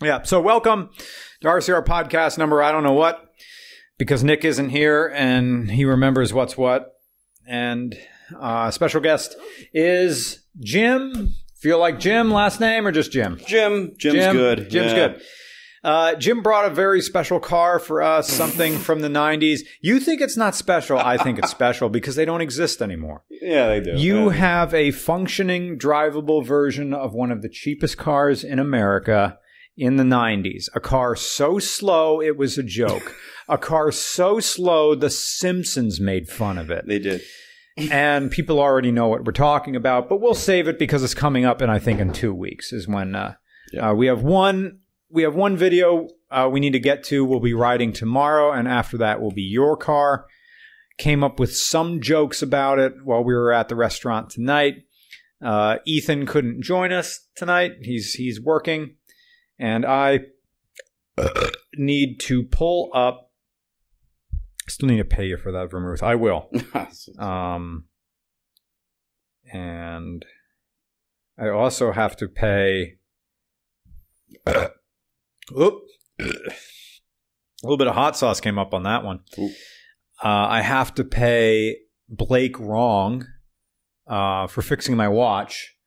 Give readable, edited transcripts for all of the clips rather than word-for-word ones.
Yeah. So welcome to RCR Podcast number I don't know what, because Nick isn't here and he remembers what's what. And special guest is Jim. Feel like Jim last name or just Jim? Jim's good. Jim's good. Jim brought a very special car for us, something from the 90s. You think it's not special. I think it's special because they don't exist anymore. Yeah, they do. You have a functioning, drivable version of one of the cheapest cars in America in the 90s. A car so slow, it was a joke. A car so slow, The Simpsons made fun of it. They did. And people already know what we're talking about, but we'll save it because it's coming up, and I think in 2 weeks is when we have one video we need to get to. We'll be riding tomorrow, and after that will be your car. Came up with some jokes about it while we were at the restaurant tonight. Ethan couldn't join us tonight. He's working, and I need to pull up. I still need to pay you for that, Vermouth. I will. And I also have to pay... A little bit of hot sauce came up on that one. I have to pay Blake Wrong for fixing my watch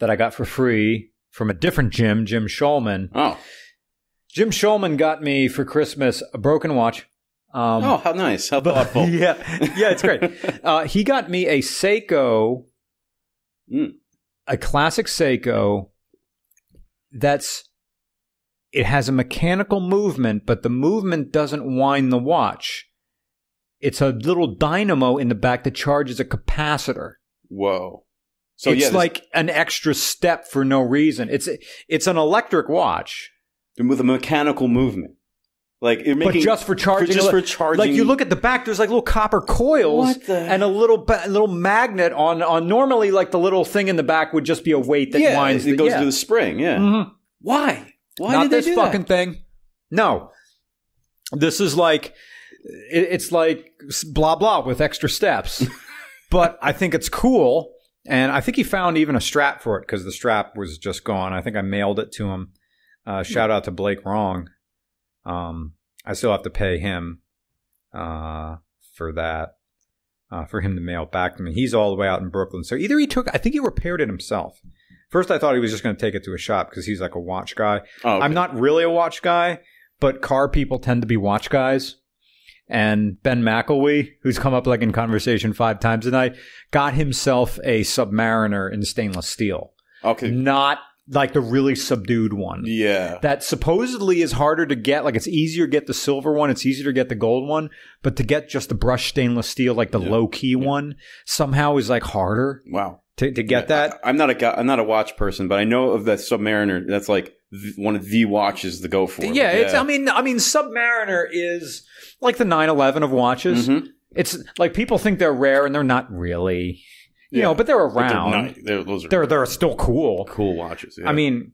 that I got for free from a different Jim, Jim Shulman. Oh, Jim Shulman got me for Christmas a broken watch. Oh, how nice! How thoughtful. Yeah, it's great. He got me a Seiko, a classic Seiko. It has a mechanical movement, but the movement doesn't wind the watch. It's a little dynamo in the back that charges a capacitor. Whoa. So it's like an extra step for no reason. It's an electric watch. With a mechanical movement. But just for charging. You look at the back, there's like little copper coils and a little magnet on. Normally, the little thing in the back would just be a weight that winds. It goes to the spring. Yeah. Mm-hmm. Why? Not did this they do fucking that? Thing. No, this is it's like blah blah with extra steps. But I think it's cool, and I think he found even a strap for it because the strap was just gone. I think I mailed it to him. Shout out to Blake Wrong. I still have to pay him for that, for him to mail it back to me. He's all the way out in Brooklyn. So either I think he repaired it himself. First, I thought he was just going to take it to a shop because he's like a watch guy. Oh, okay. I'm not really a watch guy, but car people tend to be watch guys. And Ben McElwee, who's come up in conversation 5 times tonight, got himself a Submariner in stainless steel. Okay. Not... the really subdued one. Yeah. That supposedly is harder to get. It's easier to get the silver one. It's easier to get the gold one. But to get just the brushed stainless steel, low-key one, somehow is, harder. Wow. To get that. I'm not a watch person, but I know of that Submariner. That's, one of the watches to go for. Yeah. It's. I mean, Submariner is like the 911 of watches. Mm-hmm. It's, people think they're rare, and they're not really... You know, but they're around. They're still cool. Cool watches. Yeah. I mean,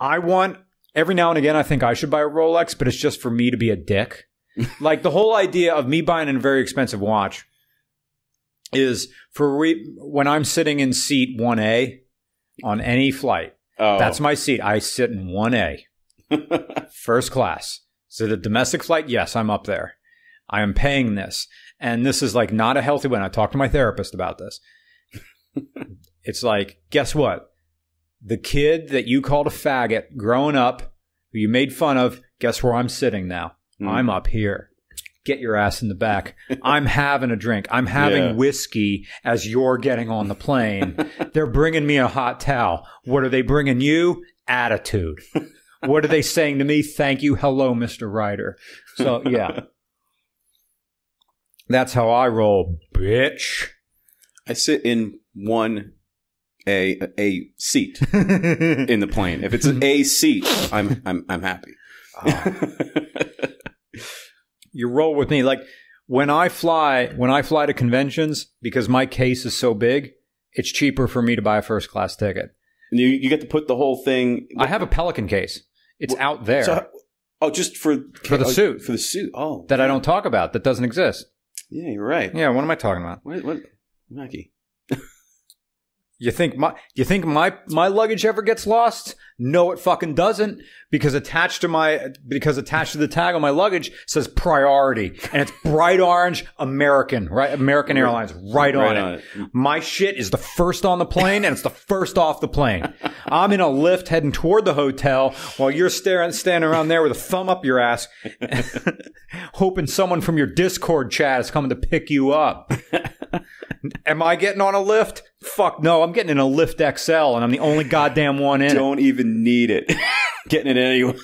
I want every now and again. I think I should buy a Rolex, but it's just for me to be a dick. The whole idea of me buying a very expensive watch is for when I'm sitting in seat 1A on any flight. Oh. That's my seat. I sit in 1A, first class. So the domestic flight, yes, I'm up there. I am paying this, and this is not a healthy one. I talked to my therapist about this. It's guess what? The kid that you called a faggot growing up, who you made fun of, guess where I'm sitting now? Mm. I'm up here. Get your ass in the back. I'm having a drink. I'm having whiskey as you're getting on the plane. They're bringing me a hot towel. What are they bringing you? Attitude. What are they saying to me? Thank you. Hello, Mr. Ryder. So, yeah. That's how I roll, bitch. I sit in a seat in the plane. If it's a seat, I'm happy. You roll with me. When I fly to conventions, because my case is so big, it's cheaper for me to buy a first class ticket. And you get to put the whole thing. I have a Pelican case. It's out there. So, just for the suit. For the suit. Oh, that I don't talk about. That doesn't exist. Yeah, you're right. Yeah, what am I talking about? What? Nike. You think my luggage ever gets lost? No, it fucking doesn't, because attached to the tag on my luggage says priority, and it's bright orange American, right? American Airlines, right on it. My shit is the first on the plane, and it's the first off the plane. I'm in a lift heading toward the hotel while you're standing around there with a thumb up your ass, hoping someone from your Discord chat is coming to pick you up. Am I getting on a lift? Fuck no, I'm getting in a Lyft XL, and I'm the only goddamn one in it. Don't even need it. Getting it anyway.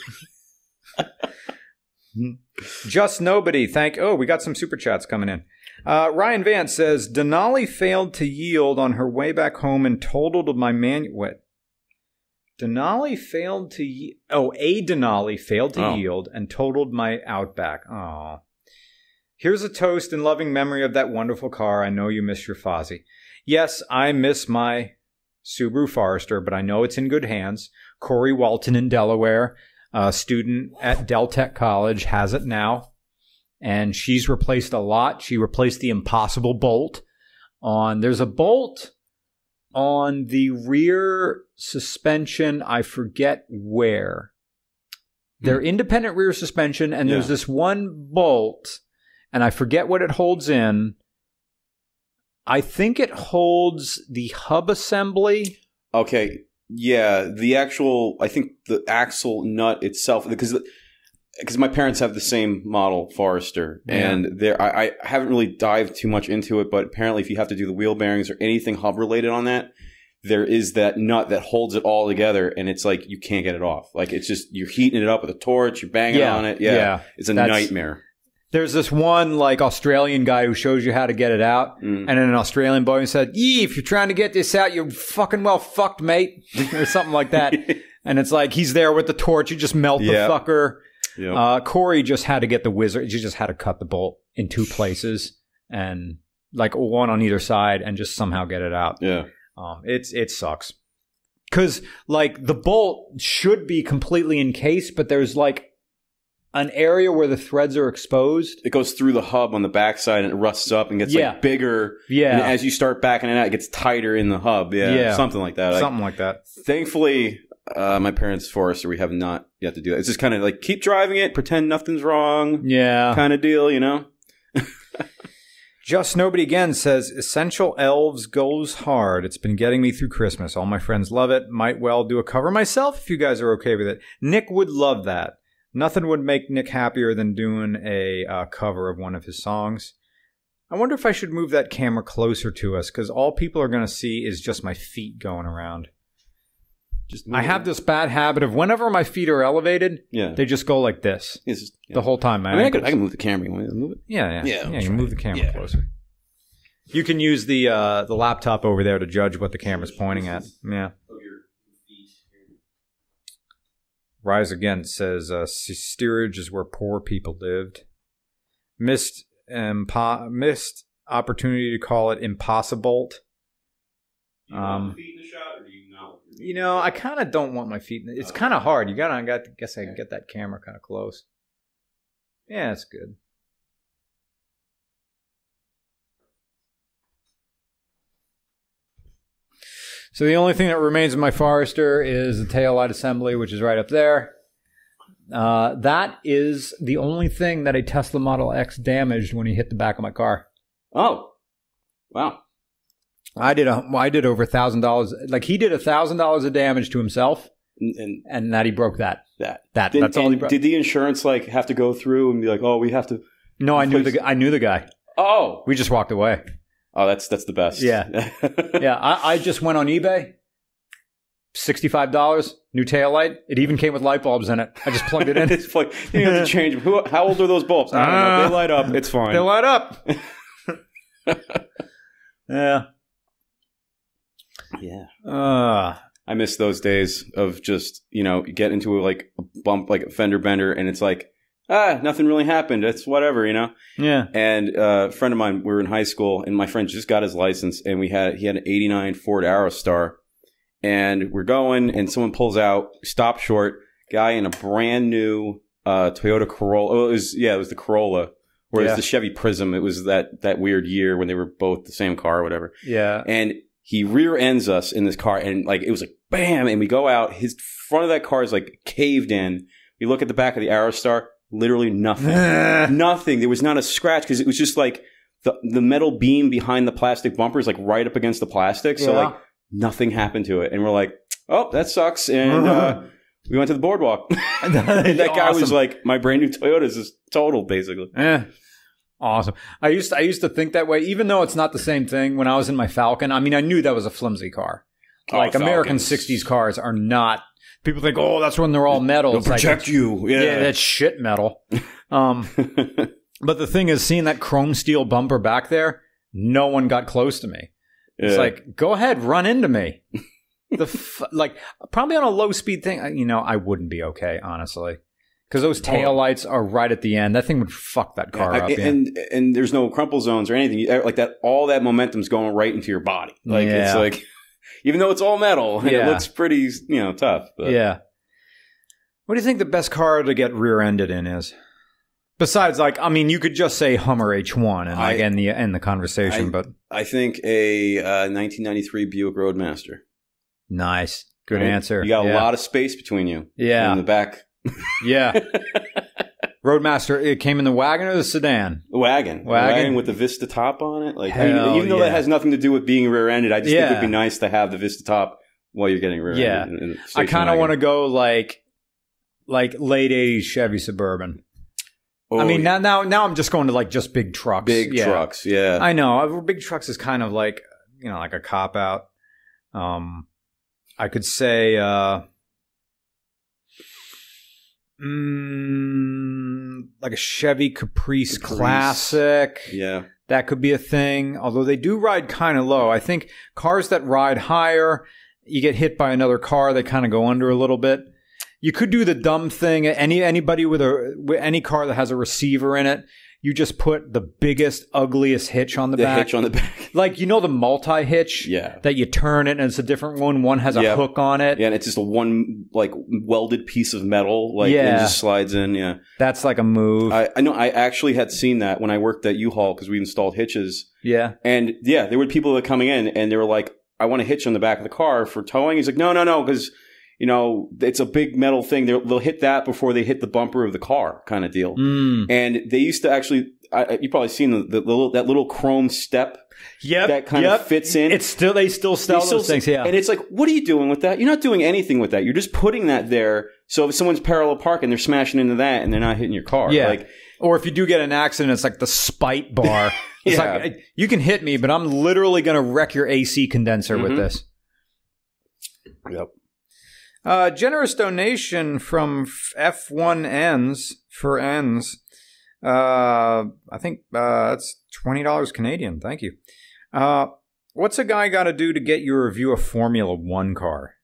Just nobody. Oh, we got some super chats coming in. Ryan Vance says, Denali failed to yield on her way back home and totaled my manual. What? Denali failed to yield. Oh, a Denali failed to yield and totaled my Outback. Aw. Here's a toast in loving memory of that wonderful car. I know you miss your Fozzie. Yes, I miss my Subaru Forester, but I know it's in good hands. Corey Walton in Delaware, a student at Del Tech College, has it now. And she's replaced a lot. She replaced the impossible bolt on... There's a bolt on the rear suspension. I forget where. They're independent rear suspension, and there's this one bolt, and I forget what it holds in. I think it holds the hub assembly. Okay. Yeah. The actual, I think the axle nut itself, because my parents have the same model, Forester, and I haven't really dived too much into it, but apparently if you have to do the wheel bearings or anything hub related on that, there is that nut that holds it all together, and it's like you can't get it off. Like it's just, you're heating it up with a torch, you're banging on it. Yeah. It's a nightmare. There's this one like Australian guy who shows you how to get it out, and then an Australian boy said, "Yee, if you're trying to get this out, you're fucking well fucked, mate," or something like that. And it's like he's there with the torch, you just melt the fucker. Yep. Corey just had to get the wizard. She just had to cut the bolt in two places, and like one on either side, and just somehow get it out. Yeah, it sucks because like the bolt should be completely encased, but there's like an area where the threads are exposed. It goes through the hub on the backside and it rusts up and gets like bigger. Yeah. And as you start backing it out, it gets tighter in the hub. Yeah. Something like that. Something like that. Thankfully, my parents' Forester, we have not yet to do that. It's just kind of like keep driving it, pretend nothing's wrong. Yeah. Kind of deal, you know? Just Nobody again says, Essential Elves goes hard. It's been getting me through Christmas. All my friends love it. Might well do a cover myself if you guys are okay with it. Nick would love that. Nothing would make Nick happier than doing a cover of one of his songs. I wonder if I should move that camera closer to us, because all people are going to see is just my feet going around. I have this bad habit of whenever my feet are elevated, they just go like this the whole time. Man. I mean, I can move the camera. You want me to move it? Yeah, you move the camera closer. You can use the laptop over there to judge what the camera's pointing at. Yeah. Rise Again says, steerage is where poor people lived. Missed opportunity to call it impossible. Do you want feet in the shot, or do you not? You know, I kind of don't want my feet in the... It's kind of hard. I guess I can get that camera kind of close. Yeah, it's good. So the only thing that remains of my Forester is the taillight assembly, which is right up there. That is the only thing that a Tesla Model X damaged when he hit the back of my car. Oh, wow! I did over $1,000. Like he did $1,000 of damage to himself, and that he broke that. That's all he broke. Did the insurance like have to go through and be like, "Oh, we have to"? No, I knew the guy. Oh, we just walked away. Oh, that's the best. Yeah. Yeah. I just went on eBay. $65, new taillight. It even came with light bulbs in it. I just plugged it in. It's like, you have to change them. How old are those bulbs? I don't know. They light up. It's fine. They light up. Yeah. Yeah. I miss those days of just, you know, you get into like a bump, like a fender bender, and it's like, nothing really happened. It's whatever, you know? Yeah. And a friend of mine, we were in high school, and my friend just got his license, and he had an 89 Ford Aerostar. And we're going, and someone pulls out, stop short, guy in a brand new Toyota Corolla. Oh, it was the Corolla. Whereas the Chevy Prism, it was that weird year when they were both the same car or whatever. Yeah. And He rear ends us in this car, and like it was like bam, and we go out. His front of that car is like caved in. We look at the back of the Aerostar, literally nothing. Nothing. There was not a scratch because it was just like the metal beam behind the plastic bumper is like right up against the plastic. So like nothing happened to it. And we're like, oh, that sucks. And we went to the boardwalk. That guy was like, my brand new Toyota is totaled basically. Yeah. Awesome. I used to think that way, even though it's not the same thing. When I was in my Falcon, I mean, I knew that was a flimsy car. Like American 60s cars are not. People think, oh, that's when they're all metal. They'll protect you. Yeah, that's shit metal. But the thing is, seeing that chrome steel bumper back there, no one got close to me. Yeah. It's like, go ahead, run into me. Like, probably on a low speed thing, you know, I wouldn't be okay, honestly. Because those taillights are right at the end. That thing would fuck that car up. And there's no crumple zones or anything. Like that, all that momentum's going right into your body. Like it's like, even though it's all metal, and it looks pretty, you know, tough. But. Yeah. What do you think the best car to get rear-ended in is? Besides, like, I mean, you could just say Hummer H1 and like end the conversation, but I think a 1993 Buick Roadmaster. Nice, good answer. You got a lot of space between you. Yeah, in the back. Yeah. Roadmaster, it came in the wagon or the sedan? Wagon with the Vista top on it. Like, I mean, even though that has nothing to do with being rear-ended, I just think it'd be nice to have the Vista top while you're getting rear-ended. Yeah. I kind of want to go like late 80s Chevy Suburban. Oh, I mean, now I'm just going to like just big trucks. Big trucks. I know. Big trucks is kind of like, you know, like a cop-out. I could say... like a Chevy Caprice Classic. Yeah. That could be a thing. Although they do ride kind of low. I think cars that ride higher, you get hit by another car, they kind of go under a little bit. You could do the dumb thing. Anybody with any car that has a receiver in it, you just put the biggest, ugliest hitch on the back. The hitch on the back. Like, you know the multi-hitch? Yeah. That you turn it and it's a different one. One has a hook on it. Yeah, and it's just a one, like, welded piece of metal. Like, and it just slides in, That's like a move. I know. I actually had seen that when I worked at U-Haul because we installed hitches. Yeah. And, there were people that were coming in and they were like, I want a hitch on the back of the car for towing. He's like, no, because... You know, it's a big metal thing. They'll hit that before they hit the bumper of the car kind of deal. And they used to actually – you've probably seen that little chrome step that kind of fits in. They still sell those things, And it's like, what are you doing with that? You're not doing anything with that. You're just putting that there so if someone's parallel parking, they're smashing into that and they're not hitting your car. Yeah. Like, or if you do get an accident, it's like the spite bar. It's like, you can hit me, but I'm literally going to wreck your AC condenser with this. Yep. Generous donation from F1 Ends. I think that's $20 Canadian. Thank you. What's a guy got to do to get your review of Formula One car?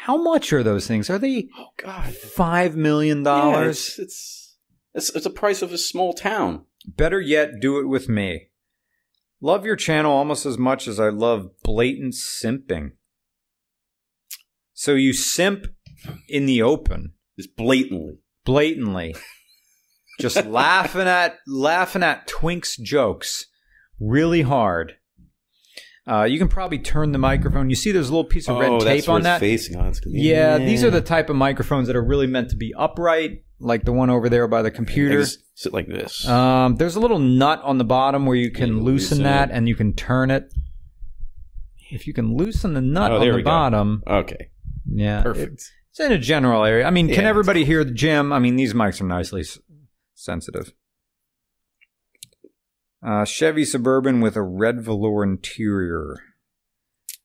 How much are those things? Are they $5 million? Yeah, it's the price of a small town. Better yet, do it with me. Love your channel almost as much as I love blatant simping. So you simp in the open. Just blatantly. Just laughing at Twink's jokes really hard. You can probably turn the microphone. You see there's a little piece of red tape on that? Oh, that's facing on. Yeah, these are the type of microphones that are really meant to be upright, like the one over there by the computer. Sit like this. There's a little nut on the bottom where you can loosen that and you can turn it. If you can loosen the nut on the bottom. Okay. Yeah. Perfect. It's in a general area. I mean, can everybody hear the Jim? I mean, these mics are nicely sensitive. Chevy Suburban with a red velour interior.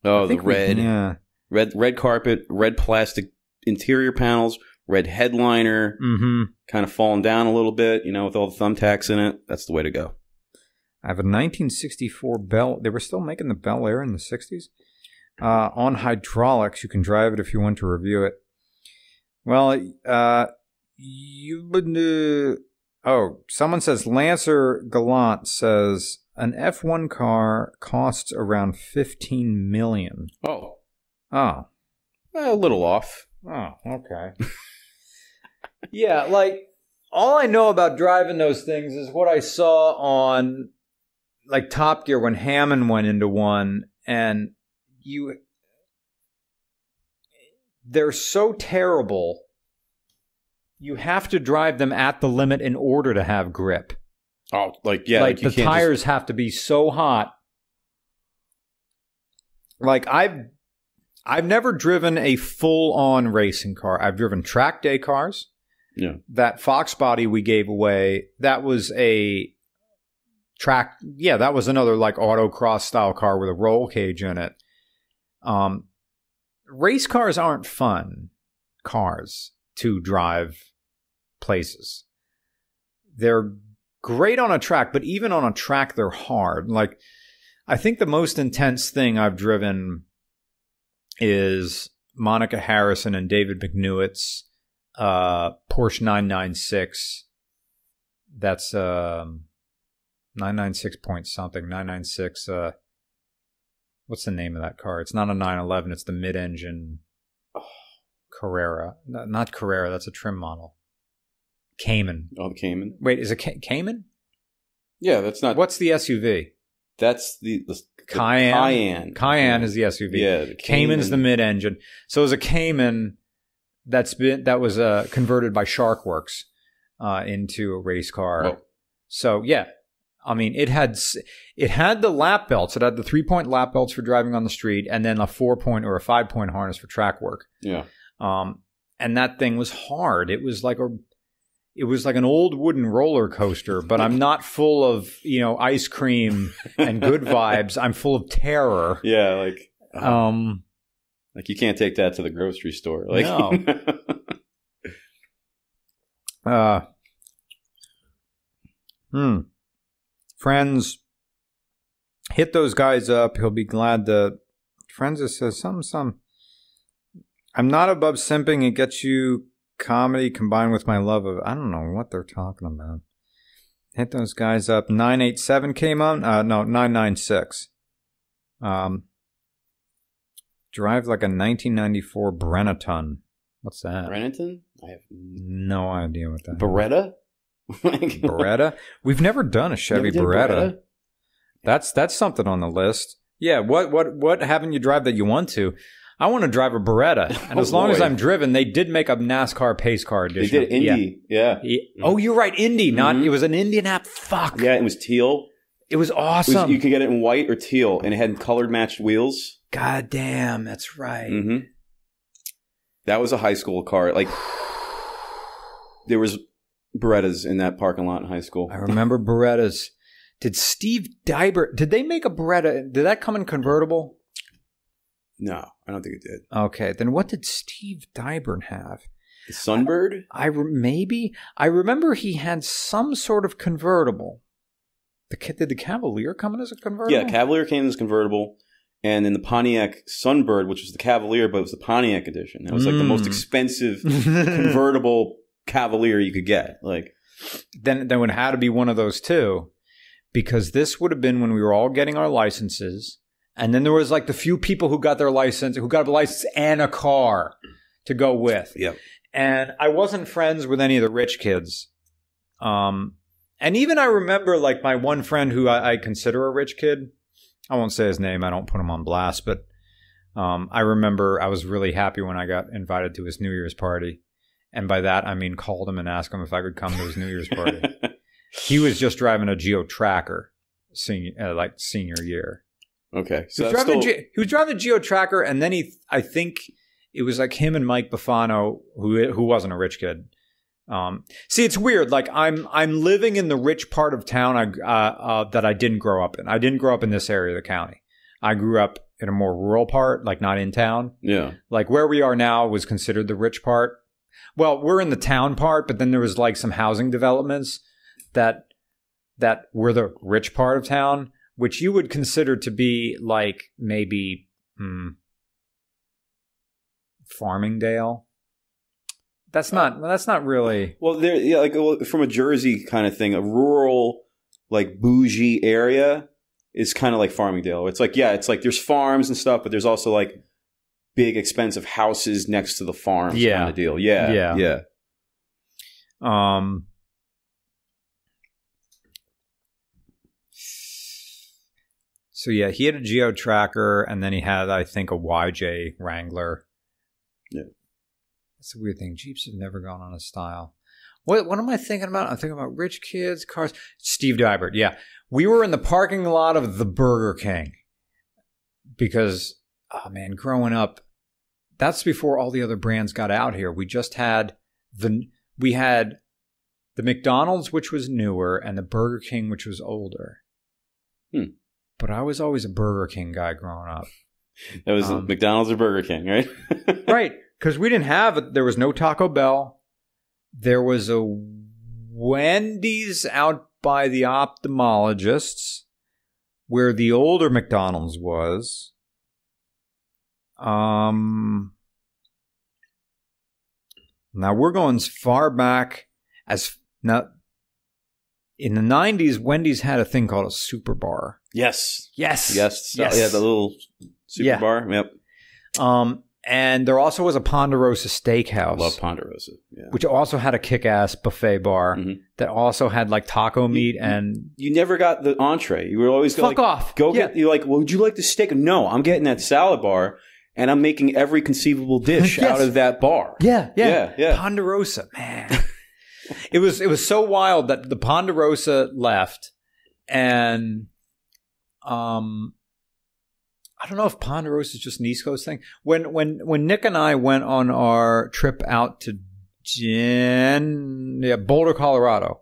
Oh, the red. Red carpet, red plastic interior panels, red headliner. Kind of falling down a little bit, you know, with all the thumbtacks in it. That's the way to go. I have a 1964 Bel. They were still making the Bel Air in the 60s. On hydraulics, you can drive it if you want to review it. Well, you would. Someone says Lancer Gallant says an F1 car costs around $15 million. Oh, a little off. Oh, okay. Yeah, like all I know about driving those things is what I saw on like Top Gear when Hammond went into one, and they're so terrible. You have to drive them at the limit in order to have grip. Oh, like, yeah. Like the tires have to be so hot. Like, I've never driven a full-on racing car. I've driven track day cars. Yeah. That Fox body we gave away, that was a track. Yeah, that was another, like, autocross-style car with a roll cage in it. Race cars aren't fun cars to drive places. They're great on a track, but even on a track, they're hard. Like, I think the most intense thing I've driven is Monica Harrison and David McNewitt's Porsche 996. That's 996 point something, 996. What's the name of that car? It's not a 911. It's the mid-engine Carrera. No, not Carrera. That's a trim model. Cayman. Oh, the Cayman. Wait, is it Cayman? Yeah, that's not. What's the SUV? That's the Cayenne. Cayenne is the SUV. Yeah, the Cayman's the mid-engine. So it's a Cayman that was converted by Sharkworks into a race car. Oh. So yeah, I mean it had the lap belts. It had the 3-point lap belts for driving on the street, and then a 4-point or a 5-point harness for track work. Yeah. And that thing was hard. It was like an old wooden roller coaster, but I'm not full of, ice cream and good vibes. I'm full of terror. Yeah, like you can't take that to the grocery store. Like, no. Friends, hit those guys up. He'll be glad to. Friends says some. I'm not above simping. It gets you. Comedy combined with my love of, I don't know what they're talking about. Hit those guys up. 987 came on. No, 996. Drive like a 1994 Brenneton. What's that? Brenneton? I have no idea what that is. Beretta? Beretta? We've never done a Chevy Beretta. That's something on the list. Yeah, what haven't you drive that you want to? I want to drive a Beretta, and as long as I'm driven, they did make a NASCAR pace car edition. They did Indy, yeah. Oh, you're right, Indy. It was an Indian app. Fuck. Yeah, it was teal. It was awesome. You could get it in white or teal, and it had colored matched wheels. God damn, that's right. Mm-hmm. That was a high school car. Like there was Berettas in that parking lot in high school. I remember Berettas. Did Steve Dibert? Did they make a Beretta? Did that come in convertible? No, I don't think it did. Okay, then what did Steve Dibert have? The Sunbird? I remember he had some sort of convertible. Did the Cavalier come in as a convertible? Yeah, Cavalier came in as a convertible. And then the Pontiac Sunbird, which was the Cavalier, but it was the Pontiac edition. That was like the most expensive convertible Cavalier you could get. Like, then it had to be one of those two, because this would have been when we were all getting our licenses. And then there was like the few people who got a license and a car to go with. Yep. And I wasn't friends with any of the rich kids. And even I remember like my one friend who I consider a rich kid. I won't say his name. I don't put him on blast. But I remember I was really happy when I got invited to his New Year's party. And by that, I mean called him and asked him if I could come to his New Year's party. He was just driving a Geo Tracker senior year. Okay, so he was driving a Geo Tracker, and then I think it was like him and Mike Bufano, who wasn't a rich kid. See, it's weird. Like I'm living in the rich part of town that I didn't grow up in. I didn't grow up in this area of the county. I grew up in a more rural part, like not in town. Yeah, like where we are now was considered the rich part. Well, we're in the town part, but then there was like some housing developments that were the rich part of town, which you would consider to be like maybe Farmingdale. That's not really. Well, there, yeah, like from a Jersey kind of thing, a rural, like bougie area is kind of like Farmingdale. It's like, yeah, it's like there's farms and stuff, but there's also like big expensive houses next to the farms kind of deal. Yeah. So yeah, he had a Geo Tracker, and then he had, I think, a YJ Wrangler. Yeah. That's a weird thing. Jeeps have never gone out of style. What am I thinking about? I'm thinking about rich kids, cars. Steve Dybert, yeah. We were in the parking lot of the Burger King because, oh man, growing up, that's before all the other brands got out here. We just had the McDonald's, which was newer, and the Burger King, which was older. Hmm. But I was always a Burger King guy growing up. That was McDonald's or Burger King, right? Right. Because we didn't have, there was no Taco Bell. There was a Wendy's out by the ophthalmologists where the older McDonald's was. Now we're going as far back as now. In the 90s, Wendy's had a thing called a super bar. Yes. Yeah, the little super bar. Yep. And there also was a Ponderosa Steakhouse. Love Ponderosa. Yeah. Which also had a kick-ass buffet bar that also had like taco meat and... You never got the entree. You were always going get... You're like, well, would you like the steak? No, I'm getting that salad bar and I'm making every conceivable dish out of that bar. Yeah. Ponderosa, man. It was so wild that the Ponderosa left, and I don't know if Ponderosa is just an East Coast thing. When Nick and I went on our trip out to Boulder, Colorado,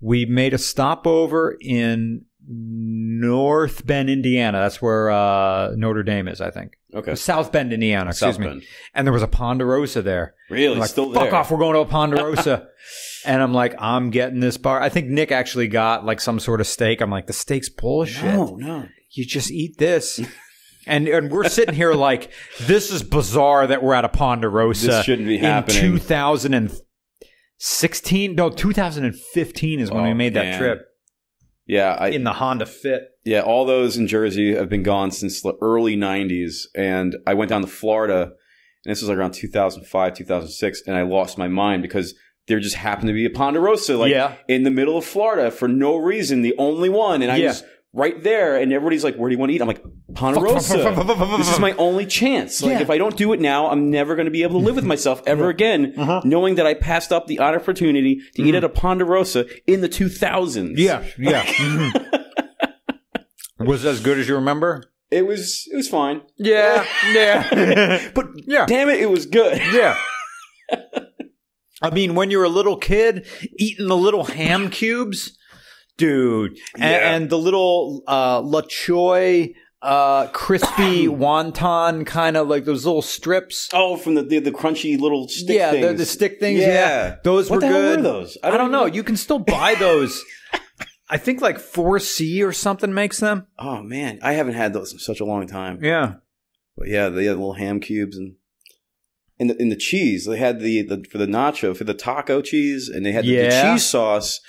we made a stopover in North Bend, Indiana. That's where Notre Dame is, I think. Okay. South Bend, Indiana. Excuse me. And there was a Ponderosa there. Really? Like, still there? Fuck off. We're going to a Ponderosa. And I'm like, I'm getting this bar. I think Nick actually got like some sort of steak. I'm like, the steak's bullshit. No. You just eat this. And we're sitting here like, this is bizarre that we're at a Ponderosa. This shouldn't be happening. 2015 is when we made that trip. Yeah, in the Honda Fit. Yeah, all those in Jersey have been gone since the early 90s. And I went down to Florida, and this was like around 2005, 2006, and I lost my mind because there just happened to be a Ponderosa in the middle of Florida for no reason, the only one. And I was right there, and everybody's like, where do you want to eat? I'm like, Ponderosa. This is my only chance. Like, if I don't do it now, I'm never going to be able to live with myself ever again, knowing that I passed up the opportunity to eat at a Ponderosa in the 2000s. Yeah. Was it as good as you remember? It was fine. Yeah. But damn it, it was good. Yeah. I mean, when you're a little kid eating the little ham cubes, dude, and the little LaChoy crispy wonton, kind of like those little strips. Oh, from the crunchy little stick things. Yeah, the stick things. Yeah. Those were good. What the hell were those? I don't know. You can still buy those. I think like 4C or something makes them. Oh, man. I haven't had those in such a long time. Yeah. But yeah, they had little ham cubes and the cheese. They had the taco cheese, and they had the cheese sauce.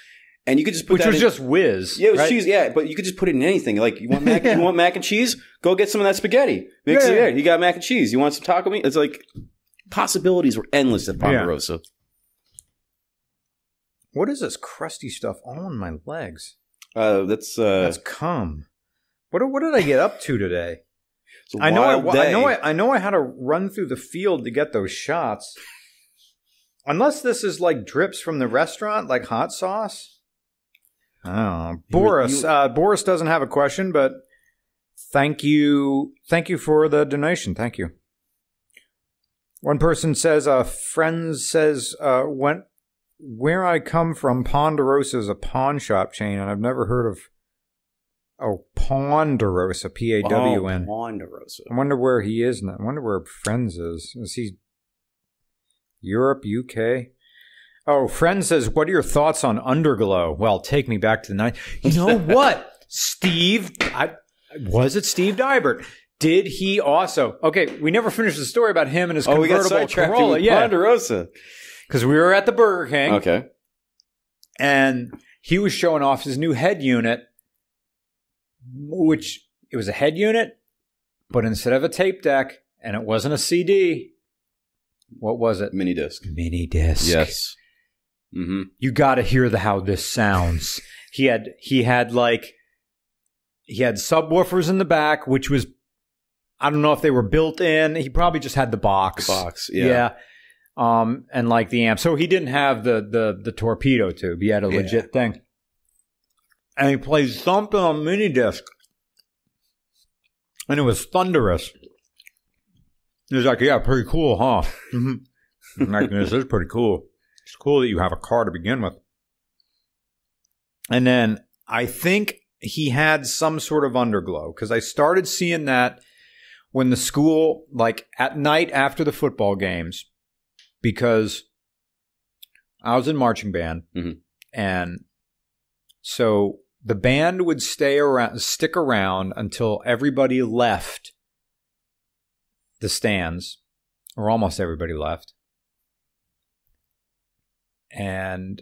And you could just put that in. Which was just whiz. Yeah, it was cheese. Yeah, but you could just put it in anything. Like, you want mac, you want mac and cheese? Go get some of that spaghetti. Mix it there. You got mac and cheese. You want some taco meat? It's like, possibilities were endless at Ponderosa. Yeah. What is this crusty stuff on my legs? That's cum. What did I get up to today? I know I had to run through the field to get those shots. Unless this is like drips from the restaurant, like hot sauce. Oh, Boris. Boris doesn't have a question, but thank you for the donation. Thank you. One person says, a friend says, where I come from, Ponderosa is a pawn shop chain, and I've never heard of Ponderosa, Pawn. Ponderosa. I wonder where he is now. I wonder where Friends is. Is he Europe, UK? Oh, Friends says, what are your thoughts on Underglow? Well, take me back to the 90s. You know what? Was it Steve Dybert? Did he also? Okay, we never finished the story about him and his convertible Corolla. Yeah, Ponderosa. Because we were at the Burger King. Okay. And he was showing off his new head unit, which it was a head unit, but instead of a tape deck, and it wasn't a CD, what was it? Mini disc. Yes. Mm-hmm. You got to hear how this sounds. He had like He had subwoofers in the back, which was, I don't know if they were built in. He probably just had the box. The box, yeah. And like the amp. So he didn't have the torpedo tube. He had a legit thing. And he played something on mini disc. And it was thunderous. He was like, yeah, pretty cool, huh? I'm like, this is pretty cool. It's cool that you have a car to begin with. And then I think he had some sort of underglow, because I started seeing that when the school, like at night after the football games, because I was in marching band, and so the band would stick around until everybody left the stands, or almost everybody left. And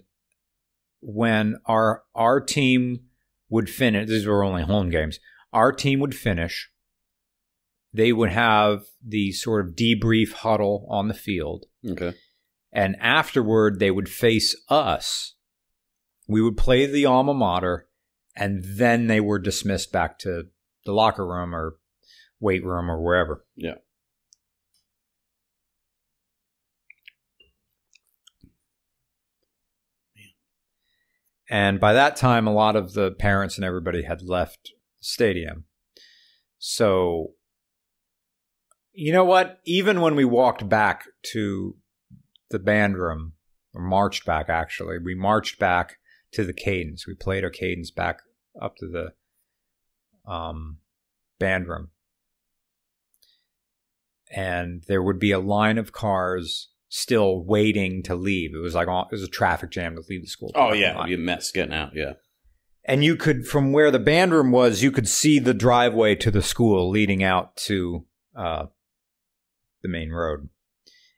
when our team would finish, these were only home games, our team would finish, they would have the sort of debrief huddle on the field. Okay. And afterward, they would face us. We would play the alma mater, and then they were dismissed back to the locker room or weight room or wherever. Yeah. And by that time, a lot of the parents and everybody had left the stadium. So, you know what? Even when we walked back to the band room, or marched back, actually, we marched back to the cadence. We played our cadence back up to the band room. And there would be a line of cars still waiting to leave. It was like, it was a traffic jam to leave the school. Oh, yeah. It'd be a mess getting out, yeah. And you could, from where the band room was, you could see the driveway to the school leading out to the main road.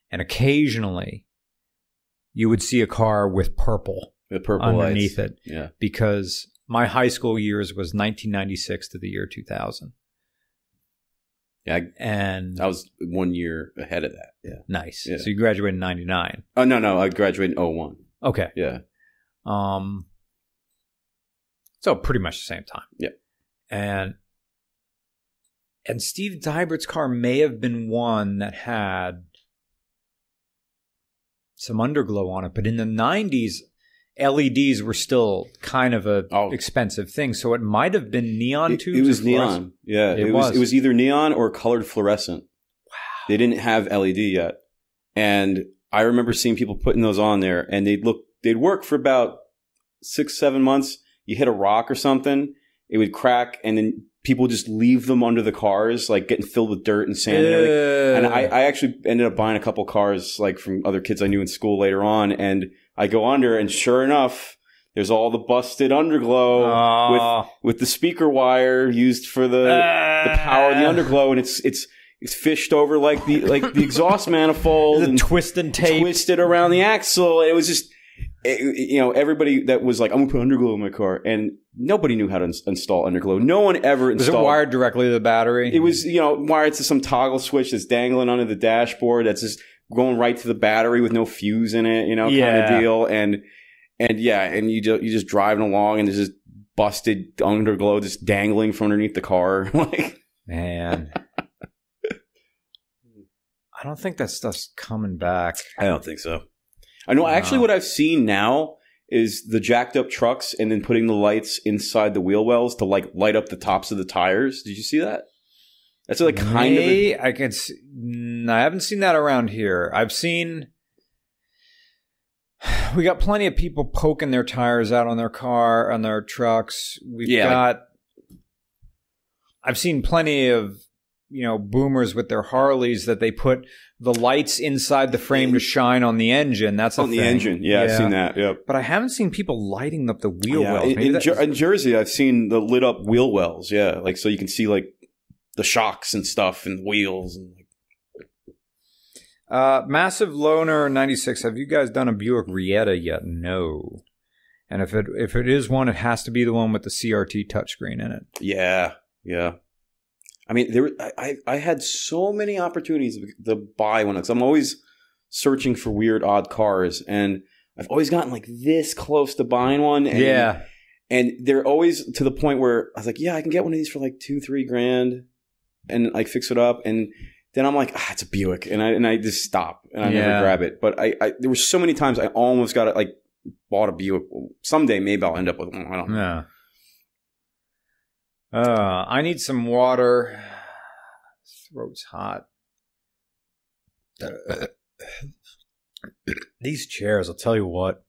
And occasionally, you would see a car with purple underneath lights. It. Yeah. Because my high school years was 1996 to the year 2000. Yeah, and I was 1 year ahead of that. Yeah. Nice. Yeah. So you graduated in 99. Oh, no. I graduated in 01. Okay. Yeah. So pretty much the same time. Yeah. And Steve Dybert's car may have been one that had some underglow on it. But in the 90s, LEDs were still kind of a expensive thing, so it might have been neon tubes. It was neon, yeah. It was either neon or colored fluorescent. Wow. They didn't have LED yet, and I remember seeing people putting those on there, and they'd work for about 6-7 months. You hit a rock or something, it would crack, and then people just leave them under the cars, like getting filled with dirt and sand. And everything. And I actually ended up buying a couple cars, like from other kids I knew in school later on, and I go under, and sure enough, there's all the busted underglow with the speaker wire used for the power of the underglow, and it's fished over like the exhaust manifold, and twisted around the axle. It was just, you know, everybody that was like, I'm gonna put underglow in my car, and nobody knew how to install underglow. No one ever installed. Was it wired directly to the battery? It was, you know, wired to some toggle switch that's dangling under the dashboard. That's just going right to the battery with no fuse in it, you know, kind of deal. And you just driving along, and there's this busted underglow just dangling from underneath the car. Like, man. I don't think that stuff's coming back. I don't think so. I know. No. Actually, what I've seen now is the jacked up trucks and then putting the lights inside the wheel wells to like light up the tops of the tires. Did you see that? That's like kind of. I can see. No, I haven't seen that around here. I've seen. We got plenty of people poking their tires out on their car, on their trucks. We've got. I've seen plenty of, you know, boomers with their Harleys that they put the lights inside the frame to shine on the engine. That's on the engine. Yeah, I've seen that. Yep. But I haven't seen people lighting up the wheel wells. In Jersey, I've seen the lit up wheel wells. Yeah, like so you can see like the shocks and stuff and the wheels and like. Massive Loner 96. Have you guys done a Buick Rietta yet? No. And if it is one, it has to be the one with the CRT touchscreen in it. Yeah. Yeah. I mean, I had so many opportunities to buy one, because I'm always searching for weird, odd cars, and I've always gotten like this close to buying one. And, yeah. And they're always to the point where I was like, yeah, I can get one of these for like $2,000-3,000 and like fix it up. And then I'm like, ah, it's a Buick. And I just stop and I never grab it. But I there were so many times I almost got it, like bought a Buick. Someday maybe I'll end up with one. I don't know. Yeah. I need some water. Throat's hot. These chairs, I'll tell you what.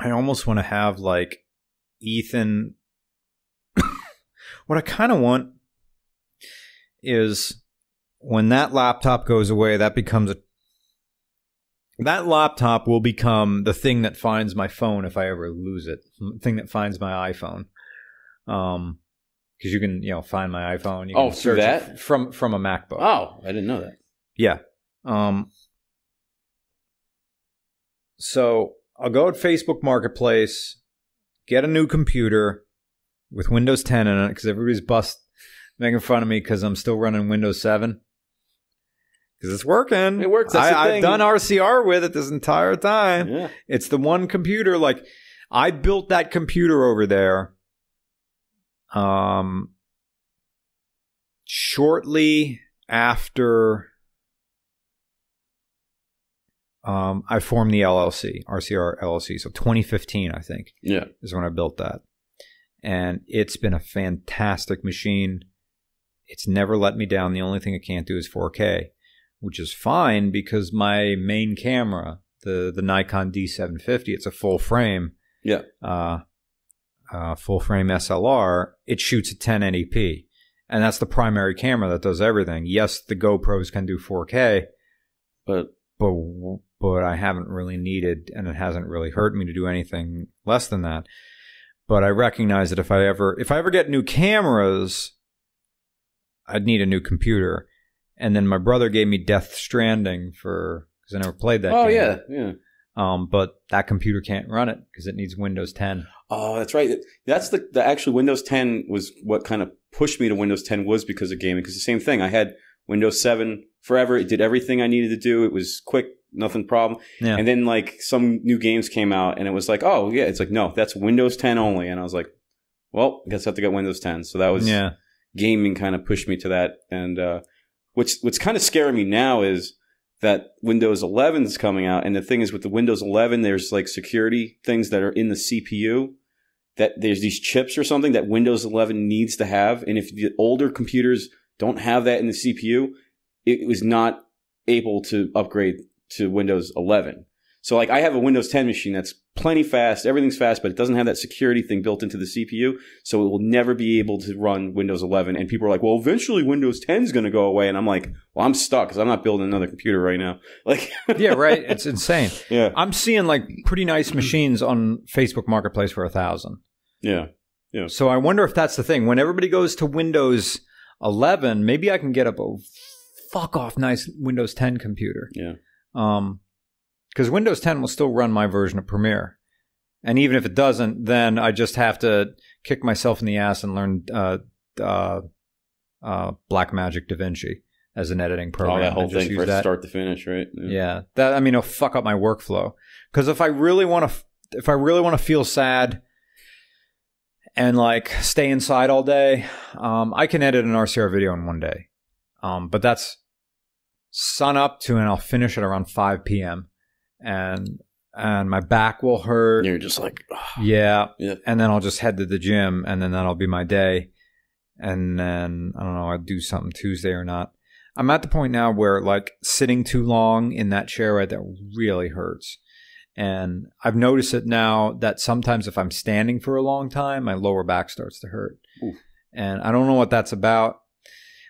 I almost want to have like Ethan. What I kind of want is when that laptop goes away, that becomes that laptop will become the thing that finds my phone if I ever lose it. The thing that finds my iPhone. Because you can, find my iPhone. You can search that? It from a MacBook. Oh, I didn't know that. Yeah. So I'll go at Facebook Marketplace, get a new computer with Windows 10 in it, because everybody's making fun of me because I'm still running Windows 7. Because it's working. It works. I've done RCR with it this entire time. Yeah. It's the one computer. Like, I built that computer over there shortly after I formed the LLC, RCR LLC. So 2015, I think, is when I built that. And it's been a fantastic machine. It's never let me down. The only thing it can't do is 4K, which is fine because my main camera, the Nikon D750, it's a full frame. Yeah. Full frame SLR, it shoots at 1080p. And that's the primary camera that does everything. Yes, the GoPros can do 4K, but I haven't really needed, and it hasn't really hurt me to do anything less than that. But I recognize that if I ever get new cameras, I'd need a new computer. And then my brother gave me Death Stranding because I never played that game. Oh, yeah. But that computer can't run it because it needs Windows 10. Oh, that's right. That's the actual Windows 10 was what kind of pushed me to Windows 10 was because of gaming. Because the same thing. I had Windows 7 forever. It did everything I needed to do. It was quick, nothing problem. Yeah. And then like some new games came out and it was like, oh yeah, it's like, no, that's Windows 10 only. And I was like, well, I guess I have to get Windows 10. So that was gaming kind of pushed me to that. And what's kind of scaring me now is that Windows 11 is coming out. And the thing is with the Windows 11, there's like security things that are in the CPU. That there's these chips or something that Windows 11 needs to have. And if the older computers don't have that in the CPU, it was not able to upgrade to Windows 11. So like I have a Windows 10 machine that's plenty fast. Everything's fast, but it doesn't have that security thing built into the CPU. So it will never be able to run Windows 11. And people are like, well, eventually Windows 10 is going to go away. And I'm like, well, I'm stuck because I'm not building another computer right now. Like, yeah, right. It's insane. Yeah. I'm seeing like pretty nice machines on Facebook Marketplace for $1,000. Yeah. Yeah. So I wonder if that's the thing. When everybody goes to Windows 11, maybe I can get up a fuck off nice Windows 10 computer. Yeah. Because Windows 10 will still run my version of Premiere. And even if it doesn't, then I just have to kick myself in the ass and learn Blackmagic DaVinci as an editing program. Oh, that whole thing from start to finish, right? Yeah. That, I mean, it'll fuck up my workflow. Because if I really want to feel sad and like stay inside all day, I can edit an RCR video in one day. But that's sun up to, and I'll finish it around 5 p.m. And my back will hurt. You're just like, oh. Yeah. And then I'll just head to the gym, and then that'll be my day. And then, I don't know, I'll do something Tuesday or not. I'm at the point now where, like, sitting too long in that chair right there really hurts. And I've noticed it now that sometimes if I'm standing for a long time, my lower back starts to hurt. Oof. And I don't know what that's about,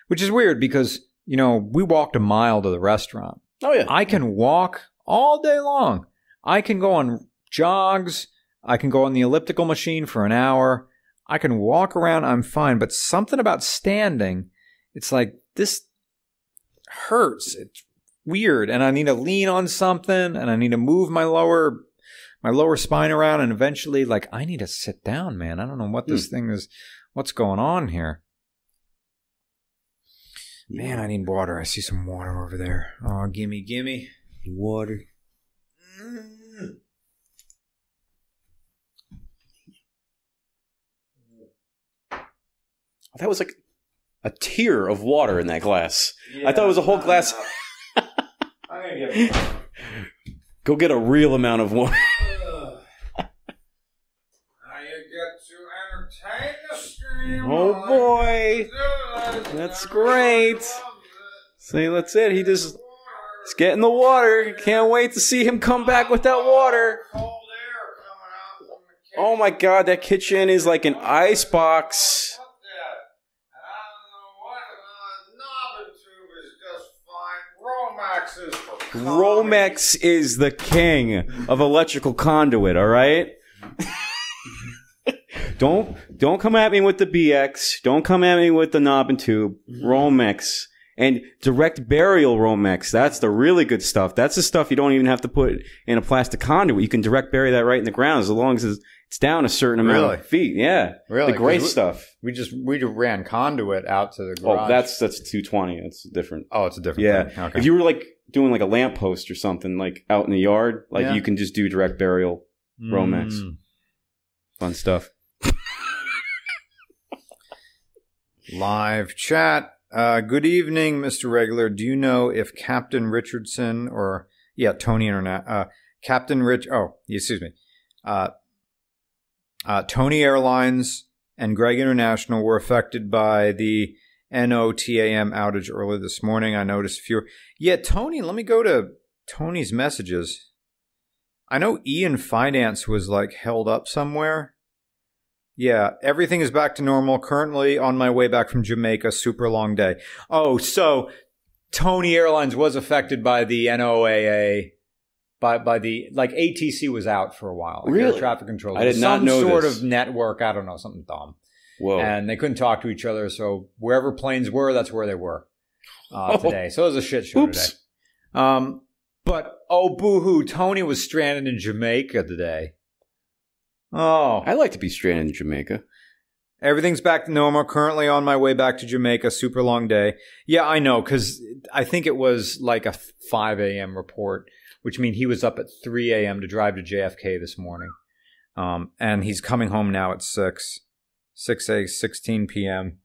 which is weird because, we walked a mile to the restaurant. Oh, yeah. I can walk all day long. I can go on jogs. I can go on the elliptical machine for an hour. I can walk around. I'm fine. But something about standing, it's like this hurts. It's weird. And I need to lean on something, and I need to move my lower spine around. And eventually, like, I need to sit down, man. I don't know what this thing is. What's going on here? Man, I need water. I see some water over there. Oh, gimme. Water. That was like a tear of water in that glass. Yeah, I thought it was a whole glass. Go get a real amount of water. Oh boy, that's great. See, that's it. He just is getting the water. Can't wait to see him come back with that water. Oh my God, that kitchen is like an ice box. Romex is the king of electrical conduit, all right? Don't come at me with the BX. Don't come at me with the knob and tube. Romex. And direct burial Romex. That's the really good stuff. That's the stuff you don't even have to put in a plastic conduit. You can direct bury that right in the ground as long as it's down a certain amount of feet. Yeah. Really? The great stuff. We just ran conduit out to the garage. Oh, that's 220. That's different. Oh, it's a different thing. Okay. If you were like doing like a lamppost or something like out in the yard, like you can just do direct burial Romex. Fun stuff. Live chat. Good evening, Mr. Regular. Do you know if Captain Richardson or Tony Internet Tony Airlines and Greg International were affected by the NOTAM outage early this morning? I noticed fewer. Yeah, Tony, let me go to Tony's messages. I know Ian Finance was like held up somewhere. Yeah, everything is back to normal. Currently on my way back from Jamaica, super long day. Oh, so Tony Airlines was affected by the NOAA, by the, like ATC was out for a while. Like really? Air traffic control. I did not know this. Some sort of network, I don't know, something dumb. Whoa. And they couldn't talk to each other, so wherever planes were, that's where they were today. So it was a shit show today. But, oh, boo-hoo, Tony was stranded in Jamaica today. Oh, I like to be stranded in Jamaica. Everything's back to normal. Currently on my way back to Jamaica. Super long day. Yeah, I know, because I think it was like a 5 a.m. report, which means he was up at 3 a.m. to drive to JFK this morning. And he's coming home now at 16 p.m.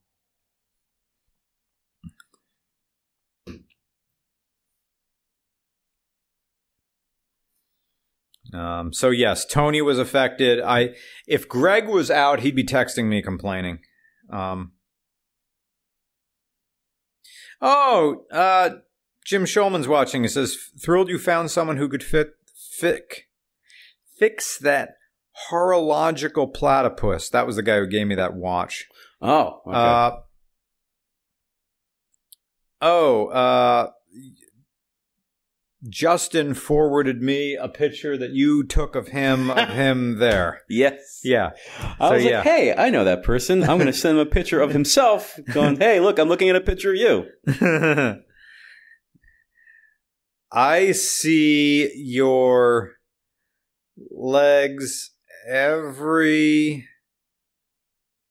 So yes, Tony was affected. If Greg was out, he'd be texting me complaining. Jim Shulman's watching. He says, "Thrilled you found someone who could fix that horological platypus." That was the guy who gave me that watch. Oh. Okay. Justin forwarded me a picture that you took of him there. Yes. Yeah. I was like, hey, I know that person. I'm going to send him a picture of himself going, hey, look, I'm looking at a picture of you. I see your legs every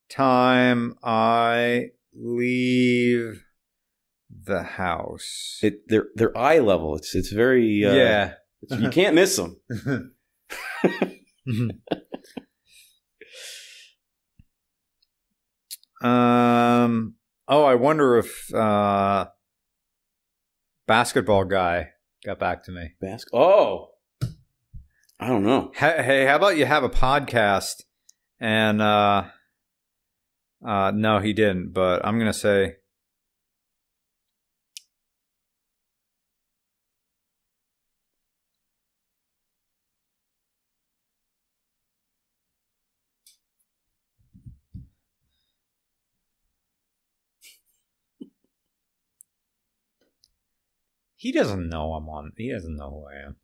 time I leave the house. They're eye level. It's very you can't miss them. I wonder if basketball guy got back to me. I don't know. Hey, how about you have a podcast? And no, he didn't. But I'm gonna say. He doesn't know I'm on. He doesn't know who I am.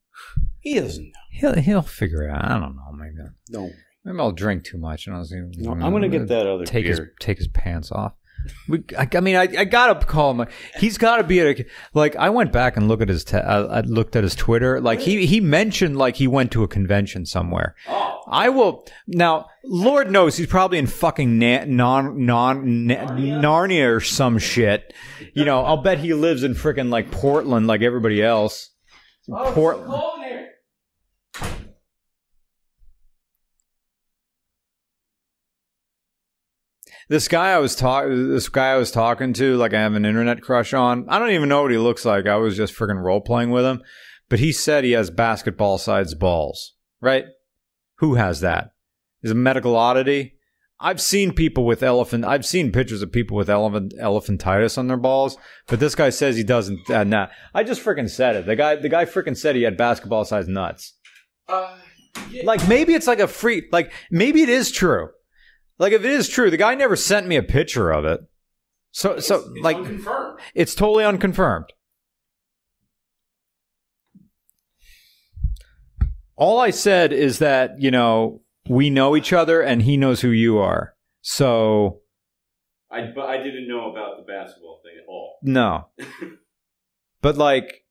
He doesn't know. He'll figure it out. I don't know. Maybe. No. Maybe I'll drink too much and I'll see. No, I'm gonna get that other beer. Take his pants off. I gotta call him. He's gotta be at I went back and looked at his. I looked at his Twitter. Like he mentioned he went to a convention somewhere. Oh. I will now. Lord knows he's probably in fucking Narnia or some shit. You know, I'll bet he lives in freaking Portland, like everybody else. Oh, Portland. It's cold in here. This guy I was talking to, like I have an internet crush on. I don't even know what he looks like. I was just freaking role playing with him, but he said he has basketball sized balls, right? Who has that? Is a medical oddity. I've seen people with elephantitis on their balls, but this guy says he doesn't. Nah, I just freaking said it. The guy freaking said he had basketball sized nuts. Yeah. Like maybe it's like a free. Like maybe it is true. Like if it is true, the guy never sent me a picture of it. So it's like unconfirmed. It's totally unconfirmed. All I said is that, you know, we know each other and he knows who you are. So I didn't know about the basketball thing at all. No. But like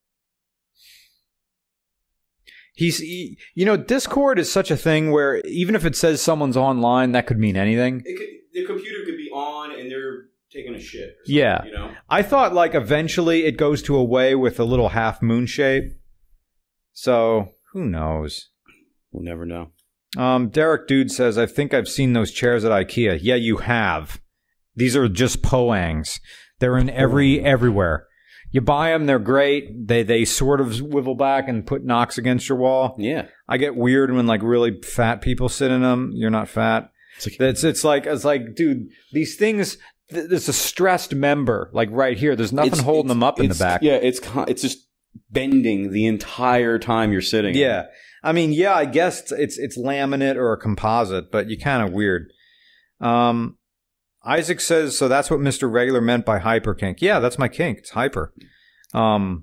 he, you know, Discord is such a thing where even if it says someone's online, that could mean anything. The computer could be on and they're taking a shit or something, yeah. You know? I thought like eventually it goes to a way with a little half moon shape. So who knows? We'll never know. Derek Dude says, I think I've seen those chairs at IKEA. Yeah, you have. These are just poangs. They're in everywhere. You buy them, they're great. They sort of swivel back and put knocks against your wall. Yeah. I get weird when like really fat people sit in them. You're not fat. It's like, dude, these things, there's a stressed member like right here. There's nothing holding them up in the back. Yeah, it's just bending the entire time you're sitting. Yeah. I mean, yeah, I guess it's laminate or a composite, but you're kind of weird. Isaac says, so that's what Mr. Regular meant by hyper kink. Yeah, that's my kink. It's hyper. If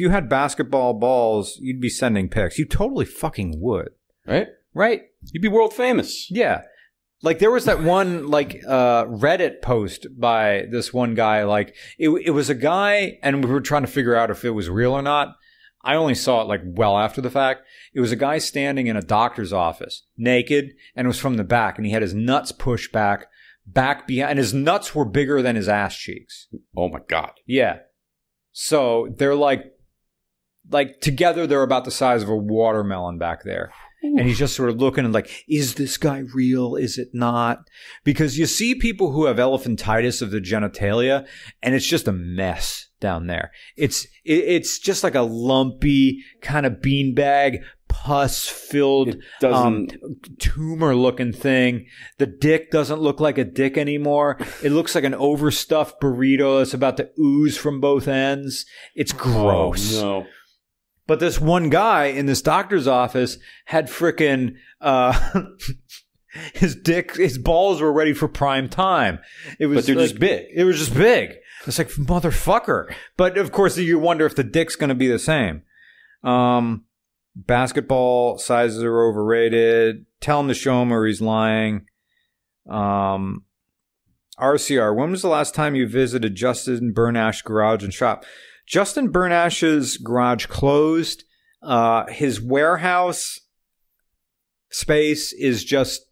you had basketball balls, you'd be sending pics. You totally fucking would. Right? You'd be world famous. Yeah. Like there was that one like Reddit post by this one guy. Like it was a guy and we were trying to figure out if it was real or not. I only saw it like well after the fact. It was a guy standing in a doctor's office, naked, and it was from the back, and he had his nuts pushed back behind, and his nuts were bigger than his ass cheeks. Oh my God. Yeah. So they're like together they're about the size of a watermelon back there. Ooh. And he's just sort of looking and like, is this guy real? Is it not? Because you see people who have elephantitis of the genitalia, and it's just a mess down there. It's just like a lumpy kind of beanbag, pus-filled, tumor-looking thing. The dick doesn't look like a dick anymore. It looks like an overstuffed burrito that's about to ooze from both ends. It's gross. Oh, no. But this one guy in this doctor's office had frickin' his balls were ready for prime time. It was just big. It was just big. It's like, motherfucker. But of course, you wonder if the dick's going to be the same. Basketball sizes are overrated. Tell him to show him or he's lying. RCR, when was the last time you visited Justin Bernash's garage and shop? Justin Bernash's garage closed. His warehouse space is just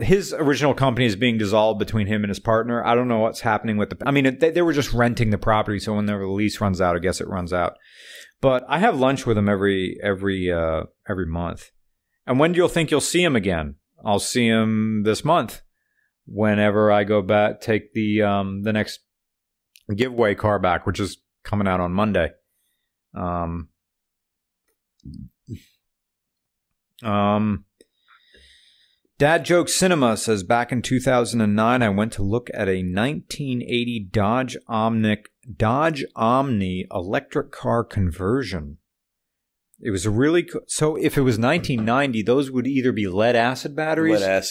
his original company is being dissolved between him and his partner. I don't know what's happening with the. I mean, they were just renting the property, so when the lease runs out, I guess it runs out. But I have lunch with him every month. And when do you think you'll see him again? I'll see him this month. Whenever I go back, take the next giveaway car back, which is coming out on Monday. Dad Joke Cinema says, back in 2009, I went to look at a 1980 Dodge Omni electric car conversion. It was a really so if it was 1990, those would either be lead-acid batteries. Yeah.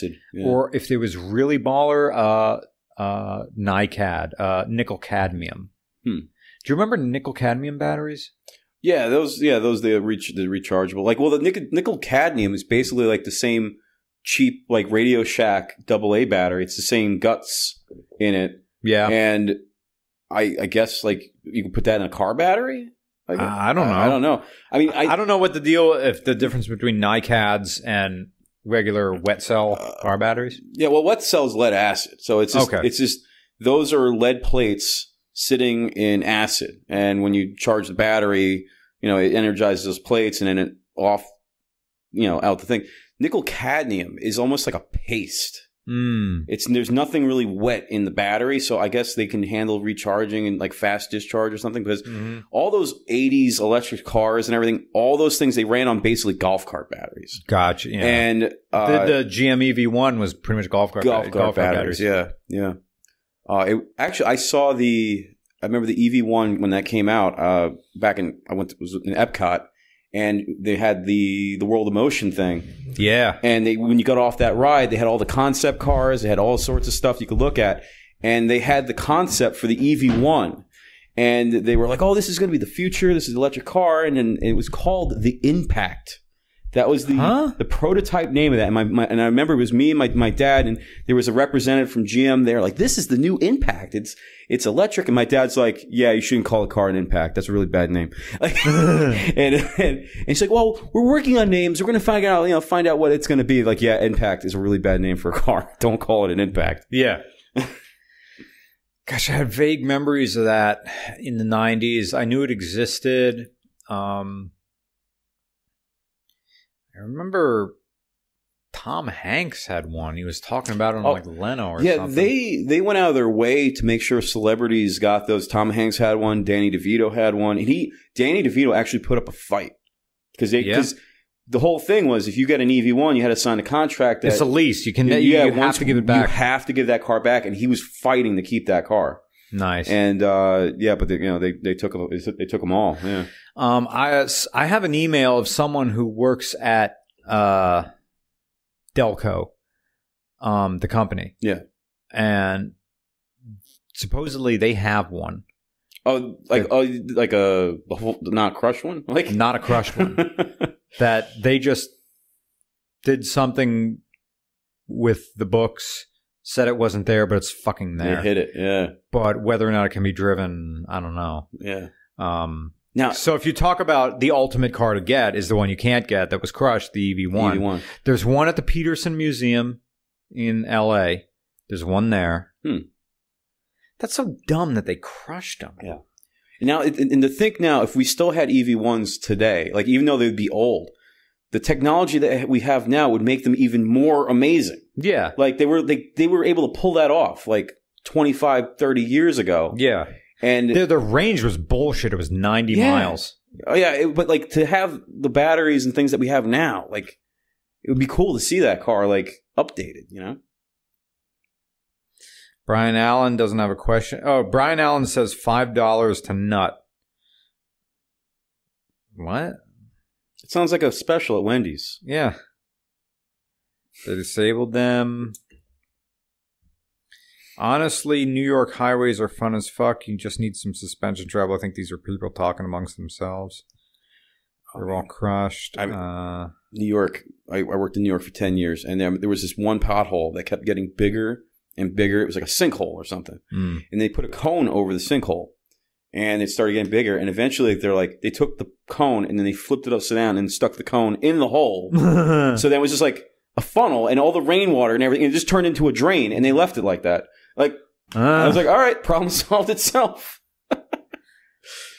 Or if there was really baller, NiCad, nickel cadmium. Do you remember nickel cadmium batteries? Yeah, those they reach the rechargeable. Like, well, the nickel cadmium is basically like the same cheap like Radio Shack AA battery. It's the same guts in it. Yeah, and I guess like you can put that in a car battery. Like, I don't know. I mean, I don't know what the deal if the difference between NiCads and regular wet cell car batteries? Yeah, well, wet cell's lead acid. So it's just, okay. It's just those are lead plates sitting in acid. And when you charge the battery, you know, it energizes those plates and then it off, you know, out the thing. Nickel cadmium is almost like a paste. There's nothing really wet in the battery, so I guess they can handle recharging and like fast discharge or something, because all those 80s electric cars and everything, all those things, they ran on basically golf cart batteries. Gotcha. Yeah. And the GM EV1 was pretty much golf cart batteries. Yeah, yeah. I remember the EV1 when that came out back in it was in Epcot. And they had the World of Motion thing. Yeah. And when you got off that ride, they had all the concept cars. They had all sorts of stuff you could look at. And they had the concept for the EV1. And they were like, oh, this is going to be the future. This is the electric car. And it was called the Impact. That was the prototype name of that. And, and I remember it was me and my dad. And there was a representative from GM there like, this is the new Impact. It's electric. And my dad's like, yeah, you shouldn't call a car an Impact. That's a really bad name. Like, and he's like, well, we're working on names. We're going to find out what it's going to be. Like, yeah, Impact is a really bad name for a car. Don't call it an Impact. Yeah. Gosh, I had vague memories of that in the 90s. I knew it existed. I remember Tom Hanks had one. He was talking about it on Leno or something. Yeah, they went out of their way to make sure celebrities got those. Tom Hanks had one. Danny DeVito had one. And Danny DeVito actually put up a fight. Because the whole thing was, if you get an EV1, you had to sign a contract. It's a lease. You have to give it back. You have to give that car back. And he was fighting to keep that car. Nice. And but they took them all. Yeah. I have an email of someone who works at Delco, the company. Yeah. And supposedly they have one. Oh, not a crushed one? Like, not a crushed one. That they just did something with the books. Said it wasn't there, but it's fucking there. It hit it, yeah. But whether or not it can be driven, I don't know. Yeah. Now, so if you talk about the ultimate car to get is the one you can't get that was crushed, the EV1. EV1. There's one at the Peterson Museum in L.A. There's one there. That's so dumb that they crushed them. Yeah. Now, and to think now, if we still had EV1s today, like even though they would be old, the technology that we have now would make them even more amazing. Yeah. Like they were able to pull that off like 25, 30 years ago. Yeah. And the range was bullshit. It was 90 miles. Oh, yeah. But like to have the batteries and things that we have now, like it would be cool to see that car like updated, you know? Brian Allen doesn't have a question. Oh, Brian Allen says $5 to nut. What? It sounds like a special at Wendy's. Yeah. They disabled them. Honestly, New York highways are fun as fuck. You just need some suspension travel. I think these are people talking amongst themselves. They're all crushed. New York. I worked in New York for 10 years, and there was this one pothole that kept getting bigger and bigger. It was like a sinkhole or something. And they put a cone over the sinkhole. And it started getting bigger. And eventually, they took the cone and then they flipped it upside down and stuck the cone in the hole. So that was just like a funnel and all the rainwater and everything. It just turned into a drain and they left it like that. I was like, all right, problem solved itself.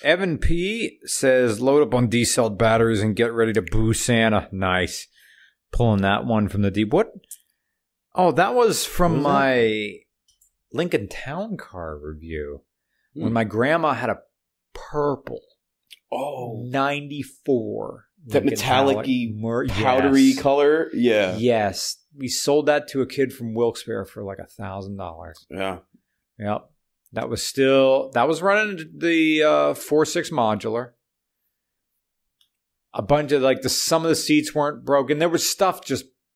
Evan P. says, load up on D-cell batteries and get ready to boo Santa. Nice. Pulling that one from the deep. What? Oh, that was from my Lincoln Town Car review. When my grandma had a purple 94. That metallic-y, powdery color? Yeah. Yes. We sold that to a kid from Wilkes-Barre for like $1,000. Yeah. Yep. That was running the 4.6 modular. A bunch of some of the seats weren't broken. There was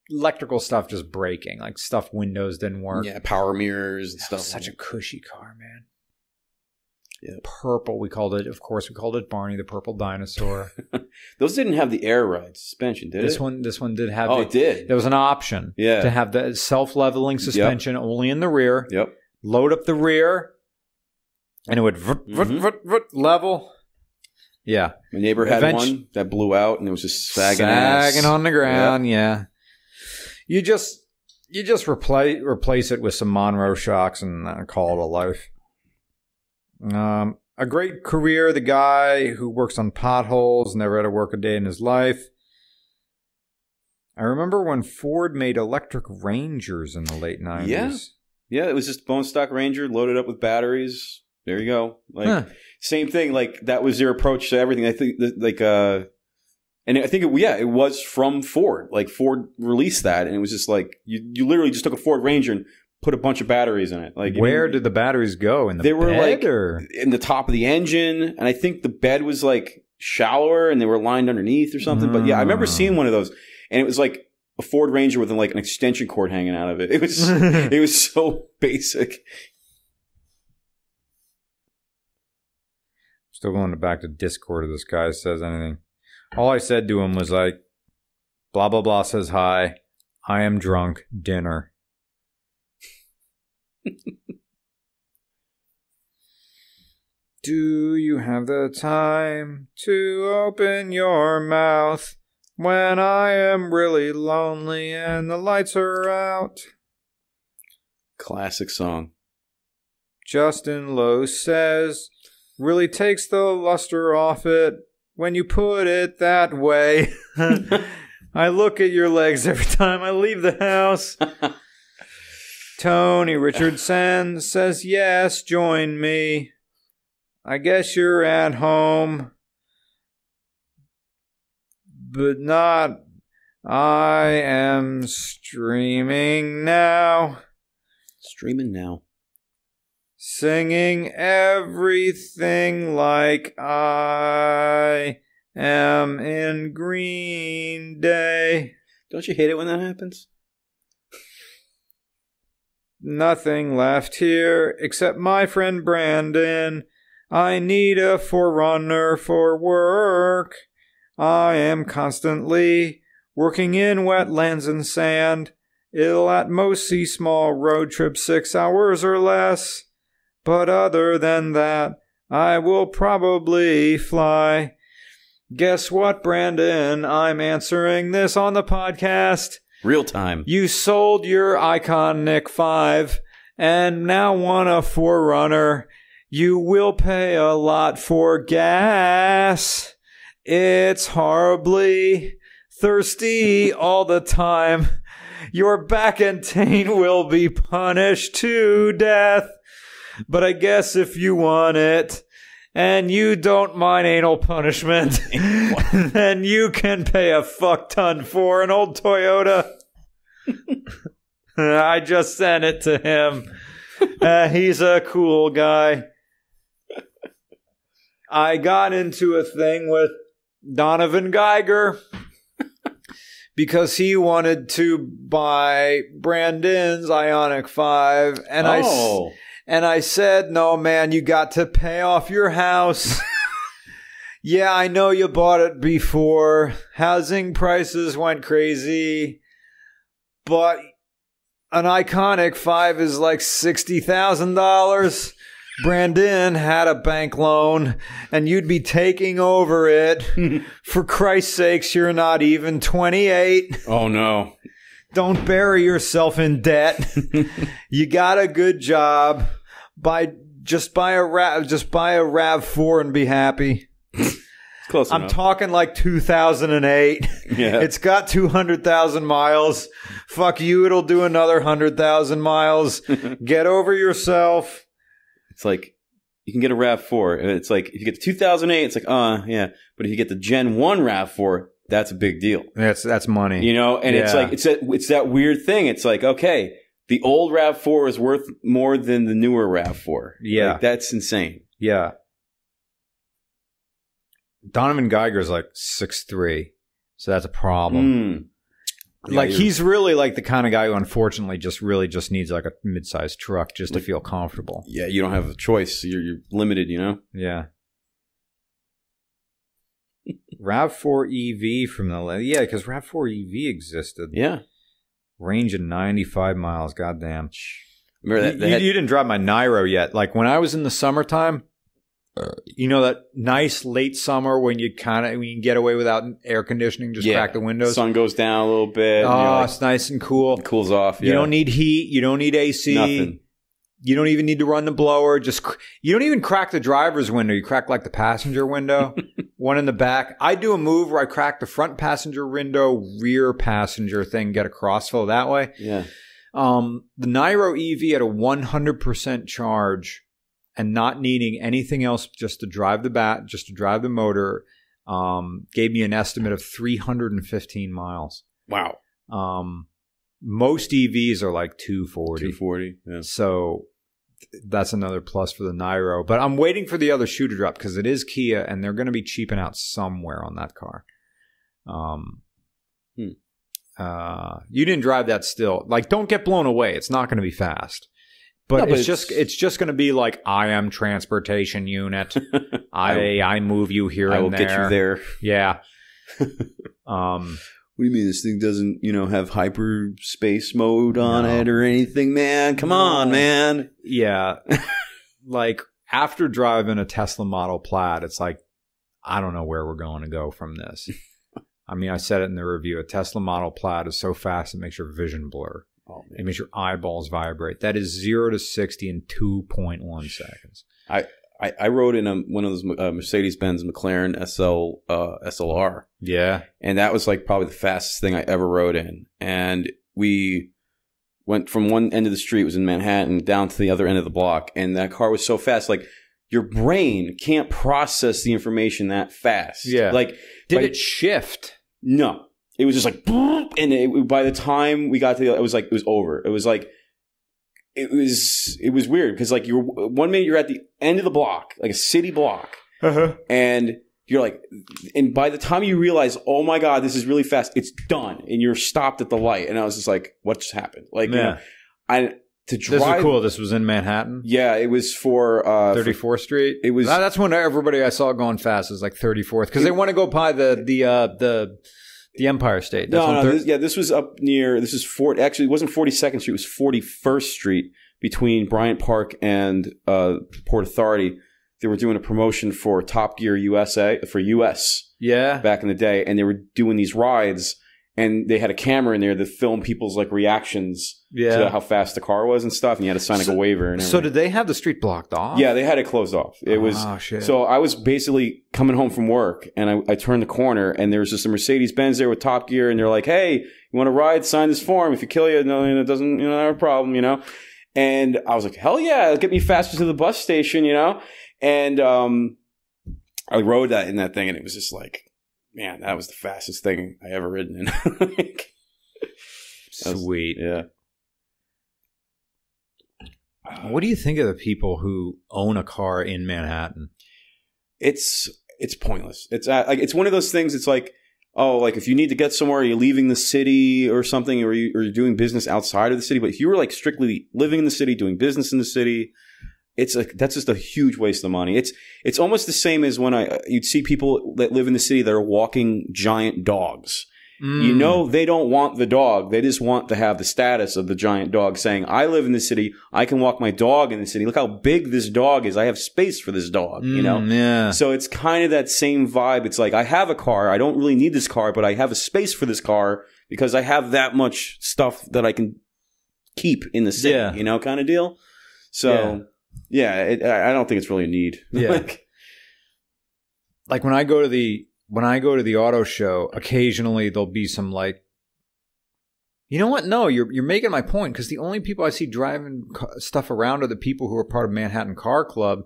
electrical stuff just breaking. Like stuff windows didn't work. Yeah, power mirrors and stuff. Such a cushy car, man. Yeah. Purple, we called it. Of course, we called it Barney the Purple Dinosaur. Those didn't have the air ride suspension, did it? This one did have. Oh, it did. There was an option to have the self-leveling suspension only in the rear. Yep. Load up the rear, and it would level. Yeah. My neighbor had one that blew out, and it was just sagging on the ground. Yep. Yeah. You just replace it with some Monroe shocks and call it a life. A great career, the guy who works on potholes, never had to work a day in his life. I remember when Ford made electric Rangers in the late 90s. Yeah, it was just a bone stock Ranger loaded up with batteries. There you go. Like same thing. Like that was their approach to everything. I think like and I think it was from Ford. Like Ford released that, and it was just like you literally just took a Ford Ranger and put a bunch of batteries in it. Like where did the batteries go? In the bed, or in the top of the engine, and I think the bed was like shallower, and they were lined underneath or something. But yeah, I remember seeing one of those, and it was like a Ford Ranger with like an extension cord hanging out of it. It was so basic. Still going back to Discord if this guy says anything. All I said to him was like, blah, blah, blah says hi. I am drunk. Dinner. Do you have the time to open your mouth when I am really lonely and the lights are out? Classic song. Justin Lowe says... really takes the luster off it when you put it that way. I look at your legs every time I leave the house. Tony Richardson says, yes, join me. I guess you're at home. But not. I am streaming now. Streaming now. Singing everything like I am in Green Day. Don't you hate it when that happens? Nothing left here except my friend Brandon. I need a forerunner for work. I am constantly working in wetlands and sand. It'll at most see small road trips 6 hours or less. But other than that, I will probably fly. Guess what, Brandon? I'm answering this on the podcast. Real time. You sold your Iconiq 5 and now want a Forerunner. You will pay a lot for gas. It's horribly thirsty all the time. Your back and taint will be punished to death. But I guess if you want it and you don't mind anal punishment, then you can pay a fuck ton for an old Toyota. I just sent it to him. He's a cool guy. I got into a thing with Donovan Geiger because he wanted to buy Brandon's Ioniq 5. And I said, no, man, you got to pay off your house. Yeah, I know you bought it before. Housing prices went crazy. But an Iconiq 5 is like $60,000. Brandon had a bank loan, and you'd be taking over it. For Christ's sakes, you're not even 28. Oh, no. Don't bury yourself in debt. You got a good job. Buy a RAV4 and be happy. Close enough. I'm talking like 2008. Yeah. It's got 200,000 miles. Fuck you, it'll do another 100,000 miles. Get over yourself. It's like you can get a RAV4. It's like if you get the 2008, it's like yeah, but if you get the Gen 1 RAV4, that's a big deal. That's money. You know, and it's like it's that weird thing. It's like, okay, the old RAV4 is worth more than the newer RAV4. Yeah. Like, that's insane. Yeah. Donovan Geiger is like 6'3", so that's a problem. Mm. Like, he's really like the kind of guy who unfortunately just needs like a mid-sized truck just to feel comfortable. Yeah, you don't have a choice. You're limited, you know? Yeah. RAV4 EV from the... Yeah, because RAV4 EV existed. Yeah. Range of 95 miles. Goddamn. Remember that, you didn't drive my Nairo yet. Like, when I was in the summertime, you know that nice late summer when you can get away without air conditioning, just crack the windows? Sun goes down a little bit. Oh, it's nice and cool. It cools off, You don't need heat. You don't need AC. Nothing. You don't even need to run the blower. You don't even crack the driver's window. You crack, like, the passenger window. one in the back. I do a move where I crack the front passenger window, rear passenger thing, get a crossfill that way. Yeah. The Nairo EV at a 100% charge and not needing anything else just to drive the bat, just to drive the motor, gave me an estimate of 315 miles. Wow. Most EVs are like 240. 240, yeah. So that's another plus for the Nairo. But I'm waiting for the other shoe to drop because it is Kia and they're going to be cheaping out somewhere on that car. You didn't drive that still. Like, don't get blown away. It's not going to be fast. But, it's just going to be like, I am transportation unit. I move you here and there. I will get you there. Yeah. What do you mean this thing doesn't, have hyperspace mode on it or anything, man? Come on, man. Yeah. Like, after driving a Tesla Model Plaid, it's like, I don't know where we're going to go from this. I mean, I said it in the review. A Tesla Model Plaid is so fast it makes your vision blur. Oh, it makes your eyeballs vibrate. That is 0 to 60 in 2.1 seconds. I rode in one of those Mercedes-Benz McLaren SLR. Yeah. And that was like probably the fastest thing I ever rode in. And we went from one end of the street, it was in Manhattan, down to the other end of the block. And that car was so fast, like your brain can't process the information that fast. Yeah. Like, did it shift? No. It was just like, and by the time we got to the other, it was like, it was over. It was like, it was weird because like you're 1 minute you're at the end of the block, like a city block, and you're like, and by the time you realize, oh my God, this is really fast, it's done, and you're stopped at the light, and I was just like, what just happened? Like, to drive. This was cool. This was in Manhattan. Yeah, it was for 34th Street. It was that's when everybody I saw going fast was like 34th because they want to go by the Empire State. That's this was up near – this is – actually, it wasn't 42nd Street. It was 41st Street between Bryant Park and Port Authority. They were doing a promotion for Top Gear USA – for US back in the day. And they were doing these rides, and they had a camera in there that filmed people's like reactions to how fast the car was and stuff. And you had to sign like a waiver. And so did they have the street blocked off? Yeah, they had it closed off. It was shit. So I was basically coming home from work, and I turned the corner, and there was just a Mercedes-Benz there with Top Gear, and they're like, "Hey, you want to ride? Sign this form. If you kill you, no, it doesn't. Not a problem, And I was like, "Hell yeah, it'll get me faster to the bus station, And I rode that in that thing, and it was just like. Man, that was the fastest thing I ever ridden in. Sweet. Yeah. What do you think of the people who own a car in Manhattan? It's pointless. It's like it's one of those things. It's like, oh, like if you need to get somewhere, you're leaving the city or something, or you're doing business outside of the city. But if you were like strictly living in the city, doing business in the city. It's like that's just a huge waste of money. It's almost the same as when you'd see people that live in the city that are walking giant dogs. Mm. They don't want the dog. They just want to have the status of the giant dog saying, I live in the city. I can walk my dog in the city. Look how big this dog is. I have space for this dog, Yeah. So it's kind of that same vibe. It's like I have a car. I don't really need this car, but I have a space for this car because I have that much stuff that I can keep in the city, kind of deal. So yeah. Yeah, I don't think it's really a need. Yeah. Like when I go to the auto show, occasionally there'll be some like, you know what? No, you're making my point because the only people I see driving stuff around are the people who are part of Manhattan Car Club,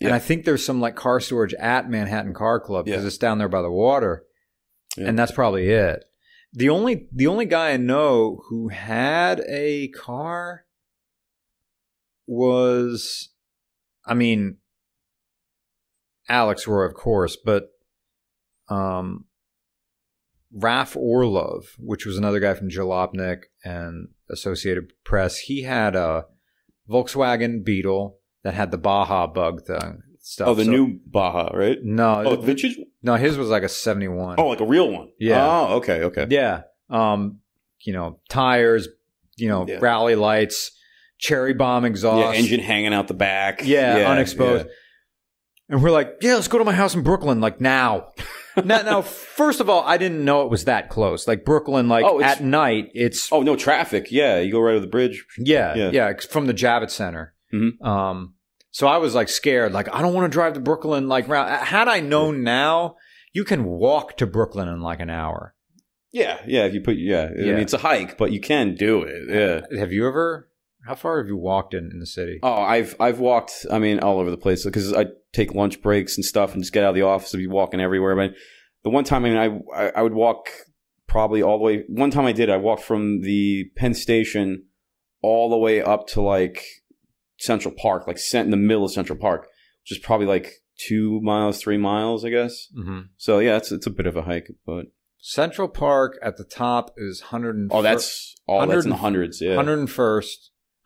and I think there's some like car storage at Manhattan Car Club because it's down there by the water, and that's probably it. The only guy I know who had a car. Was, I mean, Alex Roy, of course, but Raf Orlov, which was another guy from Jalopnik and Associated Press, he had a Volkswagen Beetle that had the Baja bug thing. Stuff. Oh, the new Baja, right? No. Oh, vintage? No, his was like a 71. Oh, like a real one? Yeah. Oh, okay. Yeah. Tires, rally lights. Cherry bomb exhaust. Yeah, engine hanging out the back. Yeah, unexposed. Yeah. And we're like, yeah, let's go to my house in Brooklyn, like now. now, first of all, I didn't know it was that close. Like Brooklyn, like at night, it's... Oh, no, traffic. Yeah, you go right over the bridge. Yeah, from the Javits Center. Mm-hmm. So I was like scared, like I don't want to drive to Brooklyn like route. Had I known now, you can walk to Brooklyn in like an hour. Yeah. If you put, I mean, it's a hike, but you can do it. Yeah. Have you ever? How far have you walked in the city? Oh, I've walked. I mean, all over the place because I take lunch breaks and stuff, and just get out of the office and be walking everywhere. But the one time, I mean, I would walk probably all the way. One time I did. I walked from the Penn Station all the way up to like Central Park, like in the middle of Central Park, which is probably like 2 miles, 3 miles, I guess. Mm-hmm. So yeah, it's a bit of a hike, but. Central Park at the top is 101st. Oh, that's all. That's in the hundreds. Yeah, 101st,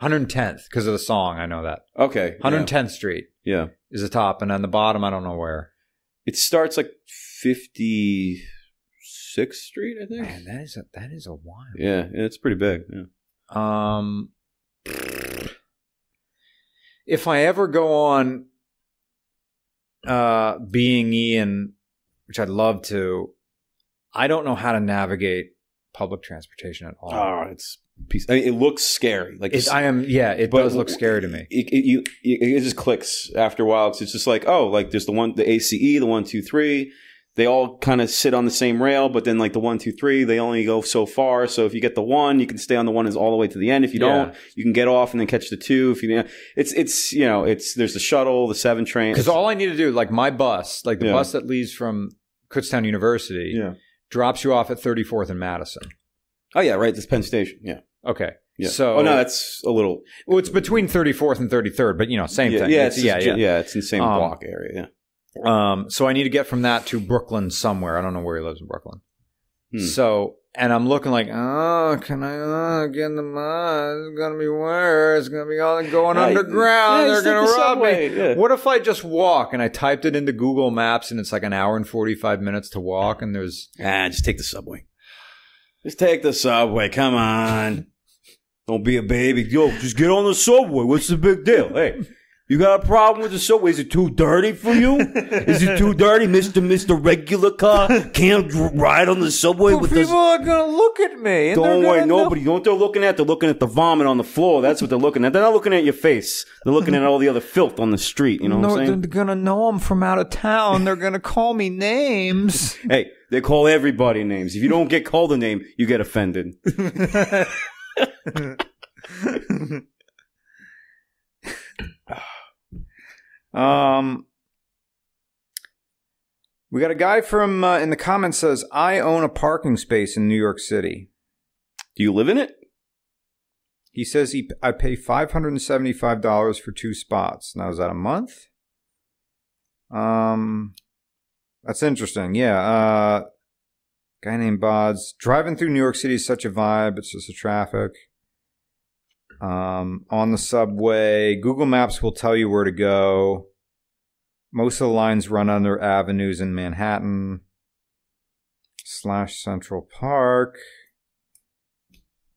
110th because of the song. I know that. Okay, 110th Street. Yeah, is the top, and on the bottom, I don't know where. It starts like 56th Street, I think. Man, that is a wild. Yeah, it's pretty big. Yeah. If I ever go on being Ian, which I'd love to. I don't know how to navigate public transportation at all. Oh, it's I mean, it looks scary. Like it does look scary to me. It just clicks after a while. It's just like, oh, like there's the ACE, the 1, 2, 3. They all kind of sit on the same rail, but then like the 1, 2, 3, they only go so far. So if you get the 1, you can stay on the 1 is all the way to the end. If you don't, you can get off and then catch the 2. If you, there's the shuttle, the 7 train. Because all I need to do, like my bus, like the bus that leaves from Kutztown University. Yeah. Drops you off at 34th and Madison. Oh, yeah, right. That's Penn Station. Yeah. Okay. Yeah. So, oh, no, that's a little. Well, it's between 34th and 33rd, but, same thing. Yeah, it's in the same block area. Yeah. So I need to get from that to Brooklyn somewhere. I don't know where he lives in Brooklyn. So, and I'm looking like, can I get in the mud? It's going to be worse. It's going to be all going underground. They're going to rob me. Yeah. What if I just walk? And I typed it into Google Maps, and it's like an hour and 45 minutes to walk, and there's... just take the subway. Just take the subway. Come on. Don't be a baby. Yo, just get on the subway. What's the big deal? Hey. You got a problem with the subway? Is it too dirty for you? Is it too dirty, Mr. Regular Car? Can't ride on the subway with this. People are going to look at me. Don't worry, nobody. You know what they're looking at? They're looking at the vomit on the floor. That's what they're looking at. They're not looking at your face. They're looking at all the other filth on the street. You know what I'm saying? They're going to know I'm from out of town. They're going to call me names. Hey, they call everybody names. If you don't get called a name, you get offended. We got a guy from in the comments says, I own a parking space in New York City. Do you live in it? He says I pay $575 for 2 spots. Now, is that a month? That's interesting. Yeah. Guy named Bods. Driving through New York City is such a vibe. It's just the traffic. On the subway, Google Maps will tell you where to go. Most of the lines run under avenues in Manhattan / Central Park.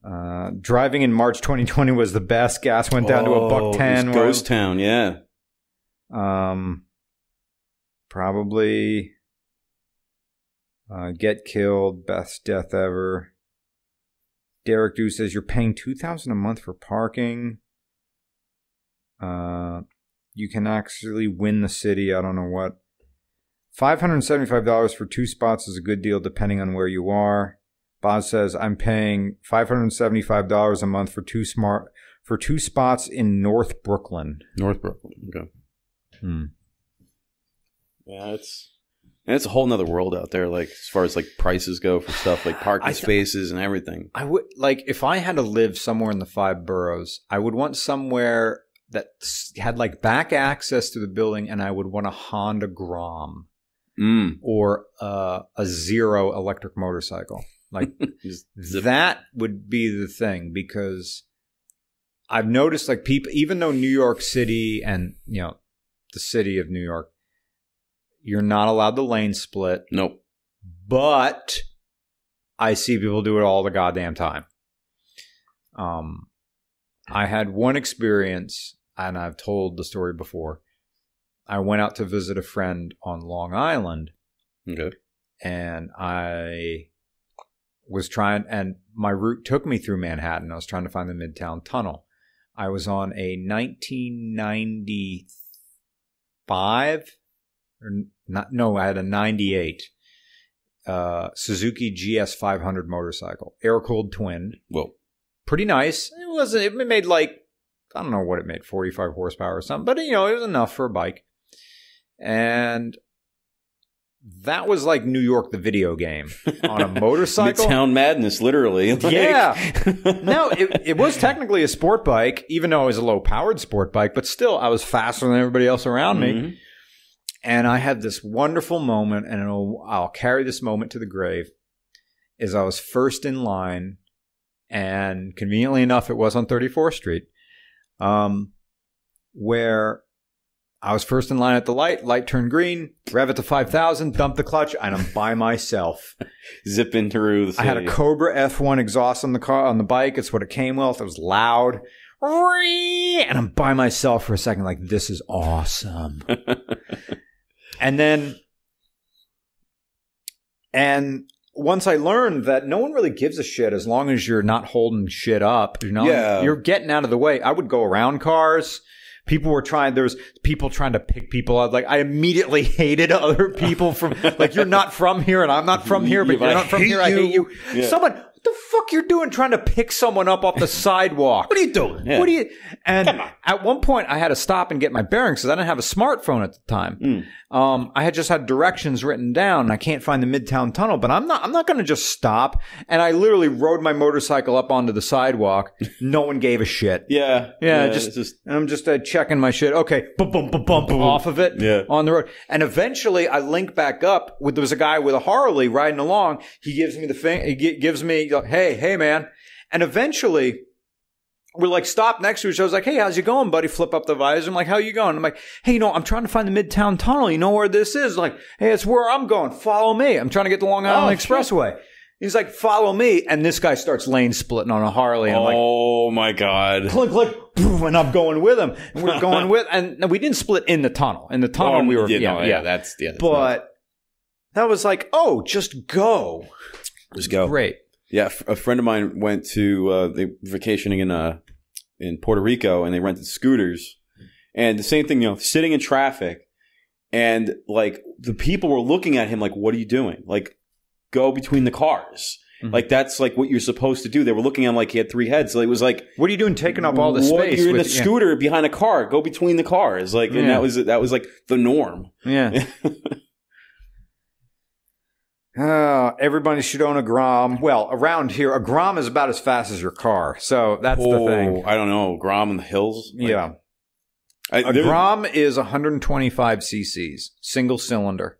Driving in March 2020 was the best. Gas went down to $1.10. Ghost town, yeah. Probably get killed, best death ever. Derek Dew says you're paying $2,000 a month for parking. You can actually win the city. I don't know what. $575 for 2 spots is a good deal depending on where you are. Boz says I'm paying $575 a month for 2 spots in North Brooklyn. North Brooklyn. Okay. Yeah, it's. And it's a whole nother world out there, like as far as like prices go for stuff like parking spaces and everything. I would like if I had to live somewhere in the 5 boroughs, I would want somewhere that had like back access to the building, and I would want a Honda Grom or a Zero electric motorcycle. Like that would be the thing, because I've noticed like people, even though New York City and the city of New York. You're not allowed the lane split. Nope. But I see people do it all the goddamn time. I had one experience, and I've told the story before. I went out to visit a friend on Long Island. Okay. And I was trying, and my route took me through Manhattan. I was trying to find the Midtown Tunnel. I was on a 1993 95 or not. No, I had a 98 Suzuki GS500 motorcycle, air-cooled twin. Whoa. Pretty nice. It wasn't, it made like, I don't know what it made, 45 horsepower or something, but you know, it was enough for a bike. And that was like New York, the video game on a motorcycle. Midtown Madness, literally. Like. Yeah. No, it was technically a sport bike, even though it was a low-powered sport bike, but still I was faster than everybody else around me. And I had this wonderful moment, and I'll carry this moment to the grave, is I was first in line, and conveniently enough, it was on 34th Street, where I was first in line at the light turned green, rev it to 5,000, dump the clutch, and I'm by myself. Zipping through the city. I had a Cobra F1 exhaust on the car, on the bike. It's what it came with. It was loud. And I'm by myself for a second, like, this is awesome. And then, and once I learned that no one really gives a shit as long as you're not holding shit up, you know, you're getting out of the way. I would go around cars. People were trying, there was people trying to pick people up. Like, I immediately hated other people from, like, you're not from here and I'm not from here, but you're not from here, I hate you. Yeah. Someone, what the fuck you're doing trying to pick someone up off the sidewalk? What are you doing? Yeah. What are you? And at one point, I had to stop and get my bearings because I didn't have a smartphone at the time. I had just had directions written down, and I can't find the Midtown Tunnel. But I'm not going to just stop. And I literally rode my motorcycle up onto the sidewalk. No one gave a shit. I'm just checking my shit. Okay, boom, off of it. Yeah. On the road. And eventually, I link back up with, there was a guy with a Harley riding along. He gives me the thing. He gives me. Hey, man. And eventually, we're like, stop next to each other. I was like, hey, how's you going, buddy? Flip up the visor. I'm like, how you going? I'm like, hey, you know, I'm trying to find the Midtown Tunnel. You know where this is? Like, hey, it's where I'm going. Follow me. I'm trying to get the Long Island Expressway. Shit. He's like, follow me. And this guy starts lane splitting on a Harley. And I'm like, oh, my God. Click. And I'm going with him. And we're going with – and we didn't split in the tunnel. In the tunnel, we were – that's but nice. That was like, oh, just go. Just go. Great. Yeah, a friend of mine went to they were vacationing in Puerto Rico, and they rented scooters, and the same thing, you know, sitting in traffic, and like the people were looking at him like, "What are you doing? Like, go between the cars." Like, that's like what you're supposed to do. They were looking at him like he had three heads. So it was like, what are you doing taking up all this space? You're in a scooter behind a car. Go between the cars. Like, and that was like the norm. Yeah. Everybody should own a Grom. Well, around here, a Grom is about as fast as your car. So that's the thing. I don't know. Grom in the hills? Like, yeah. A Grom is 125 cc's, single cylinder.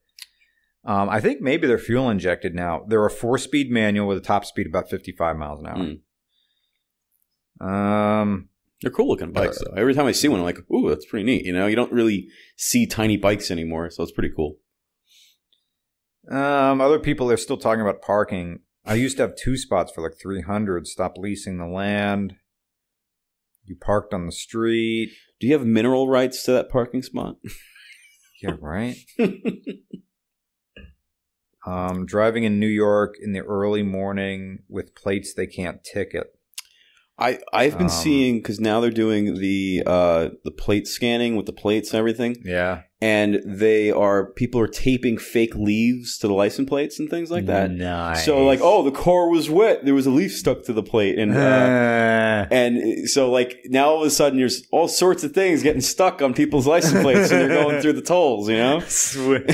I think maybe they're fuel injected now. They're a 4-speed manual with a top speed about 55 miles an hour. They're cool looking bikes, though. Every time I see one, I'm like, ooh, that's pretty neat. You know, you don't really see tiny bikes anymore. So it's pretty cool. Other people are still talking about parking. I used to have 2 spots for like 300. Stop leasing the land. You parked on the street. Do you have mineral rights to that parking spot? Yeah, right. Driving in New York in the early morning with plates they can't ticket. I've been seeing, because now they're doing the plate scanning with the plates and everything. Yeah. And people are taping fake leaves to the license plates and things like that. Nice. So like, oh, the car was wet. There was a leaf stuck to the plate, and so like now all of a sudden there's all sorts of things getting stuck on people's license plates, and they're going through the tolls. You know. It'd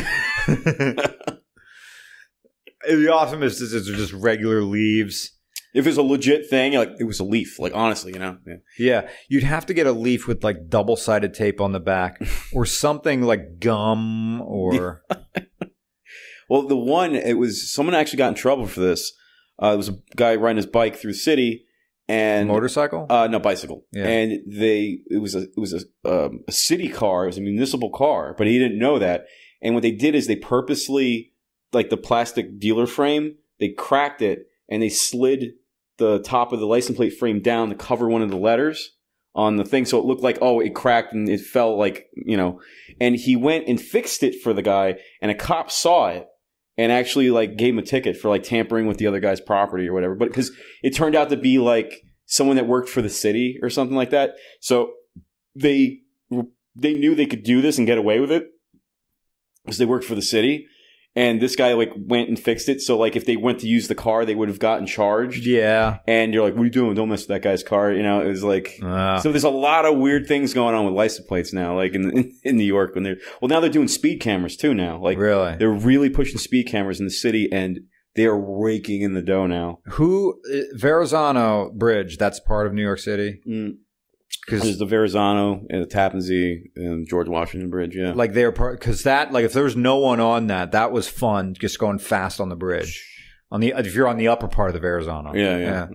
be awesome if it's just regular leaves. If it's a legit thing, like it was a leaf, like honestly, you know? Yeah. You'd have to get a leaf with like double-sided tape on the back or something like gum or... Yeah. Well, the one, it was someone actually got in trouble for this. It was a guy riding his bike through the city and... Motorcycle? No, bicycle. Yeah. And it was a city car. It was a municipal car, but he didn't know that. And what they did is they purposely, like the plastic dealer frame, they cracked it and they slid the top of the license plate frame down to cover one of the letters on the thing. So it looked like, oh, it cracked and it fell like, you know. And he went and fixed it for the guy, and a cop saw it and actually like gave him a ticket for like tampering with the other guy's property or whatever. But because it turned out to be like someone that worked for the city or something like that. So they they knew they could do this and get away with it because they worked for the city. And this guy, like, went and fixed it. So, like, if they went to use the car, they would have gotten charged. Yeah. And you're like, what are you doing? Don't mess with that guy's car. You know, it was like... So there's a lot of weird things going on with license plates now, like, in New York. When they're Well, now they're doing speed cameras, too, now. Like, really? They're really pushing speed cameras in the city, and they're raking in the dough now. Verrazano Bridge, that's part of New York City. Mm. Because there's the Verrazano and the Tappan Zee and George Washington Bridge, yeah. Like, they're part, because that, like, if there was no one on that was fun, just going fast on the bridge. If you're on the upper part of the Verrazano. Yeah.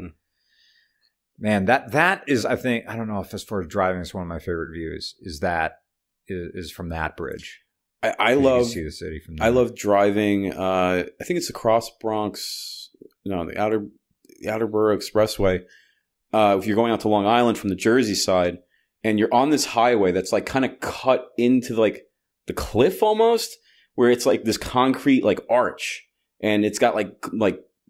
Man, that is, I think, I don't know if as far as driving, it's one of my favorite views, is from that bridge. I love, see the city from there. I love driving, I think it's across Bronx, no, the Outer Borough Expressway. If you're going out to Long Island from the Jersey side and you're on this highway that's like kind of cut into like the cliff almost, where it's like this concrete like arch and it's got like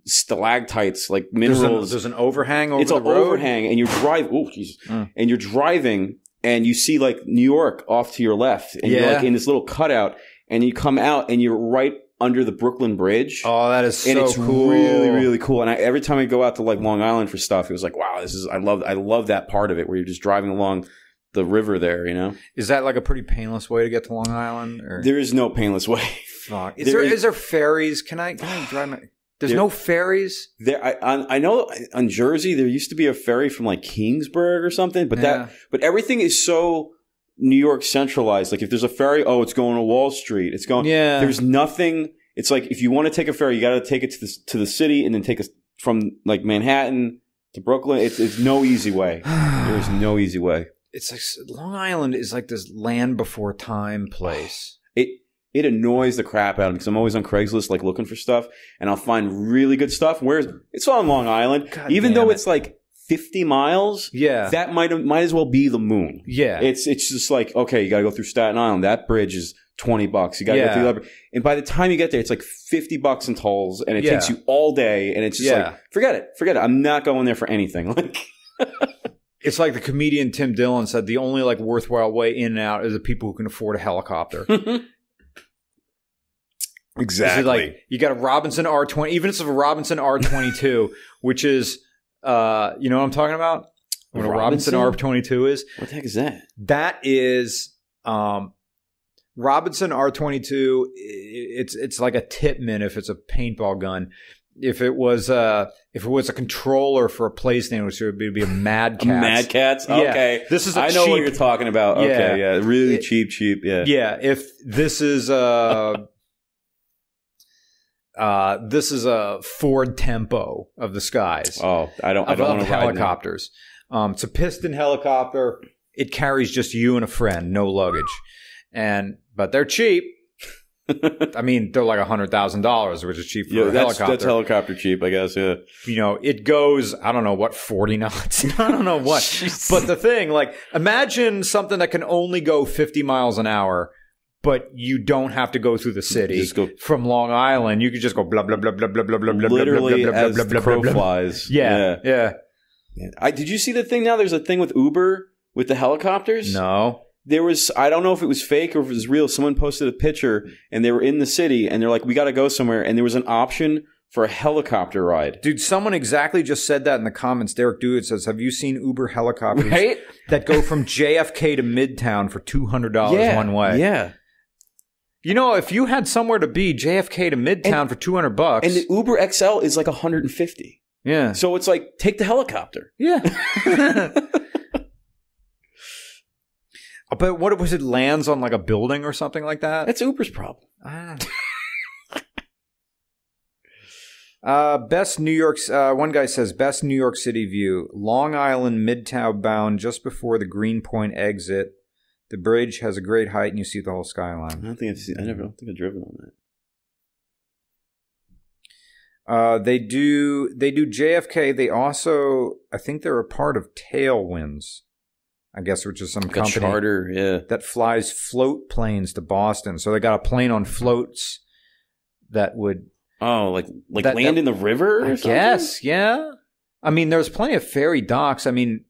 stalactites, like minerals. There's an overhang over the road. It's an overhang and you drive. Oh, Jesus. Mm. And you're driving and you see like New York off to your left and you're like in this little cutout and you come out and you're right under the Brooklyn Bridge. Oh, that is so cool. And it's really, really cool. And every time I go out to like Long Island for stuff, it was like, wow, this is, I love that part of it where you're just driving along the river there, you know? Is that like a pretty painless way to get to Long Island? Or? There is no painless way. Fuck. Is there ferries? Can I drive my... There's no ferries? I know on Jersey, there used to be a ferry from like Kingsburg or something, but everything is so... New York centralized. Like if there's a ferry, oh, it's going to Wall Street. It's going. Yeah. There's nothing. It's like if you want to take a ferry, you got to take it to the city and then take it from like Manhattan to Brooklyn. It's no easy way. There is no easy way. It's like Long Island is like this land before time place. It annoys the crap out of me because I'm always on Craigslist like looking for stuff and I'll find really good stuff. Where's it's on Long Island, God even though it's like. 50 miles, yeah, that might as well be the moon. Yeah, it's just like, okay, you got to go through Staten Island. That bridge is $20. You got to go through that bridge. And by the time you get there, it's like $50 in tolls, and it takes you all day. And it's just like, forget it. I'm not going there for anything. Like, it's like the comedian Tim Dillon said: the only like worthwhile way in and out is the people who can afford a helicopter. Exactly. Like you got a Robinson R20, even if it's a Robinson R22, which is. You know what I'm talking about? What a Robinson R22 is? What the heck is that? That is Robinson R22. It's like a Tippmann if it's a paintball gun. If it was a controller for a PlayStation, which would be a Mad Catz. Mad Catz? Okay. Yeah. This is I know what you're talking about. Yeah. Okay, yeah. Really cheap. Yeah. Yeah. If this is this is a Ford Tempo of the skies. Oh, I don't want to ride helicopters. It's a piston helicopter. It carries just you and a friend, no luggage, but they're cheap. I mean, they're like $100,000, which is cheap for a helicopter. That's helicopter cheap, I guess. Yeah, you know, it goes. I don't know what 40 knots. I don't know what. Jeez. But the thing, like, imagine something that can only go 50 miles an hour. But you don't have to go through the city from Long Island. You could just go blah, blah, blah, blah, blah, blah, blah, blah, blah, literally as the crow flies. Yeah. Did you see the thing now? There's a thing with Uber with the helicopters? No. There was – I don't know if it was fake or if it was real. Someone posted a picture and they were in the city and they're like, we got to go somewhere. And there was an option for a helicopter ride. Dude, someone exactly just said that in the comments. Derek Dewitt says, have you seen Uber helicopters that go from JFK to Midtown for $200 one way? Yeah. You know, if you had somewhere to be, JFK to Midtown for $200, and the Uber XL is like $150. Yeah, so it's like take the helicopter. Yeah, but what was it? Lands on like a building or something like that. That's Uber's problem. Best New York. One guy says best New York City view: Long Island Midtown bound, just before the Greenpoint exit. The bridge has a great height, and you see the whole skyline. I don't think I've driven on that. They do JFK. They also, I think, they're a part of Tailwinds, I guess, which is some like company that flies float planes to Boston. So they got a plane on floats that would like land in the river. I guess, yeah. I mean, there's plenty of ferry docks. I mean.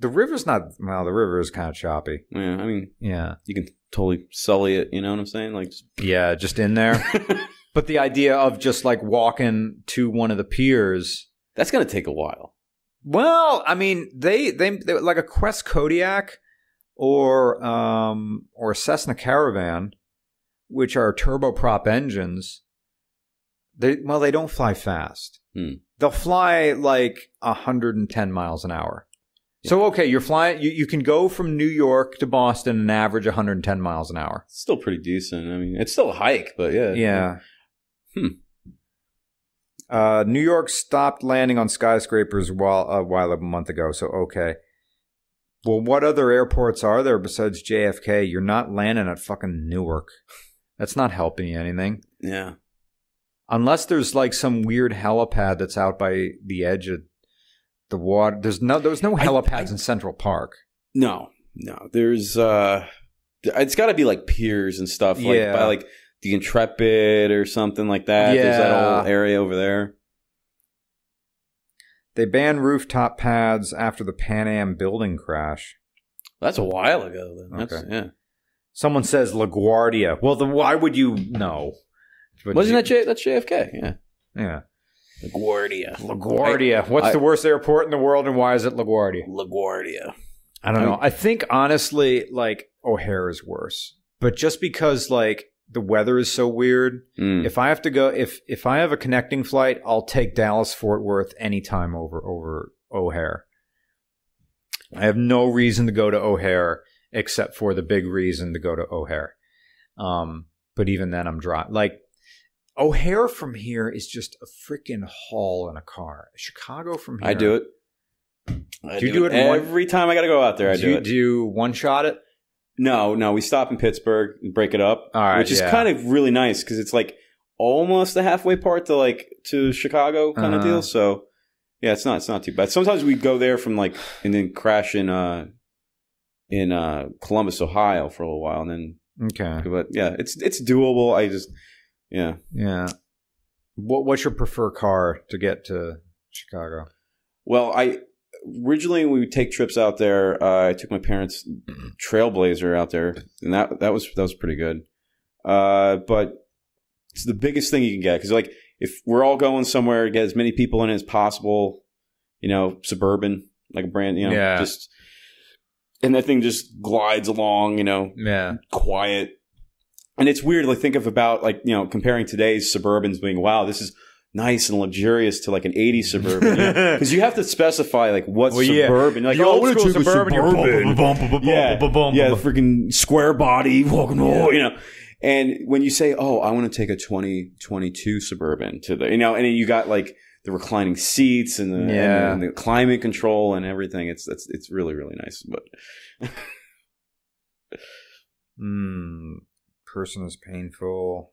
The river's not, well, the river is kind of choppy. Yeah, I mean, yeah, you can totally sully it, you know what I'm saying? Like, just... yeah, just in there. But the idea of just like walking to one of the piers. That's going to take a while. Well, I mean, they like a Quest Kodiak or a Cessna Caravan, which are turboprop engines. They don't fly fast. Hmm. They'll fly like 110 miles an hour. Yeah. So, okay, you're flying. You can go from New York to Boston and average 110 miles an hour. It's still pretty decent. I mean, it's still a hike, but yeah. Yeah. New York stopped landing on skyscrapers a while a month ago. So, okay. Well, what other airports are there besides JFK? You're not landing at fucking Newark. That's not helping you anything. Yeah. Unless there's like some weird helipad that's out by the edge of the water. There was no helipads in Central Park. No. There's it's got to be like piers and stuff, like by like the Intrepid or something like that. Yeah. There's that whole area over there. They banned rooftop pads after the Pan Am building crash. That's a while ago. Then. Okay. Yeah. Someone says LaGuardia. Well, why would you know? Wasn't that JFK? Yeah. Yeah. LaGuardia. What's the worst airport in the world, and why is it LaGuardia? LaGuardia. I don't know. I think, honestly, like, O'Hare is worse. But just because, like, the weather is so weird, if I have to go, if I have a connecting flight, I'll take Dallas-Fort Worth anytime over O'Hare. I have no reason to go to O'Hare except for the big reason to go to O'Hare. But even then, I'm dry. Like, O'Hare from here is just a freaking haul in a car. Chicago from here. I do it. Every time I got to go out there, I do it. Do you one-shot it? No. We stop in Pittsburgh and break it up, which is kind of really nice because it's like almost the halfway part to Chicago kind of deal. So, yeah, it's not too bad. Sometimes we go there from like and then crash in Columbus, Ohio for a little while. And then, okay. But, yeah, it's doable. I just... Yeah. Yeah. What's your preferred car to get to Chicago? Well, originally when we would take trips out there, I took my parents' Trailblazer out there, and that was pretty good. But it's the biggest thing you can get, cuz like if we're all going somewhere, get as many people in as possible, you know, Suburban, like a brand, you know, just and that thing just glides along, you know. Yeah. Quiet. And it's weird, like, think of about, like, you know, comparing today's Suburbans being, wow, this is nice and luxurious to, like, an 80s Suburban. Because you have to specify, like, what's Suburban. Like, old school Suburban, the freaking square body, walking, you know. And when you say, oh, I want to take a 2022 Suburban to the, you know, and then you got, like, the reclining seats and the climate control and everything. It's really, really nice. But person is painful.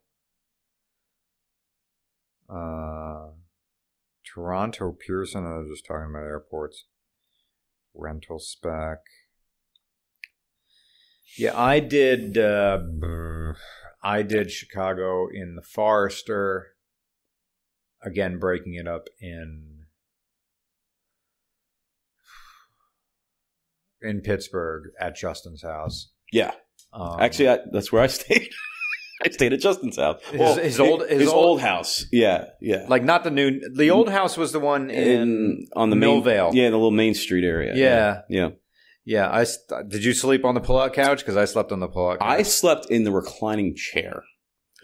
Toronto Pearson. I was just talking about airports. Rental spec. Yeah, I did Chicago in the Forester. Again, breaking it up in Pittsburgh at Justin's house. Yeah. Actually, that's where I stayed. I stayed at Justin's house. Well, his old house. Yeah, yeah. Like not the new. The old house was the one on the Millvale. Yeah, in the little Main Street area. Yeah, yeah, yeah. Did you sleep on the pullout couch? Because I slept on the pullout couch. I slept in the reclining chair.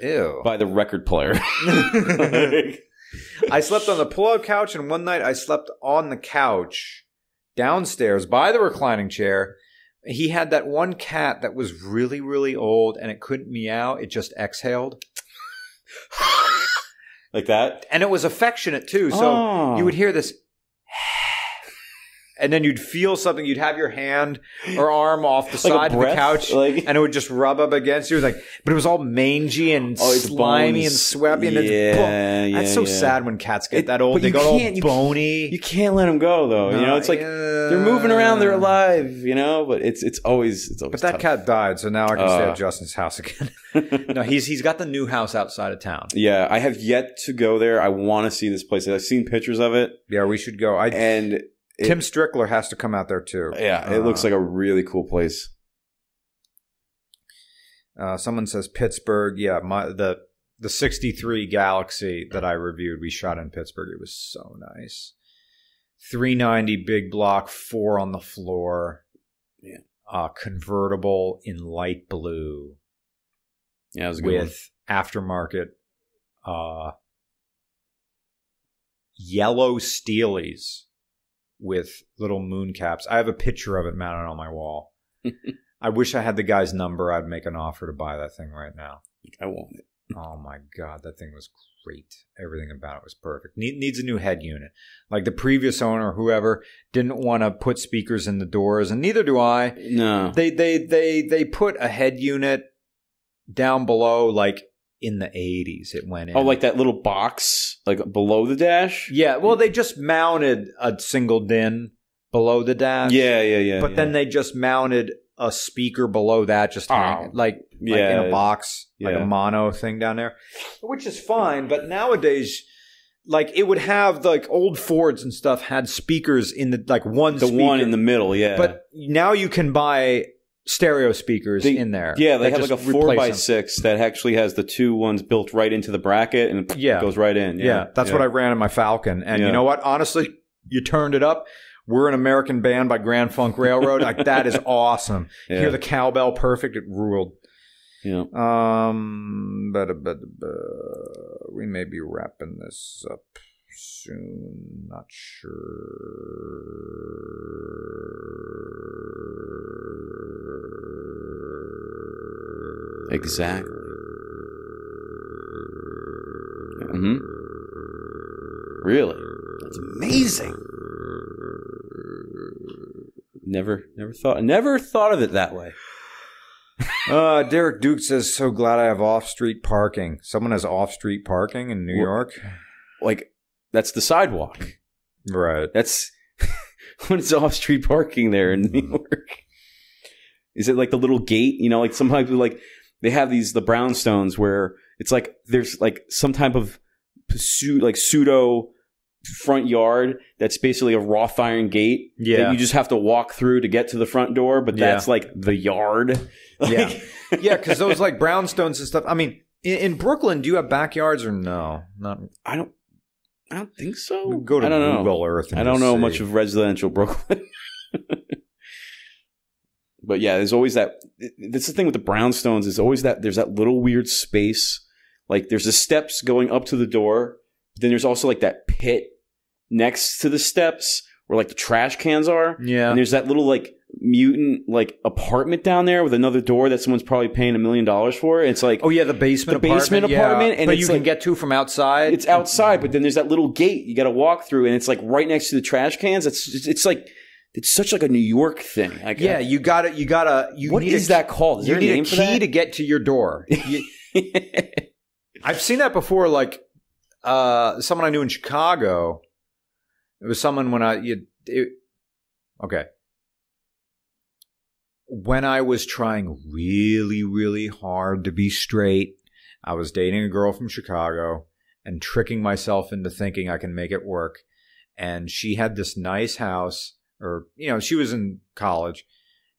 Ew. By the record player. I slept on the pullout couch, and one night I slept on the couch downstairs by the reclining chair. He had that one cat that was really, really old, and it couldn't meow. It just exhaled. Like that? And it was affectionate, too. So you would hear this, and then you'd feel something. You'd have your hand or arm off the side of the couch, and it would just rub up against you. It was like, but it was all mangy and slimy and sweaty. And that's so sad when cats get that old. They got all bony. You can't let them go, though. No, you know, it's like they're moving around. They're alive, you know, but it's always But that cat died, so now I can stay at Justin's house again. No, he's got the new house outside of town. Yeah, I have yet to go there. I want to see this place. I've seen pictures of it. Yeah, we should go. Tim Strickler has to come out there too. Yeah, it looks like a really cool place. Someone says Pittsburgh. Yeah, the 63 Galaxy that I reviewed, we shot in Pittsburgh. It was so nice. 390 big block, 4 on the floor. Yeah. Convertible in light blue. Yeah, it was a good with one. Aftermarket yellow steelies with little moon caps. I have a picture of it mounted on my wall. I wish I had the guy's number. I'd make an offer to buy that thing right now. I want it. Oh my God, that thing was great. Everything about it was perfect. Needs a new head unit. Like the previous owner, whoever, didn't want to put speakers in the doors, and neither do I. No. They put a head unit down below, like in the 80s it went in. Oh, like that little box, like below the dash? Yeah, well, they just mounted a single DIN below the dash. Yeah. But then they just mounted a speaker below that, just like in a box, like a mono thing down there, which is fine. But nowadays, like it would have like old Fords and stuff had speakers in the like one in the middle. Yeah. But now you can buy stereo speakers in there. Yeah. They have like a 4x6 that actually has the two ones built right into the bracket and it goes right in. Yeah. That's what I ran in my Falcon. And you know what? Honestly, you turned it up. We're an American Band by Grand Funk Railroad. Like that is awesome. Yeah. Hear the cowbell, perfect. It ruled. Yeah. But we may be wrapping this up soon. Not sure. Exactly. Mm-hmm. Really? That's amazing. Never thought of it that way. Derek Duke says, so glad I have off-street parking. Someone has off-street parking in New York? Like, that's the sidewalk. Right. That's when it's off-street parking there in New York. Is it like the little gate? You know, like sometimes they have the brownstones where it's like there's like some type of pseudo front yard that's basically a wrought iron gate that you just have to walk through to get to the front door, but that's like the yard. Because those like brownstones and stuff. I mean, in Brooklyn, do you have backyards or no? Not. I don't think so. Go to Google Earth. I don't know much of residential Brooklyn. But yeah, there's always that. That's the thing with the brownstones. Is always that there's that little weird space. Like there's the steps going up to the door. Then there's also like that pit next to the steps where like the trash cans are. Yeah. And there's that little like mutant like apartment down there with another door that someone's probably paying $1 million for. It's like, oh yeah, the basement apartment. And but you can get to from outside. It's outside, but then there's that little gate you got to walk through, and it's like right next to the trash cans. It's like it's such like a New York thing. You what is that called? Is there a name for that? You need a key to get to your door. I've seen that before. Like. Someone I knew in Chicago, it was someone when I was trying really, really hard to be straight, I was dating a girl from Chicago and tricking myself into thinking I can make it work. And she had this nice house, or, you know, she was in college,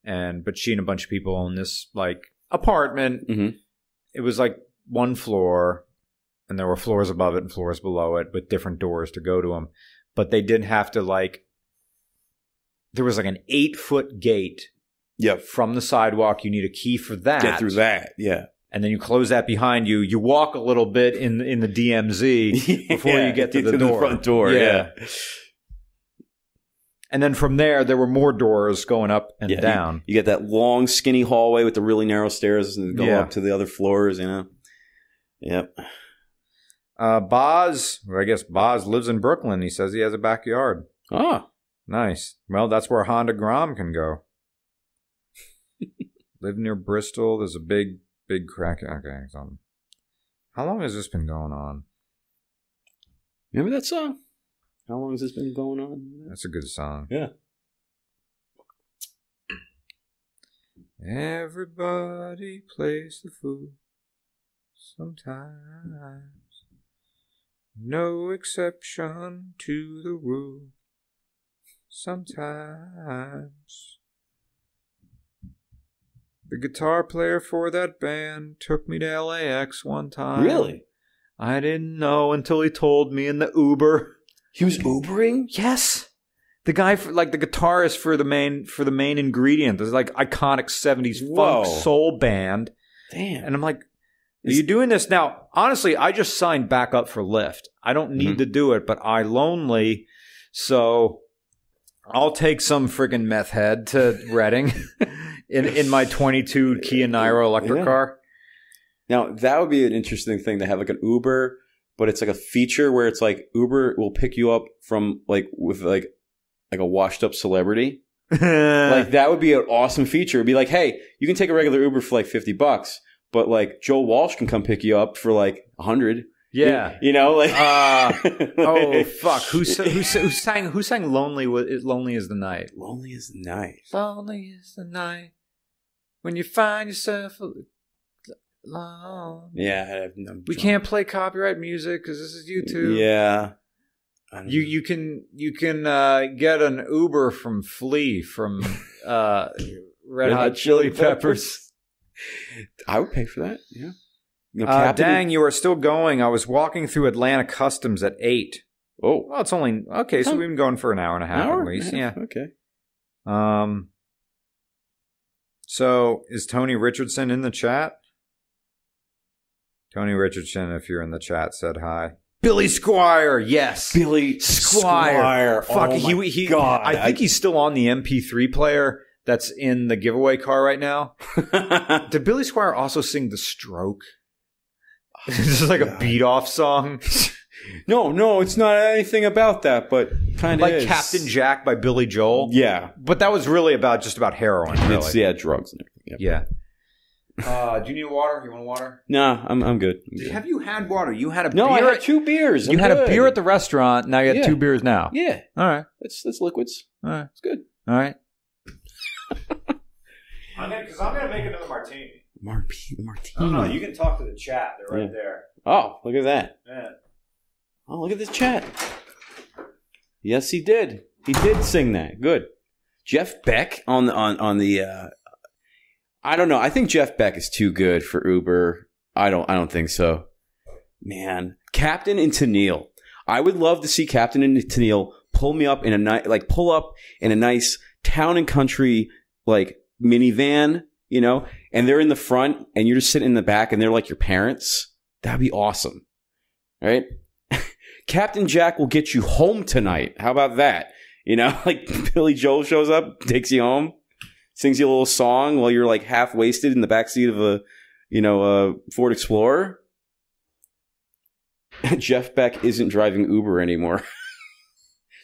but she and a bunch of people owned this like apartment. Mm-hmm. It was like one floor. And there were floors above it and floors below it with different doors to go to them. But they did have to there was like an 8-foot gate from the sidewalk. You need a key for that. Get through that, yeah. And then you close that behind you. You walk a little bit in the DMZ before you get to the front door. Yeah. And then from there were more doors going up and down. You get that long, skinny hallway with the really narrow stairs and go up to the other floors, you know. Yep. Boz lives in Brooklyn. He says he has a backyard. Ah. Nice. Well, that's where Honda Grom can go. Live near Bristol. There's a big, big crack. Okay. How long has this been going on? Remember that song? How long has this been going on? That's a good song. Yeah. Everybody plays the fool sometimes. No exception to the rule. Sometimes. The guitar player for that band took me to LAX one time. Really? I didn't know until he told me in the Uber. He was Ubering? Yes. The guy, the guitarist for the main ingredient. This iconic 70s funk soul band. Damn. And I'm like, are you doing this? Now, honestly, I just signed back up for Lyft. I don't need to do it, but I lonely. So I'll take some friggin' meth head to Reading in my 22 Kia Niro electric car. Now, that would be an interesting thing to have an Uber, but it's a feature where it's Uber will pick you up from with a washed up celebrity. That would be an awesome feature. It'd be hey, you can take a regular Uber for $50, but Joel Walsh can come pick you up for $100. Yeah, oh fuck! Who sang? Who sang "Lonely"? "Lonely is the night." Lonely is the night. Lonely is the night when you find yourself alone. Yeah, we can't play copyright music because this is YouTube. Yeah, you can get an Uber from Flea from Red Hot Chili Peppers. I would pay for that. Yeah. Dang, you are still going. I was walking through Atlanta Customs at 8. Oh. Well, it's only... Okay, so we've been going for an hour and a half at least. Yeah. Okay. So, is Tony Richardson in the chat? Tony Richardson, if you're in the chat, said hi. Billy Squire, yes. Billy Squire. Fuck, oh my God. I think he's still on the MP3 player that's in the giveaway car right now. Did Billy Squire also sing The Stroke? This is a beat-off song. No, it's not anything about that, but kind of is. Captain Jack by Billy Joel? Yeah. But that was really about heroin, really. It's, drugs. Yep. Yeah. Do you need water? You want water? No, I'm good. Have you had water? You had a beer? No, I had 2 beers. You had a beer at the restaurant, now you had 2 beers now. Yeah. All right. That's liquids. All right. It's good. All right. Because I'm going to make another martini. Martini. No, you can talk to the chat. They're right there. Oh, look at that. Yeah. Oh, look at this chat. Yes, he did. He did sing that. Good. Jeff Beck on the. I don't know. I think Jeff Beck is too good for Uber. I don't think so. Man, Captain and Tennille. I would love to see Captain and Tennille pull up in a nice town and country minivan, and they're in the front and you're just sitting in the back and they're your parents. That'd be awesome. All right. Captain Jack will get you home tonight. How about that? Billy Joel shows up, takes you home, sings you a little song while you're half wasted in the backseat of a Ford Explorer. Jeff Beck isn't driving Uber anymore.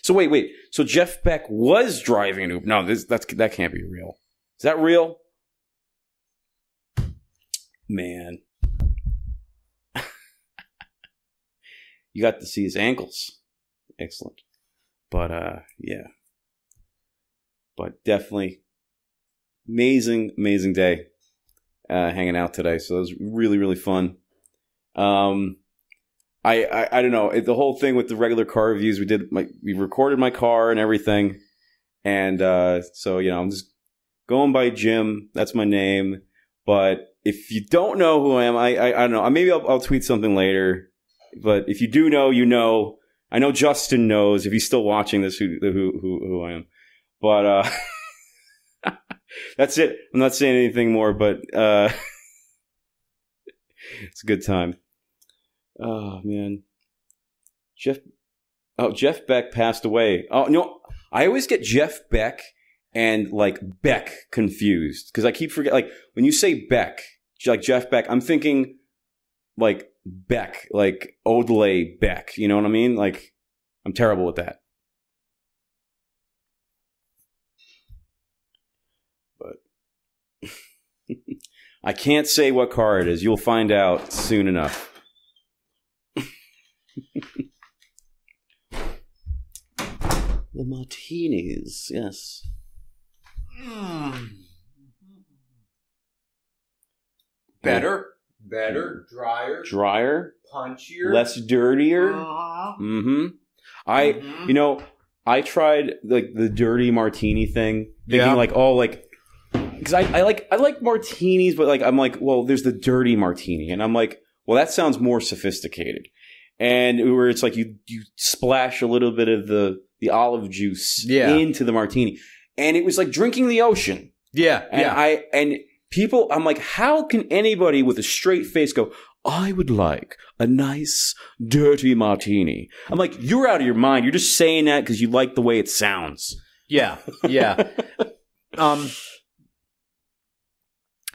So wait. So Jeff Beck was driving an Uber. No, that can't be real. Is that real? Man. You got to see his ankles. Excellent. But, yeah. But definitely amazing, amazing day hanging out today. So it was really, really fun. I don't know. The whole thing with the regular car reviews, we recorded my car and everything. And so, I'm just going by Jim. That's my name. But if you don't know who I am, I don't know. Maybe I'll tweet something later. But if you do know, you know. I know Justin knows, if he's still watching this, who I am. But that's it. I'm not saying anything more, but it's a good time. Oh, man. Jeff Beck passed away. Oh, no. I always get Jeff Beck and, Beck confused. Because I keep forgetting. When you say Beck, Jeff Beck, I'm thinking, Beck. Odelay Beck. You know what I mean? I'm terrible with that. But I can't say what car it is. You'll find out soon enough. The martinis, yes. Better, drier, punchier, less dirtier. Mm-hmm. I, I tried like the dirty martini thing, thinking like, oh, like, because I like martinis, but like I'm like, well, there's the dirty martini, and I'm like, well, that sounds more sophisticated. And where it's like you splash a little bit of the olive juice into the martini, and it was like drinking the ocean. Yeah, and people, I'm like, how can anybody with a straight face go, I would like a nice, dirty martini? I'm like, you're out of your mind. You're just saying that because you like the way it sounds. Yeah, yeah.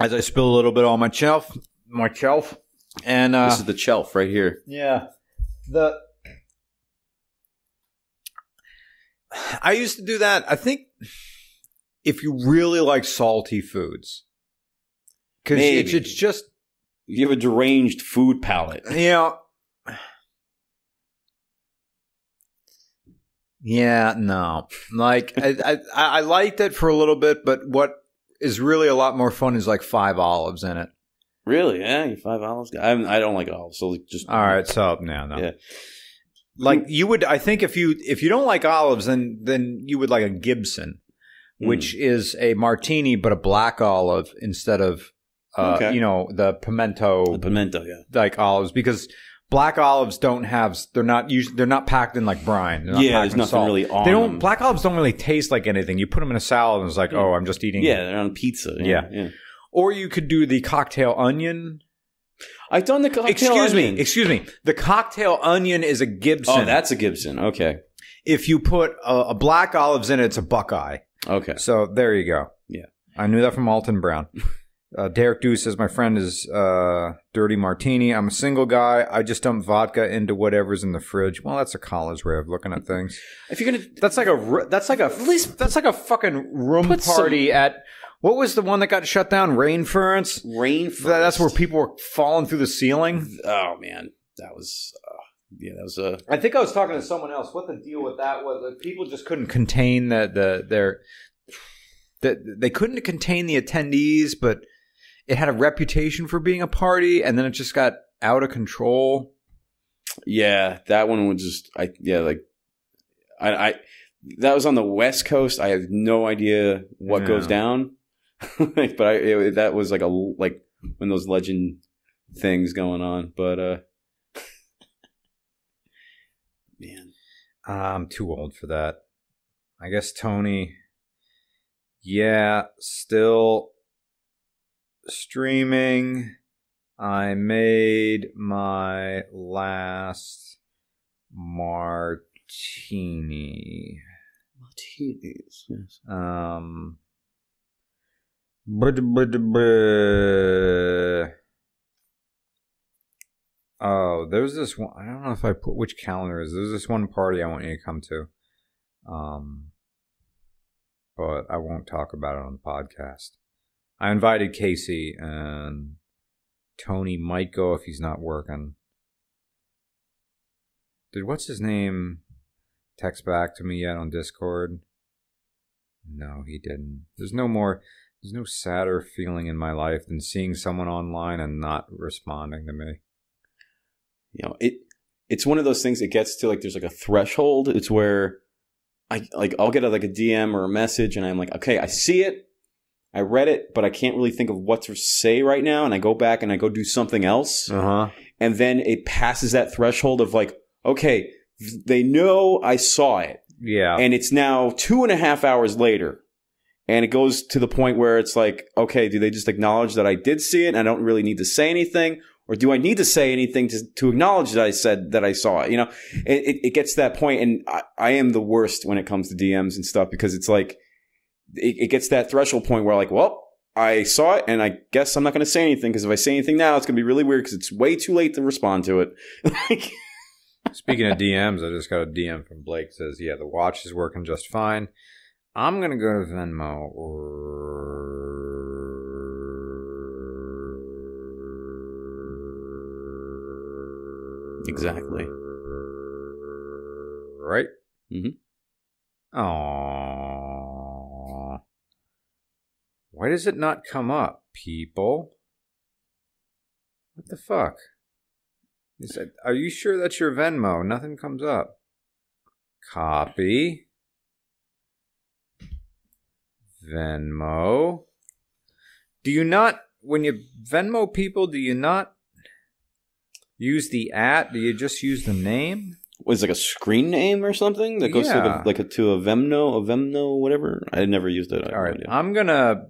As I spill a little bit on my shelf, and this is the shelf right here. Yeah, I used to do that. I think if you really like salty foods, because it's just. You have a deranged food palate. Yeah, no. Like, I liked it for a little bit, but what is really a lot more fun is like 5 olives in it. Really? Yeah, you 5 olives? I don't like olives, so like just... All right, so, no. Yeah. Like, you would... I think if you don't like olives, then you would like a Gibson, which is a martini, but a black olive instead of... okay. You know, the pimento, yeah, like olives, because black olives they're not packed in like brine. Yeah, there's nothing salt. Really on. They don't. Black olives don't really taste like anything. You put them in a salad and it's like, oh, I'm just eating. Yeah, they're on pizza. Yeah. Or you could do the cocktail onion. I've done the cocktail. Excuse me. The cocktail onion is a Gibson. Oh, that's a Gibson. Okay. If you put a black olives in it, it's a Buckeye. Okay. So there you go. Yeah, I knew that from Alton Brown. Derek Dew says, my friend is dirty martini. I'm a single guy. I just dump vodka into whatever's in the fridge. Well, that's a college way of looking at things. If you're gonna, that's like a fucking room party at what was the one that got shut down? Rainforest. That's where people were falling through the ceiling. Oh man, that was. I think I was talking to someone else. What the deal with that was? Like, people just couldn't contain they couldn't contain the attendees, but. It had a reputation for being a party, and then it just got out of control. Yeah, that one was just that was on the West Coast. I have no idea what goes down, but that was like one of those legend things going on. But man, I'm too old for that. I guess Tony. Yeah, still. Streaming. I made my last martini. Martinis, yes. Oh, there's this one. I don't know if I put which calendar is. There's this one party I want you to come to. But I won't talk about it on the podcast. I invited Casey, and Tony might go if he's not working. Did what's his name text back to me yet on Discord? No, he didn't. There's no sadder feeling in my life than seeing someone online and not responding to me. You know, it's one of those things. It gets to like there's like a threshold. It's where I'll get a DM or a message, and I'm like, okay, I see it. I read it, but I can't really think of what to say right now. And I go back and I go do something else. Uh-huh. And then it passes that threshold of like, okay, they know I saw it. Yeah. And it's now 2.5 hours later. And it goes to the point where it's like, okay, do they just acknowledge that I did see it and I don't really need to say anything? Or do I need to say anything to acknowledge that I said that I saw it? You know, it gets to that point. And I am the worst when it comes to DMs and stuff because it's like, it gets that threshold point where like, well, I saw it and I guess I'm not going to say anything because if I say anything now, it's going to be really weird because it's way too late to respond to it. Speaking of DMs, I just got a DM from Blake that says, yeah, the watch is working just fine. I'm going to go to Venmo Exactly. Right? Mm-hmm. Aww. Why does it not come up, people? What the fuck? He said, are you sure that's your Venmo? Nothing comes up. Copy. Venmo. Do you not, when you Venmo people, do you not use the at? Do you just use the name? Was like a screen name or something that goes to the, like a, to a Venmo, whatever. I never used it. All right, I'm gonna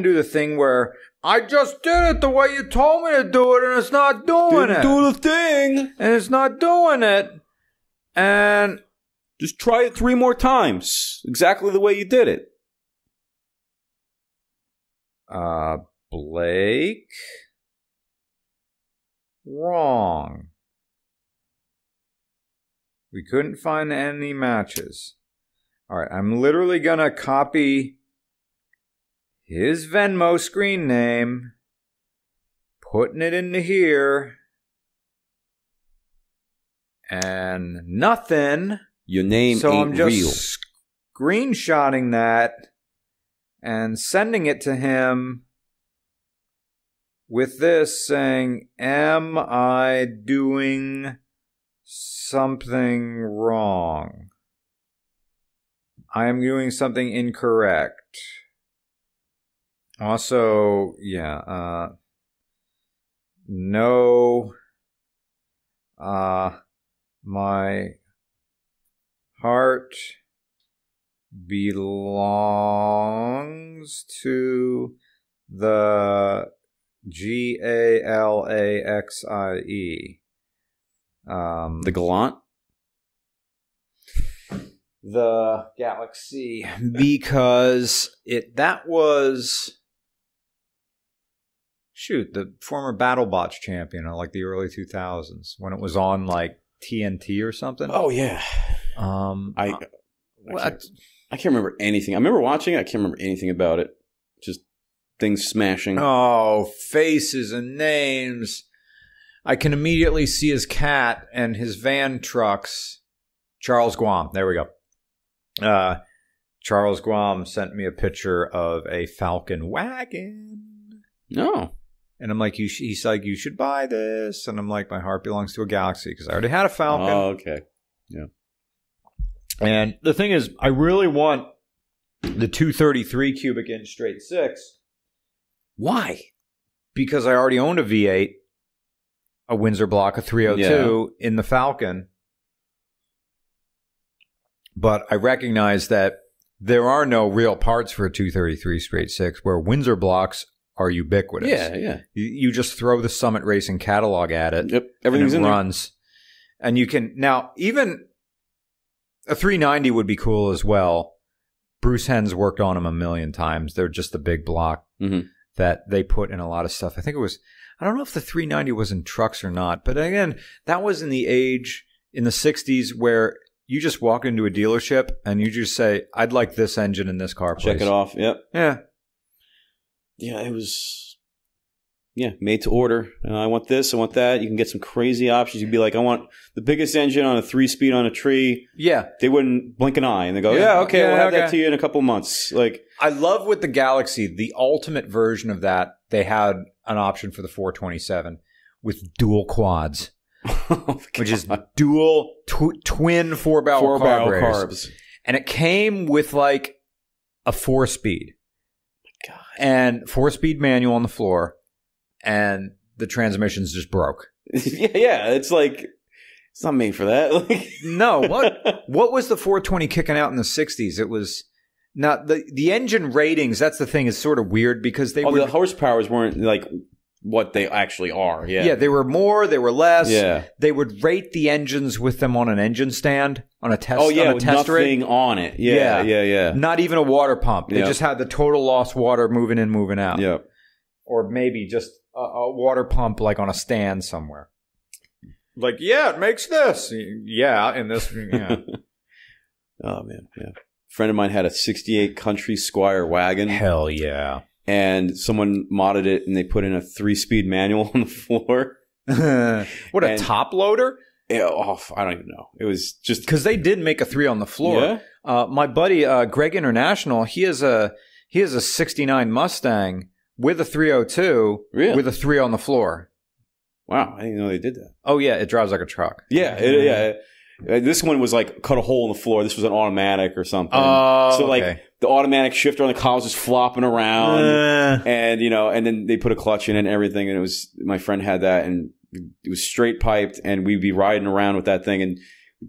do the thing where I just did it the way you told me to do it, and it's not doing it. Do the thing, and it's not doing it. And just try it 3 more times, exactly the way you did it. Blake Wrong. We couldn't find any matches. All right, I'm literally going to copy his Venmo screen name, putting it into here, and nothing. Your name ain't real. So I'm just screenshotting that and sending it to him with this saying, am I doing something wrong? I am doing something incorrect. Also, no, my heart belongs to the Galaxie. The Gallant? The Galaxy. Because that was, the former BattleBots champion of like the early 2000s when it was on like TNT or something. Oh, yeah. I can't remember anything. I remember watching it. I can't remember anything about it. Just things smashing. Oh, faces and names. I can immediately see his cat and his van trucks. Charles Guam. There we go. Charles Guam sent me a picture of a Falcon wagon. No. And I'm like, he's like, you should buy this. And I'm like, my heart belongs to a Galaxy because I already had a Falcon. Oh, okay. Yeah. And the thing is, I really want the 233 cubic inch straight six. Why? Because I already owned a V8, a Windsor block, a 302 in the Falcon. But I recognize that there are no real parts for a 233 straight six where Windsor blocks are ubiquitous. Yeah, yeah. You just throw the Summit Racing catalog at it. Yep, everything's in there. And it runs. And you can, now, even a 390 would be cool as well. Bruce Henn's worked on them a million times. They're just the big block that they put in a lot of stuff. I think it was, I don't know if the 390 was in trucks or not, but again, that was in the age in the 60s where you just walk into a dealership and you just say, I'd like this engine in this car, please. Check it off. Yep. Yeah. Yeah, it was, made to order. I want this, I want that. You can get some crazy options. You'd be like, I want the biggest engine on a 3-speed on a tree. Yeah. They wouldn't blink an eye and they go, we'll have that to you in a couple months. Like, I love with the Galaxy, the ultimate version of that, they had an option for the 427 with dual quads, which is dual twin 4-barrel carburetors. And it came with like a 4-speed. God. And 4-speed manual on the floor, and the transmissions just broke. Yeah. It's like, it's not made for that. Like, no. What was the 420 kicking out in the 60s? It was not the engine ratings. That's the thing, is sort of weird because the horsepowers weren't like what they actually are. Yeah. Yeah. They were more, they were less. Yeah. They would rate the engines with them on an engine stand, on a test. Oh, yeah. On a test rig. Nothing on it. Yeah. Yeah. Yeah. Not even a water pump. They just had the total loss water moving in, moving out. Yeah. Or maybe just a water pump like on a stand somewhere. Like, it makes this. Yeah. And this. Yeah. Oh, man. Yeah. A friend of mine had a 68 Country Squire wagon. Hell yeah. And someone modded it, and they put in a 3-speed manual on the floor. What, a top loader? I don't even know. It was just because they did make a 3 on the floor. Yeah? My buddy Greg International, he has a '69 Mustang with a 302, really? With a 3 on the floor. Wow, I didn't know they did that. Oh yeah, it drives like a truck. Yeah, This one was like cut a hole in the floor. This was an automatic or something. So the automatic shifter on the column was just flopping around, and you know, and then they put a clutch in and everything. And it was, my friend had that, and it was straight piped, and we'd be riding around with that thing, and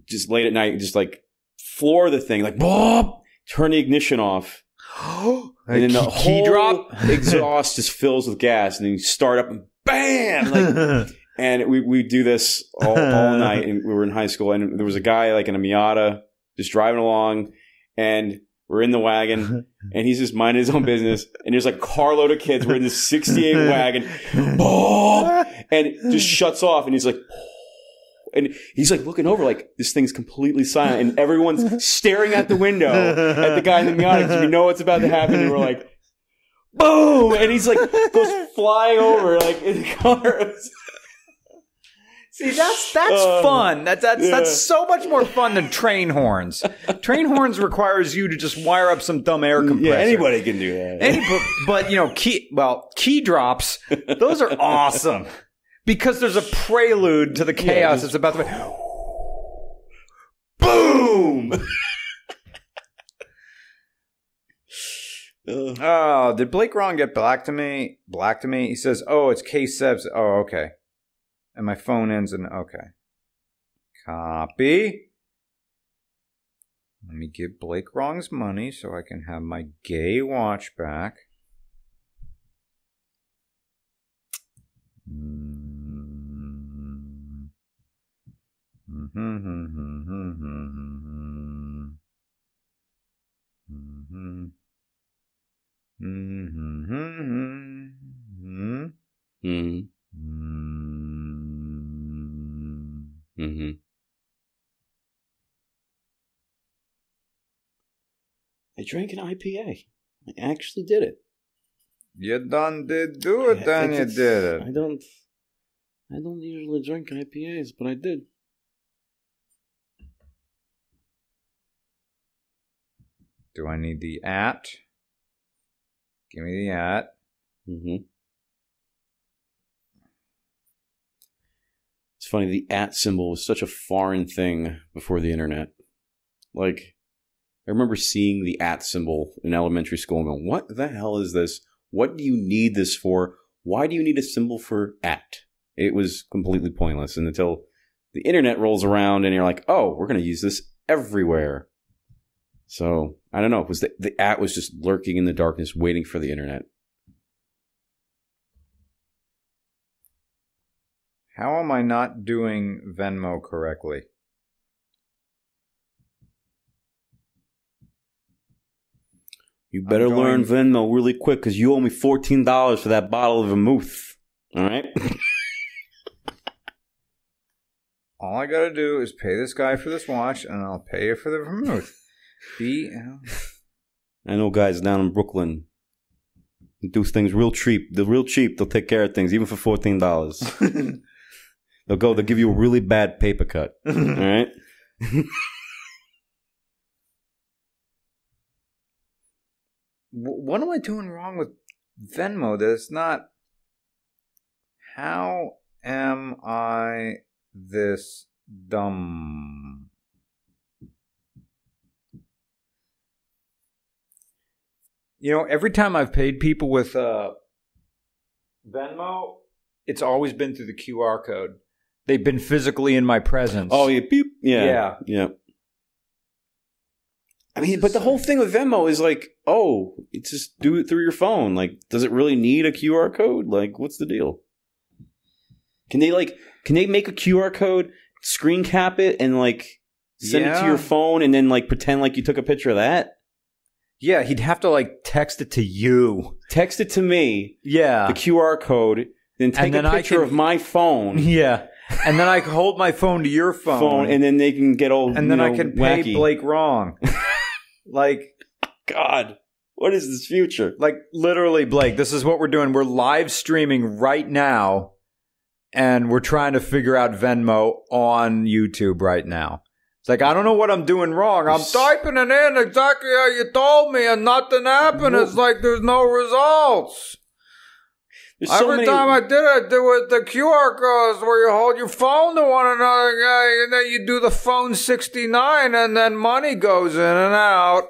just late at night, just like floor the thing, like boop, turn the ignition off, and then the whole drop exhaust just fills with gas, and then you start up and bam, like. And we do this all night, and we were in high school, and there was a guy like in a Miata just driving along, and we're in the wagon, and he's just minding his own business, and there's like a carload of kids. We're in this 68 wagon, and just shuts off, and he's like, and he's like looking over, like this thing's completely silent, and everyone's staring at the window at the guy in the Miata because we know what's about to happen, and we're like, boom, and he's like goes flying over like in the car. See, that's fun. That's so much more fun than train horns. Train horns requires you to just wire up some dumb air compressor. Yeah, anybody can do that. But you know, key drops, those are awesome because there's a prelude to the chaos that's about to be. Boom! Oh, did Blake Wrong get black to me? He says, "Oh, it's K-Sebs." Oh, okay. And my phone ends in, okay. Copy. Let me give Blake Wrong's money so I can have my gay watch back. Mm-hmm. I drank an IPA. I actually did it. You done did do it, then you did it. I don't usually drink IPAs, but I did. Do I need the at? Give me the at. Mm-hmm. Funny, the at symbol was such a foreign thing before the internet. Like, I remember seeing the at symbol in elementary school and going, what the hell is this? What do you need this for? Why do you need a symbol for at? It was completely pointless, and until the internet rolls around and you're like, oh, we're going to use this everywhere. So, I don't know. It was the at was just lurking in the darkness waiting for the internet. How am I not doing Venmo correctly? You better learn Venmo really quick because you owe me $14 for that bottle of vermouth. All right? All I got to do is pay this guy for this watch and I'll pay you for the vermouth. I know guys down in Brooklyn. They do things real cheap. They're real cheap. They'll take care of things even for $14. They'll give you a really bad paper cut. All right? What am I doing wrong with Venmo? That's not... How am I this dumb? You know, every time I've paid people with Venmo, it's always been through the QR code. They've been physically in my presence. Oh, yeah. Beep. Yeah. I mean, but the whole thing with Venmo is like, oh, it's just do it through your phone. Like, does it really need a QR code? Like, what's the deal? Can they make a QR code, screen cap it, and like send it to your phone and then like pretend like you took a picture of that? Yeah, he'd have to like text it to you. Text it to me. Yeah. The QR code. Then take a picture of my phone. Yeah. And then I can hold my phone to your phone. And then they can get all wacky. And then I can pay Blake Wrong. Like, God, what is this future? Like, literally, Blake, this is what we're doing. We're live streaming right now, and we're trying to figure out Venmo on YouTube right now. It's like, I don't know what I'm doing wrong. I'm typing it in exactly how you told me, and nothing happened. It's like there's no results. Every time I did it, I did with the QR codes where you hold your phone to one another, and then you do the phone 69, and then money goes in and out.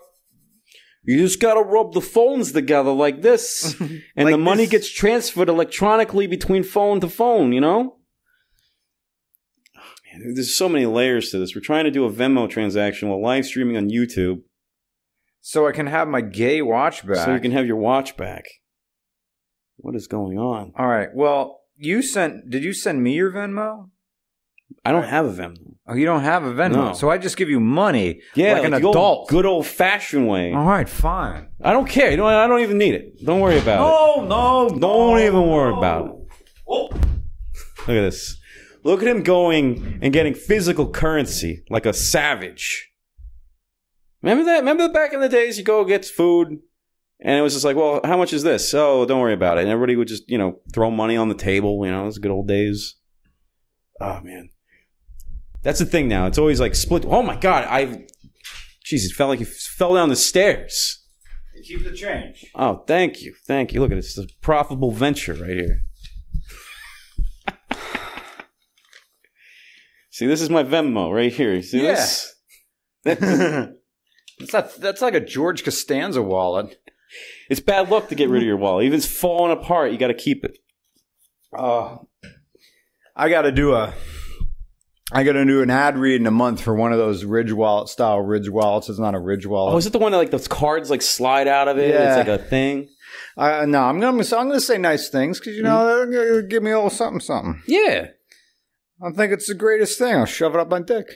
You just got to rub the phones together like this, and like the money gets transferred electronically between phone to phone, you know? Man, there's so many layers to this. We're trying to do a Venmo transaction while live streaming on YouTube. So I can have my gay watch back. So you can have your watch back. What is going on? All right. Well, you sent... Did you send me your Venmo? I don't have a Venmo. Oh, you don't have a Venmo. No. So I just give you money like an adult. Old, good old-fashioned way. All right, fine. I don't care. You know, I don't even need it. Don't worry about it. Don't even worry about it. Oh. Look at this. Look at him going and getting physical currency like a savage. Remember that? Remember back in the days you go get food? And it was just like, well, how much is this? Oh, don't worry about it. And everybody would just, you know, throw money on the table. You know, it was good old days. Oh, man. That's the thing now. It's always like split. Oh, my God. Jeez, it felt like he fell down the stairs. Keep the change. Oh, thank you. Thank you. Look at this. It's a profitable venture right here. See, this is my Venmo right here. You see this? That's like a George Costanza wallet. It's bad luck to get rid of your wallet. Even if it's falling apart, you got to keep it. I got to do an ad read in a month for one of those Ridge wallet style Ridge wallets. It's not a Ridge wallet. Oh, is it the one that like those cards like slide out of it? Yeah. It's like a thing. No, I'm gonna say nice things because you know they'll give me a little something something. Yeah, I think it's the greatest thing. I'll shove it up my dick.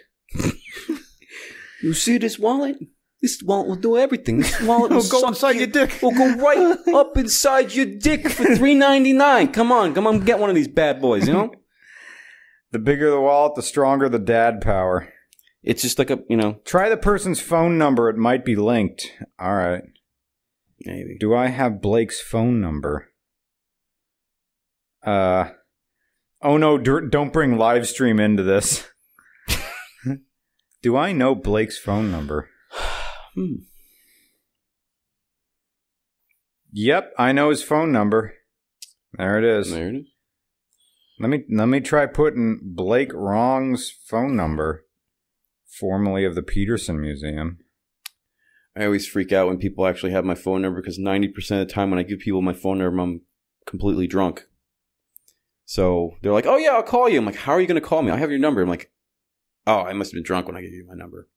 You see this wallet? This wallet will do everything. This wallet will go inside your dick. Will go right up inside your dick for $3.99. Come on, get one of these bad boys. You know, the bigger the wallet, the stronger the dad power. It's just like a Try the person's phone number; it might be linked. All right, maybe. Do I have Blake's phone number? Oh no! Don't bring live stream into this. Do I know Blake's phone number? Yep, I know his phone number. There it is. There it is. Let me try putting Blake Wrong's phone number, formerly of the Peterson Museum. I always freak out when people actually have my phone number because 90% of the time when I give people my phone number, I'm completely drunk. So they're like, "Oh yeah, I'll call you." I'm like, "How are you going to call me? I have your number." I'm like, "Oh, I must have been drunk when I gave you my number."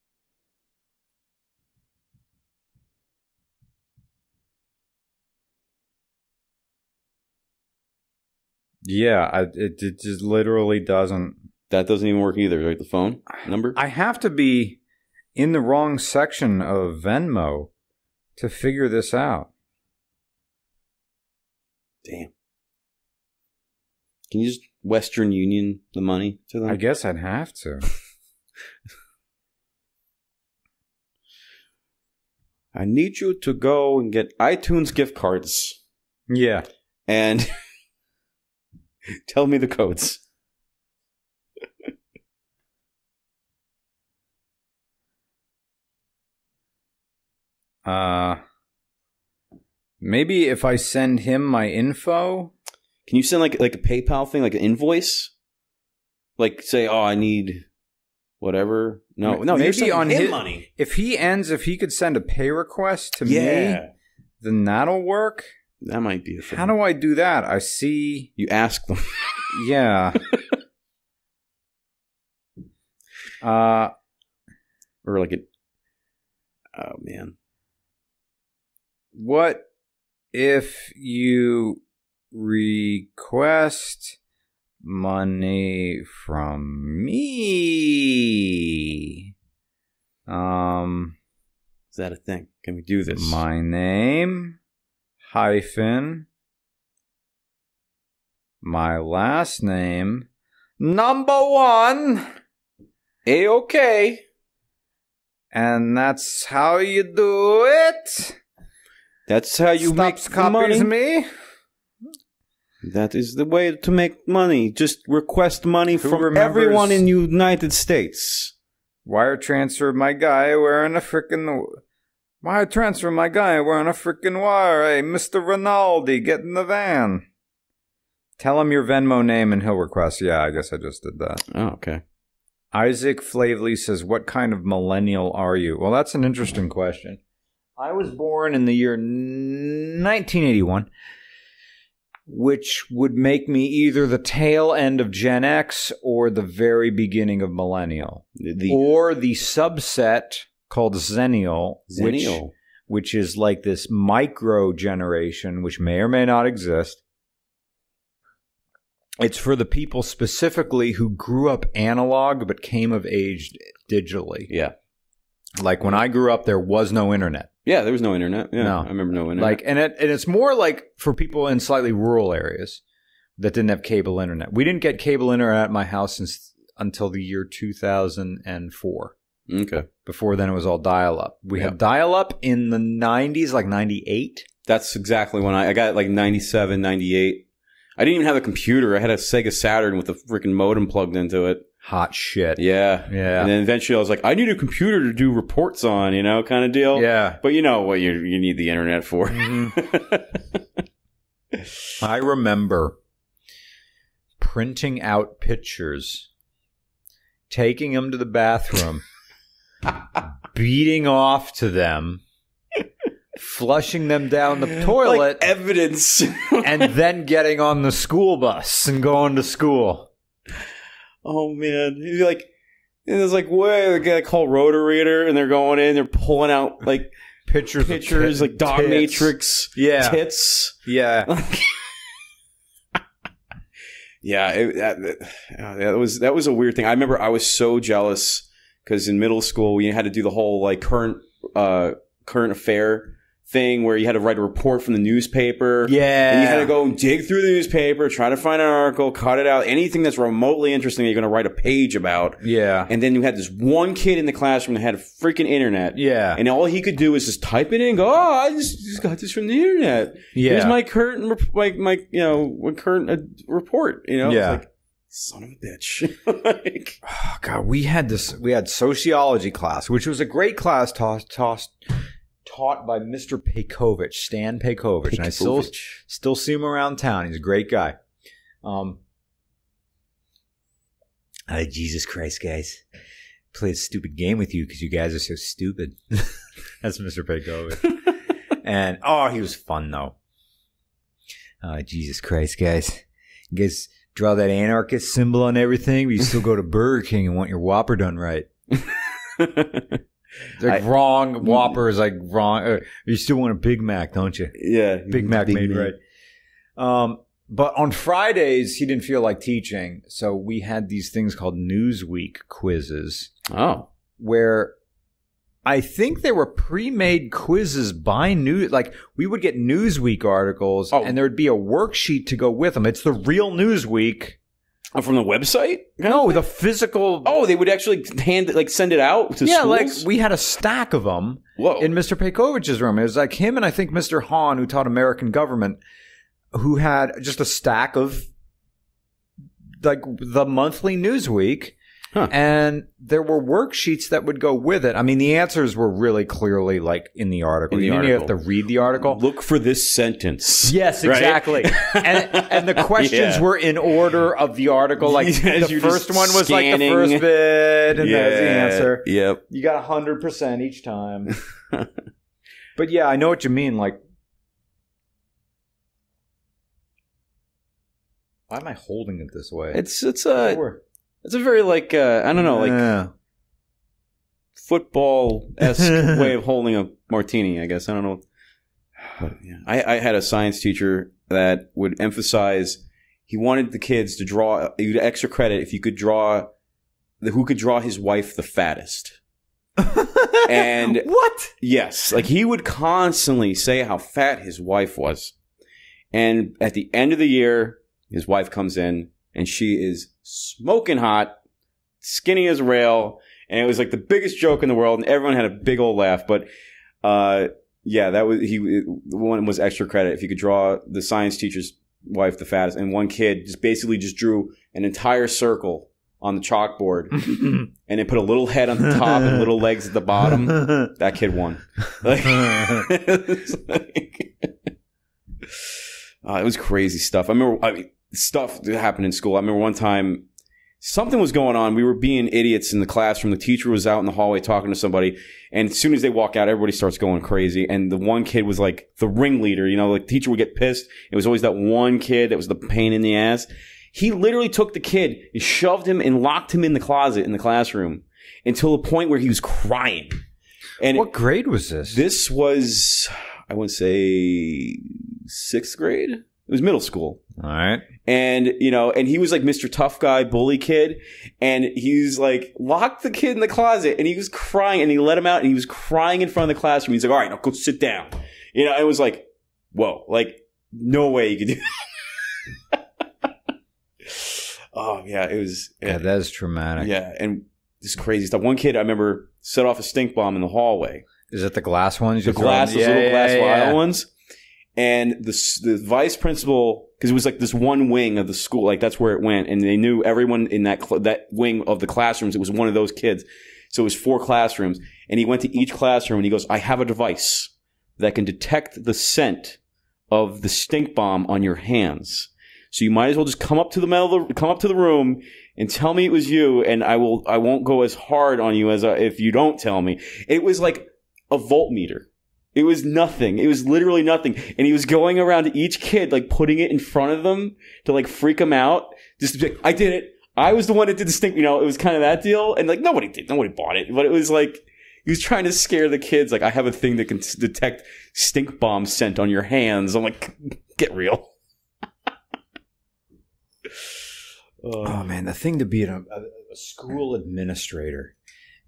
Yeah, it just literally doesn't. That doesn't even work either, right? The phone number? I have to be in the wrong section of Venmo to figure this out. Damn. Can you just Western Union the money to them? I guess I'd have to. I need you to go and get iTunes gift cards. Yeah. And... Tell me the codes. Maybe if I send him my info. Can you send like a PayPal thing, like an invoice? Like say, oh, I need whatever. No, maybe on his money. If he could send a pay request to me, then that'll work. That might be a thing. How do I do that? I see... You ask them. Yeah. Or like a... Oh, man. What if you request money from me? Is that a thing? Can we do this? My name... hyphen my last name #1 A-OK, and that's how you do it. That's how you make money. Me. That is the way to make money. Just request money from everyone in the United States. Why transfer my guy wearing a freaking wire? Hey, Mr. Rinaldi, get in the van. Tell him your Venmo name and he'll request. Yeah, I guess I just did that. Oh, okay. Isaac Flavely says, what kind of millennial are you? Well, that's an interesting question. I was born in the year 1981, which would make me either the tail end of Gen X or the very beginning of millennial, or the subset called Xennial, which is like this micro generation, which may or may not exist. It's for the people specifically who grew up analog but came of age digitally. Yeah. Like when I grew up, there was no internet. Yeah, there was no internet. Yeah, no. I remember no internet. Like, and it's more like for people in slightly rural areas that didn't have cable internet. We didn't get cable internet at my house until the year 2004. Okay. Before then, it was all dial-up. We had dial-up in the 90s, like 98. That's exactly when I got it, like 97, 98. I didn't even have a computer. I had a Sega Saturn with a freaking modem plugged into it. Hot shit. Yeah. Yeah. And then eventually I was like, I need a computer to do reports on, you know, kind of deal. Yeah. But you know what you need the internet for. Mm-hmm. I remember printing out pictures, taking them to the bathroom, beating off to them. Flushing them down the toilet, like evidence, and then getting on the school bus and going to school. Oh man, he's like, it's like what the guy called Roto Reader, and they're going in, they're pulling out like pictures, like dog tits. Matrix, yeah, tits, yeah, yeah. That was a weird thing. I remember I was so jealous because in middle school we had to do the whole like current affair thing where you had to write a report from the newspaper. Yeah. And you had to go and dig through the newspaper, try to find an article, cut it out, anything that's remotely interesting that you're going to write a page about. Yeah. And then you had this one kid in the classroom that had a freaking internet. Yeah. And all he could do was just type it in and go, oh, I just got this from the internet. Yeah. Here's my current, report, you know? Yeah. It's like, son of a bitch. Like, oh, God, we had sociology class, which was a great class taught by Mr. Pejkovic, Stan Pejkovic. And I still see him around town. He's a great guy. Jesus Christ, guys. Play a stupid game with you because you guys are so stupid. That's Mr. Pejkovic. And, oh, he was fun, though. Jesus Christ, guys. You guys draw that anarchist symbol on everything, but you still go to Burger King and want your Whopper done right. Like wrong Whopper is like wrong. You still want a Big Mac, don't you? Yeah, Big Mac made right. But on Fridays he didn't feel like teaching, so we had these things called Newsweek quizzes. Oh, where I think they were pre-made quizzes by News. Like we would get Newsweek articles, and there would be a worksheet to go with them. It's the real Newsweek. Oh, from the website? No, the physical. Oh, they would actually send it out to schools? Yeah, like we had a stack of them. Whoa. In Mr. Pejkovic's room. It was like him and I think Mr. Hahn, who taught American government, who had just a stack of like the monthly Newsweek. Huh. And there were worksheets that would go with it. I mean, the answers were really clearly like in the article. You didn't have to read the article. Look for this sentence. Yes, exactly. Right? and the questions were in order of the article. Like the first one was like the first bit, and that was the answer. Yep. You got 100% each time. But yeah, I know what you mean. Like, why am I holding it this way? It's a very, like, I don't know, like, football-esque way of holding a martini, I guess. I don't know. But, yeah. I had a science teacher that would emphasize he wanted the kids to draw – you'd extra credit if you could draw – who could draw his wife the fattest. And what? Yes. Like, he would constantly say how fat his wife was. And at the end of the year, his wife comes in, and she is smoking hot, skinny as a rail, and it was like the biggest joke in the world, and everyone had a big old laugh. But one was extra credit if you could draw the science teacher's wife the fattest, and one kid just drew an entire circle on the chalkboard, and it put a little head on the top and little legs at the bottom. That kid won. Like, It was crazy stuff. I mean, stuff that happened in school. I remember one time something was going on. We were being idiots in the classroom. The teacher was out in the hallway talking to somebody. And as soon as they walk out, everybody starts going crazy. And the one kid was like the ringleader. You know, like the teacher would get pissed. It was always that one kid that was the pain in the ass. He literally took the kid and shoved him and locked him in the closet in the classroom until the point where he was crying. And what grade was this? This was, I want to say, 6th grade. It was middle school. All right. And, you know, and he was like Mr. Tough Guy, bully kid. And he's like, locked the kid in the closet. And he was crying. And he let him out. And he was crying in front of the classroom. He's like, all right, now go sit down. You know, it was like, whoa, like, no way you could do that. Oh, yeah, it was. Yeah, that is traumatic. Yeah, and this crazy stuff. One kid, I remember, set off a stink bomb in the hallway. Is it the glass ones? The glass, those little glass vial ones. And the vice principal, because it was like this one wing of the school, like that's where it went. And they knew everyone in that wing of the classrooms. It was one of those kids. So it was 4 classrooms. And he went to each classroom and he goes, I have a device that can detect the scent of the stink bomb on your hands. So you might as well just come up to the room and tell me it was you, and I won't go as hard on you as if you don't tell me. It was like a voltmeter. It was nothing. It was literally nothing. And he was going around to each kid, like putting it in front of them to like freak them out. Just to be like, I did it. I was the one that did the stink. You know, it was kind of that deal. And like nobody did. Nobody bought it. But it was like he was trying to scare the kids. Like I have a thing that can detect stink bomb scent on your hands. I'm like, get real. Oh man, the thing to be a school administrator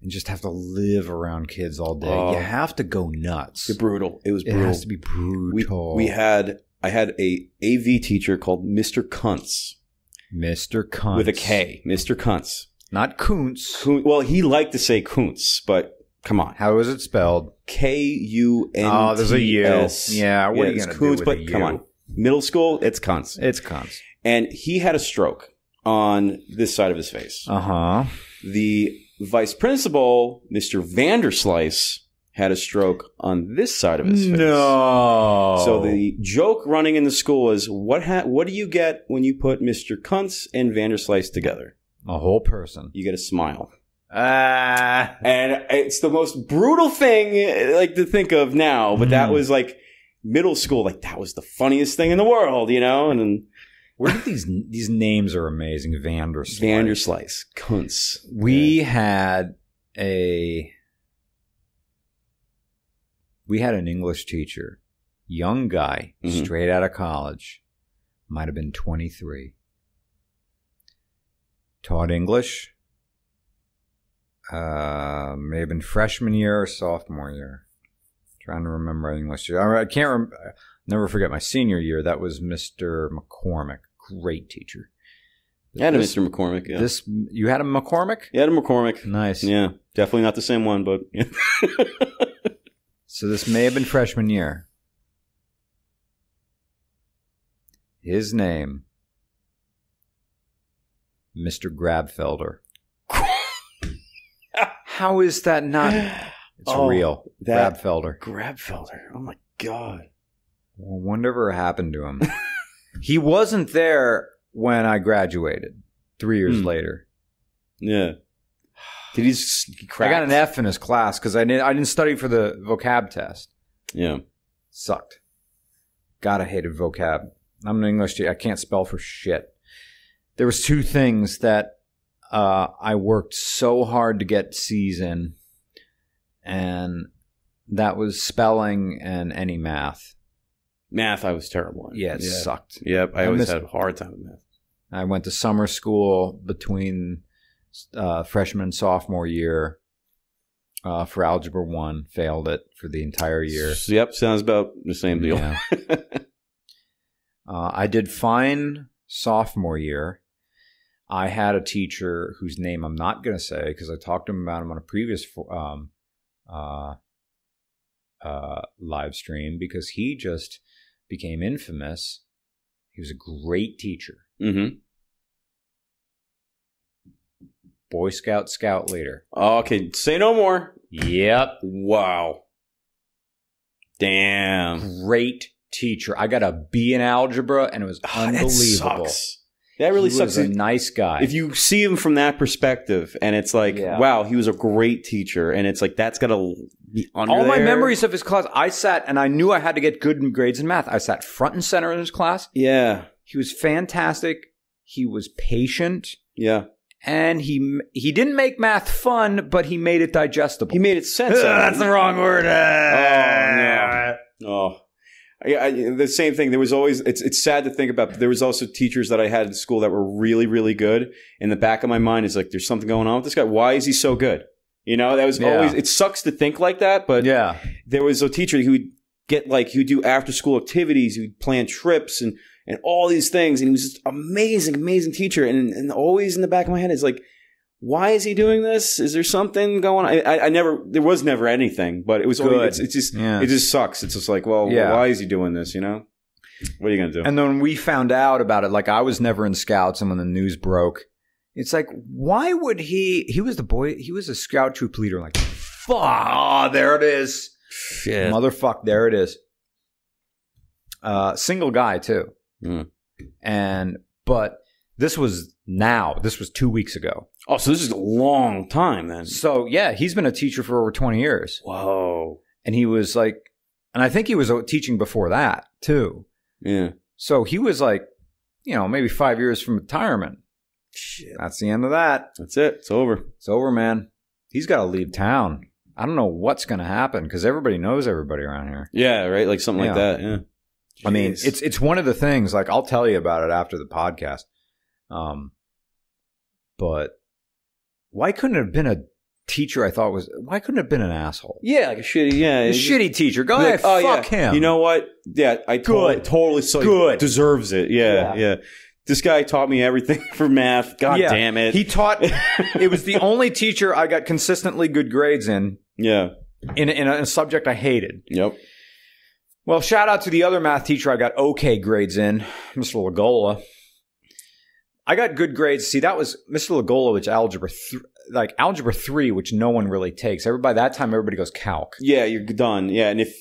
and just have to live around kids all day. You have to go nuts. It's brutal. It was brutal. It has to be brutal. I had a AV teacher called Mr. Kuntz. Mr. Kuntz. With a K. Mr. Kuntz. Not Kuntz. Well, he liked to say Kuntz, but come on. How is it spelled? K-U-N-T-S. Oh, there's a U. Yeah, what are you going to do with a U? Come on. Middle school, it's Kuntz. It's Kuntz. And he had a stroke on this side of his face. Uh-huh. The vice principal, Mr. Vanderslice, had a stroke on this side of his face. No. So the joke running in the school is, what do you get when you put Mr. Kuntz and Vanderslice together? A whole person. You get a smile. And it's the most brutal thing like to think of now, but that was like middle school. Like that was the funniest thing in the world, you know? And then, where did these names are amazing? Vanderslice. Kuntz. We had an English teacher, young guy, straight out of college, might have been 23. Taught English. May have been freshman year or sophomore year. Trying to remember English. I can't remember. Never forget my senior year. That was Mr. McCormick. Great teacher. Mr. McCormick. Yeah. You had a McCormick? You had a McCormick. Nice. Yeah. Definitely not the same one, but yeah. So this may have been freshman year. His name, Mr. Grabfelder. How is that not? It's real. Grabfelder. Oh my God. Whatever happened to him. He wasn't there when I graduated 3 years later. Yeah. Did he just crack? I got an F in his class because I didn't study for the vocab test. Yeah. Sucked. God, I hated vocab. I'm an English teacher. I can't spell for shit. There was 2 things that I worked so hard to get C's in, and that was spelling and any math. Math, I was terrible at. Yeah, it sucked. Yep, I always had a hard time with math. I went to summer school between freshman and sophomore year for Algebra 1. Failed it for the entire year. Yep, sounds about the same deal. Yeah. I did fine sophomore year. I had a teacher whose name I'm not going to say because I talked to him about him on a previous live stream because he just became infamous. He was a great teacher. Mm-hmm. Boy Scout leader. Okay, say no more. Yep. Wow. Damn. Great teacher. I got a B in algebra, and it was unbelievable. That sucks. That really sucks. He was a nice guy. If you see him from that perspective, and it's like, wow, he was a great teacher, and it's like, that's got to be under there. All my memories of his class, I sat, and I knew I had to get good grades in math. I sat front and center in his class. Yeah. He was fantastic. He was patient. Yeah. And he didn't make math fun, but he made it digestible. He made it sensible. That's the wrong word. The same thing. There was always, it's sad to think about, but there was also teachers that I had in school that were really, really good. In the back of my mind is like, there's something going on with this guy. Why is he so good? You know, that was always, it sucks to think like that, but there was a teacher who would get like, he would do after school activities, he would plan trips and all these things. And he was just amazing, amazing teacher. And always in the back of my head is like, why is he doing this? Is there something going on? There was never anything, but it was good. It just sucks. It's just like, why is he doing this? You know, what are you going to do? And then we found out about it. Like, I was never in scouts. And when the news broke, it's like, why would he was the boy. He was a scout troop leader. Like, there it is. Shit. Motherfuck. There it is. Single guy too. Mm. But this was now. This was 2 weeks ago. Oh, so this is a long time then. So, yeah, he's been a teacher for over 20 years. Whoa. And he was like – and I think he was teaching before that too. Yeah. So he was like, you know, maybe 5 years from retirement. Shit. That's the end of that. That's it. It's over. It's over, man. He's got to leave town. I don't know what's going to happen because everybody knows everybody around here. Yeah, right? Like something like that. Yeah. Jeez. I mean, it's one of the things. Like, I'll tell you about it after the podcast. But why couldn't it have been a teacher I thought was – why couldn't it have been an asshole? Yeah, like a shitty – yeah. A shitty teacher. Go ahead, like, fuck him. You know what? Yeah, I totally – good. Deserves it. Yeah. This guy taught me everything for math. God damn it. He taught – it was the only teacher I got consistently good grades in. Yeah. In a subject I hated. Yep. Well, shout out to the other math teacher I got okay grades in, Mr. Lagola. I got good grades. See, that was Mr. Lagola, which algebra 3, which no one really takes. By that time, everybody goes calc. Yeah, you're done. Yeah, and if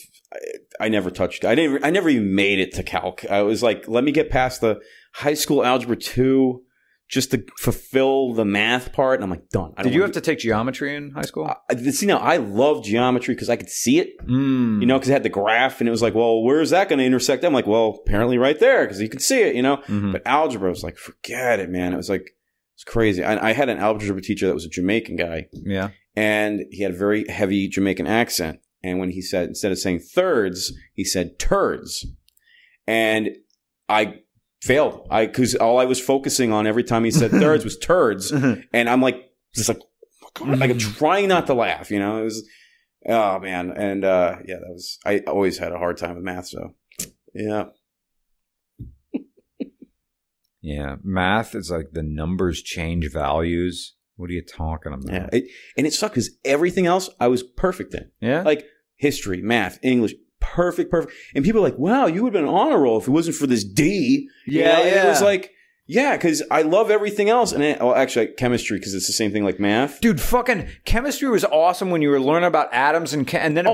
I never touched it. I never even made it to calc. I was like, let me get past the high school algebra 2 just to fulfill the math part. And I'm like, done. Did you have to take geometry in high school? I love geometry because I could see it, you know, because it had the graph. And it was like, well, where is that going to intersect? I'm like, well, apparently right there because you can see it, you know. Mm-hmm. But algebra was like, forget it, man. It was like, it's crazy. I had an algebra teacher that was a Jamaican guy. Yeah. And he had a very heavy Jamaican accent. And when he said, instead of saying thirds, he said turds. And I failed. Because all I was focusing on every time he said thirds was turds. And I'm like, just like, oh God, like I'm trying not to laugh, you know? It was, oh man. And that was, I always had a hard time with math. So, yeah. Yeah. Math is like the numbers change values. What are you talking about? Yeah. It sucked because everything else I was perfect in. Yeah. Like history, math, English. Perfect. And people are like, wow, you would have been on a roll if it wasn't for this D. Yeah, yeah. It was like, yeah, because I love everything else. And actually, chemistry, because it's the same thing like math. Dude, fucking chemistry was awesome when you were learning about atoms and then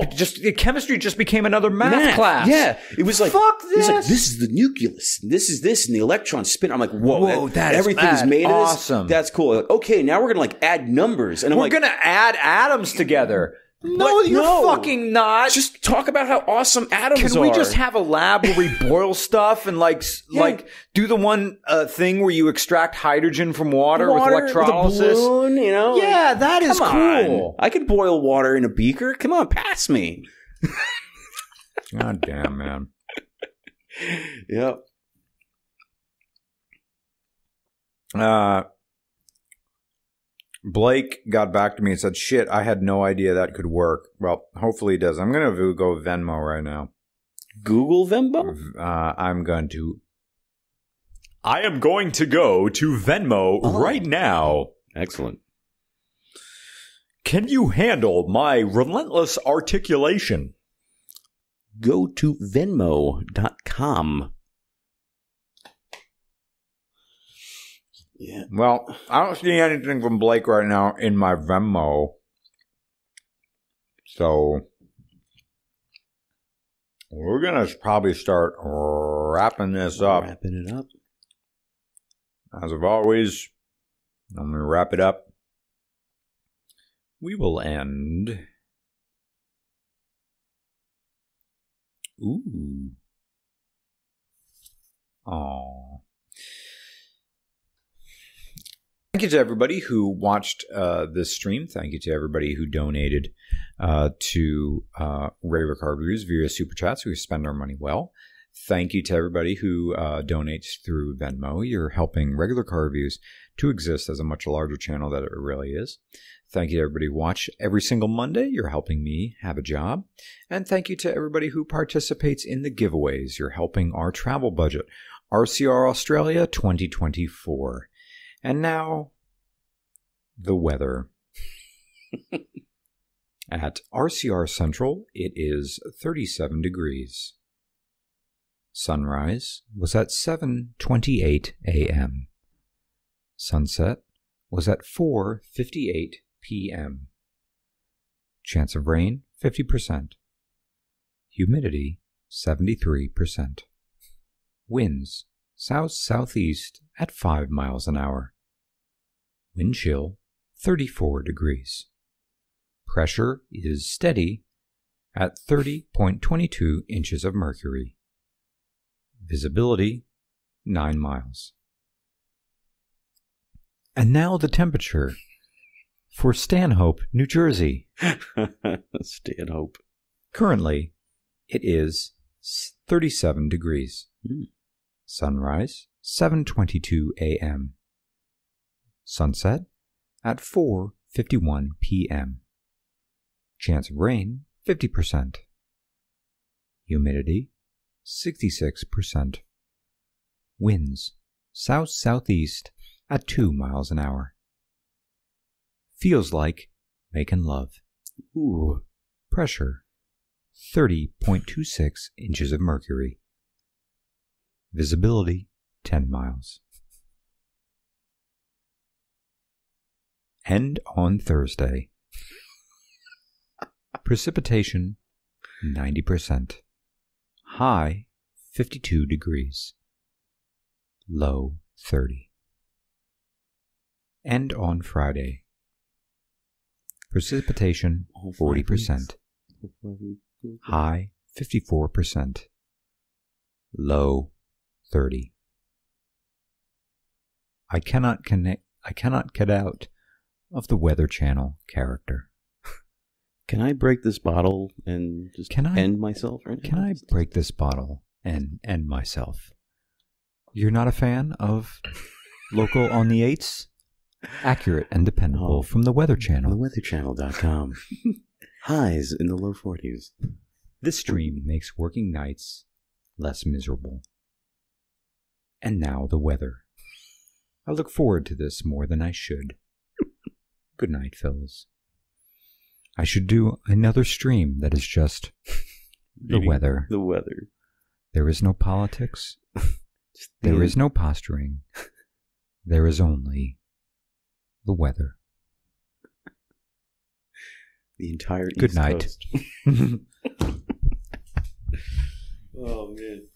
chemistry just became another math class. Yeah. It was like, fuck this. It was like, this is the nucleus. And this is this. And the electron spin. I'm like, whoa that everything's made of this. Awesome. That's cool. Like, okay, now we're going to like add numbers. And we're going to add atoms together. No, you're fucking not. Just talk about how awesome atoms are. Can we just have a lab where we boil stuff and like do the one thing where you extract hydrogen from water with electrolysis? With a balloon, you know? Yeah, like, that is cool. I could boil water in a beaker. Come on, pass me. God damn, man. Yep. Blake got back to me and said, shit, I had no idea that could work. Well, hopefully it does. I'm going to go Venmo right now. Google Venmo? I am going to go to Venmo right now. Excellent. Can you handle my relentless articulation? Go to Venmo.com. Yeah. Well, I don't see anything from Blake right now in my Venmo. So We're going to probably start wrapping this up. Wrapping it up. As of always, I'm going to wrap it up. We will end. Ooh. Aww. Thank you to everybody who watched this stream. Thank you to everybody who donated to Ray Ricard Reviews via Super Chats. We spend our money well. Thank you to everybody who donates through Venmo. You're helping Regular Car Reviews to exist as a much larger channel than it really is. Thank you to everybody who watches every single Monday. You're helping me have a job. And thank you to everybody who participates in the giveaways. You're helping our travel budget. RCR Australia 2024. And now, the weather. At RCR Central, it is 37 degrees. Sunrise was at 7:28 a.m. Sunset was at 4:58 p.m. Chance of rain, 50%. Humidity, 73%. Winds, south-southeast at 5 miles an hour. Wind chill, 34 degrees. Pressure is steady at 30.22 inches of mercury. Visibility, 9 miles. And now the temperature for Stanhope, New Jersey. Stanhope. Currently, it is 37 degrees. Sunrise, 7:22 a.m. Sunset at 4:51 p.m. Chance of rain, 50%. Humidity, 66%. Winds, south-southeast at 2 miles an hour. Feels like making love. Ooh. Pressure, 30.26 inches of mercury. Visibility, 10 miles. End on Thursday. Precipitation, 90%. High, 52 degrees. Low, 30. End on Friday. Precipitation, 40%. High, 54%. Low, 30. I cannot get out of the Weather Channel character. Can I break this bottle and just end myself right now? Can I break this bottle and end myself? You're not a fan of local on the eights? Accurate and dependable from the Weather Channel. TheWeatherChannel.com. Highs in the low 40s. This stream makes working nights less miserable. And now the weather. I look forward to this more than I should. Good night, fellas. I should do another stream that is just the weather. The weather. There is no politics. There is no posturing. There is only the weather. The entire East Coast. Good night. Oh, man.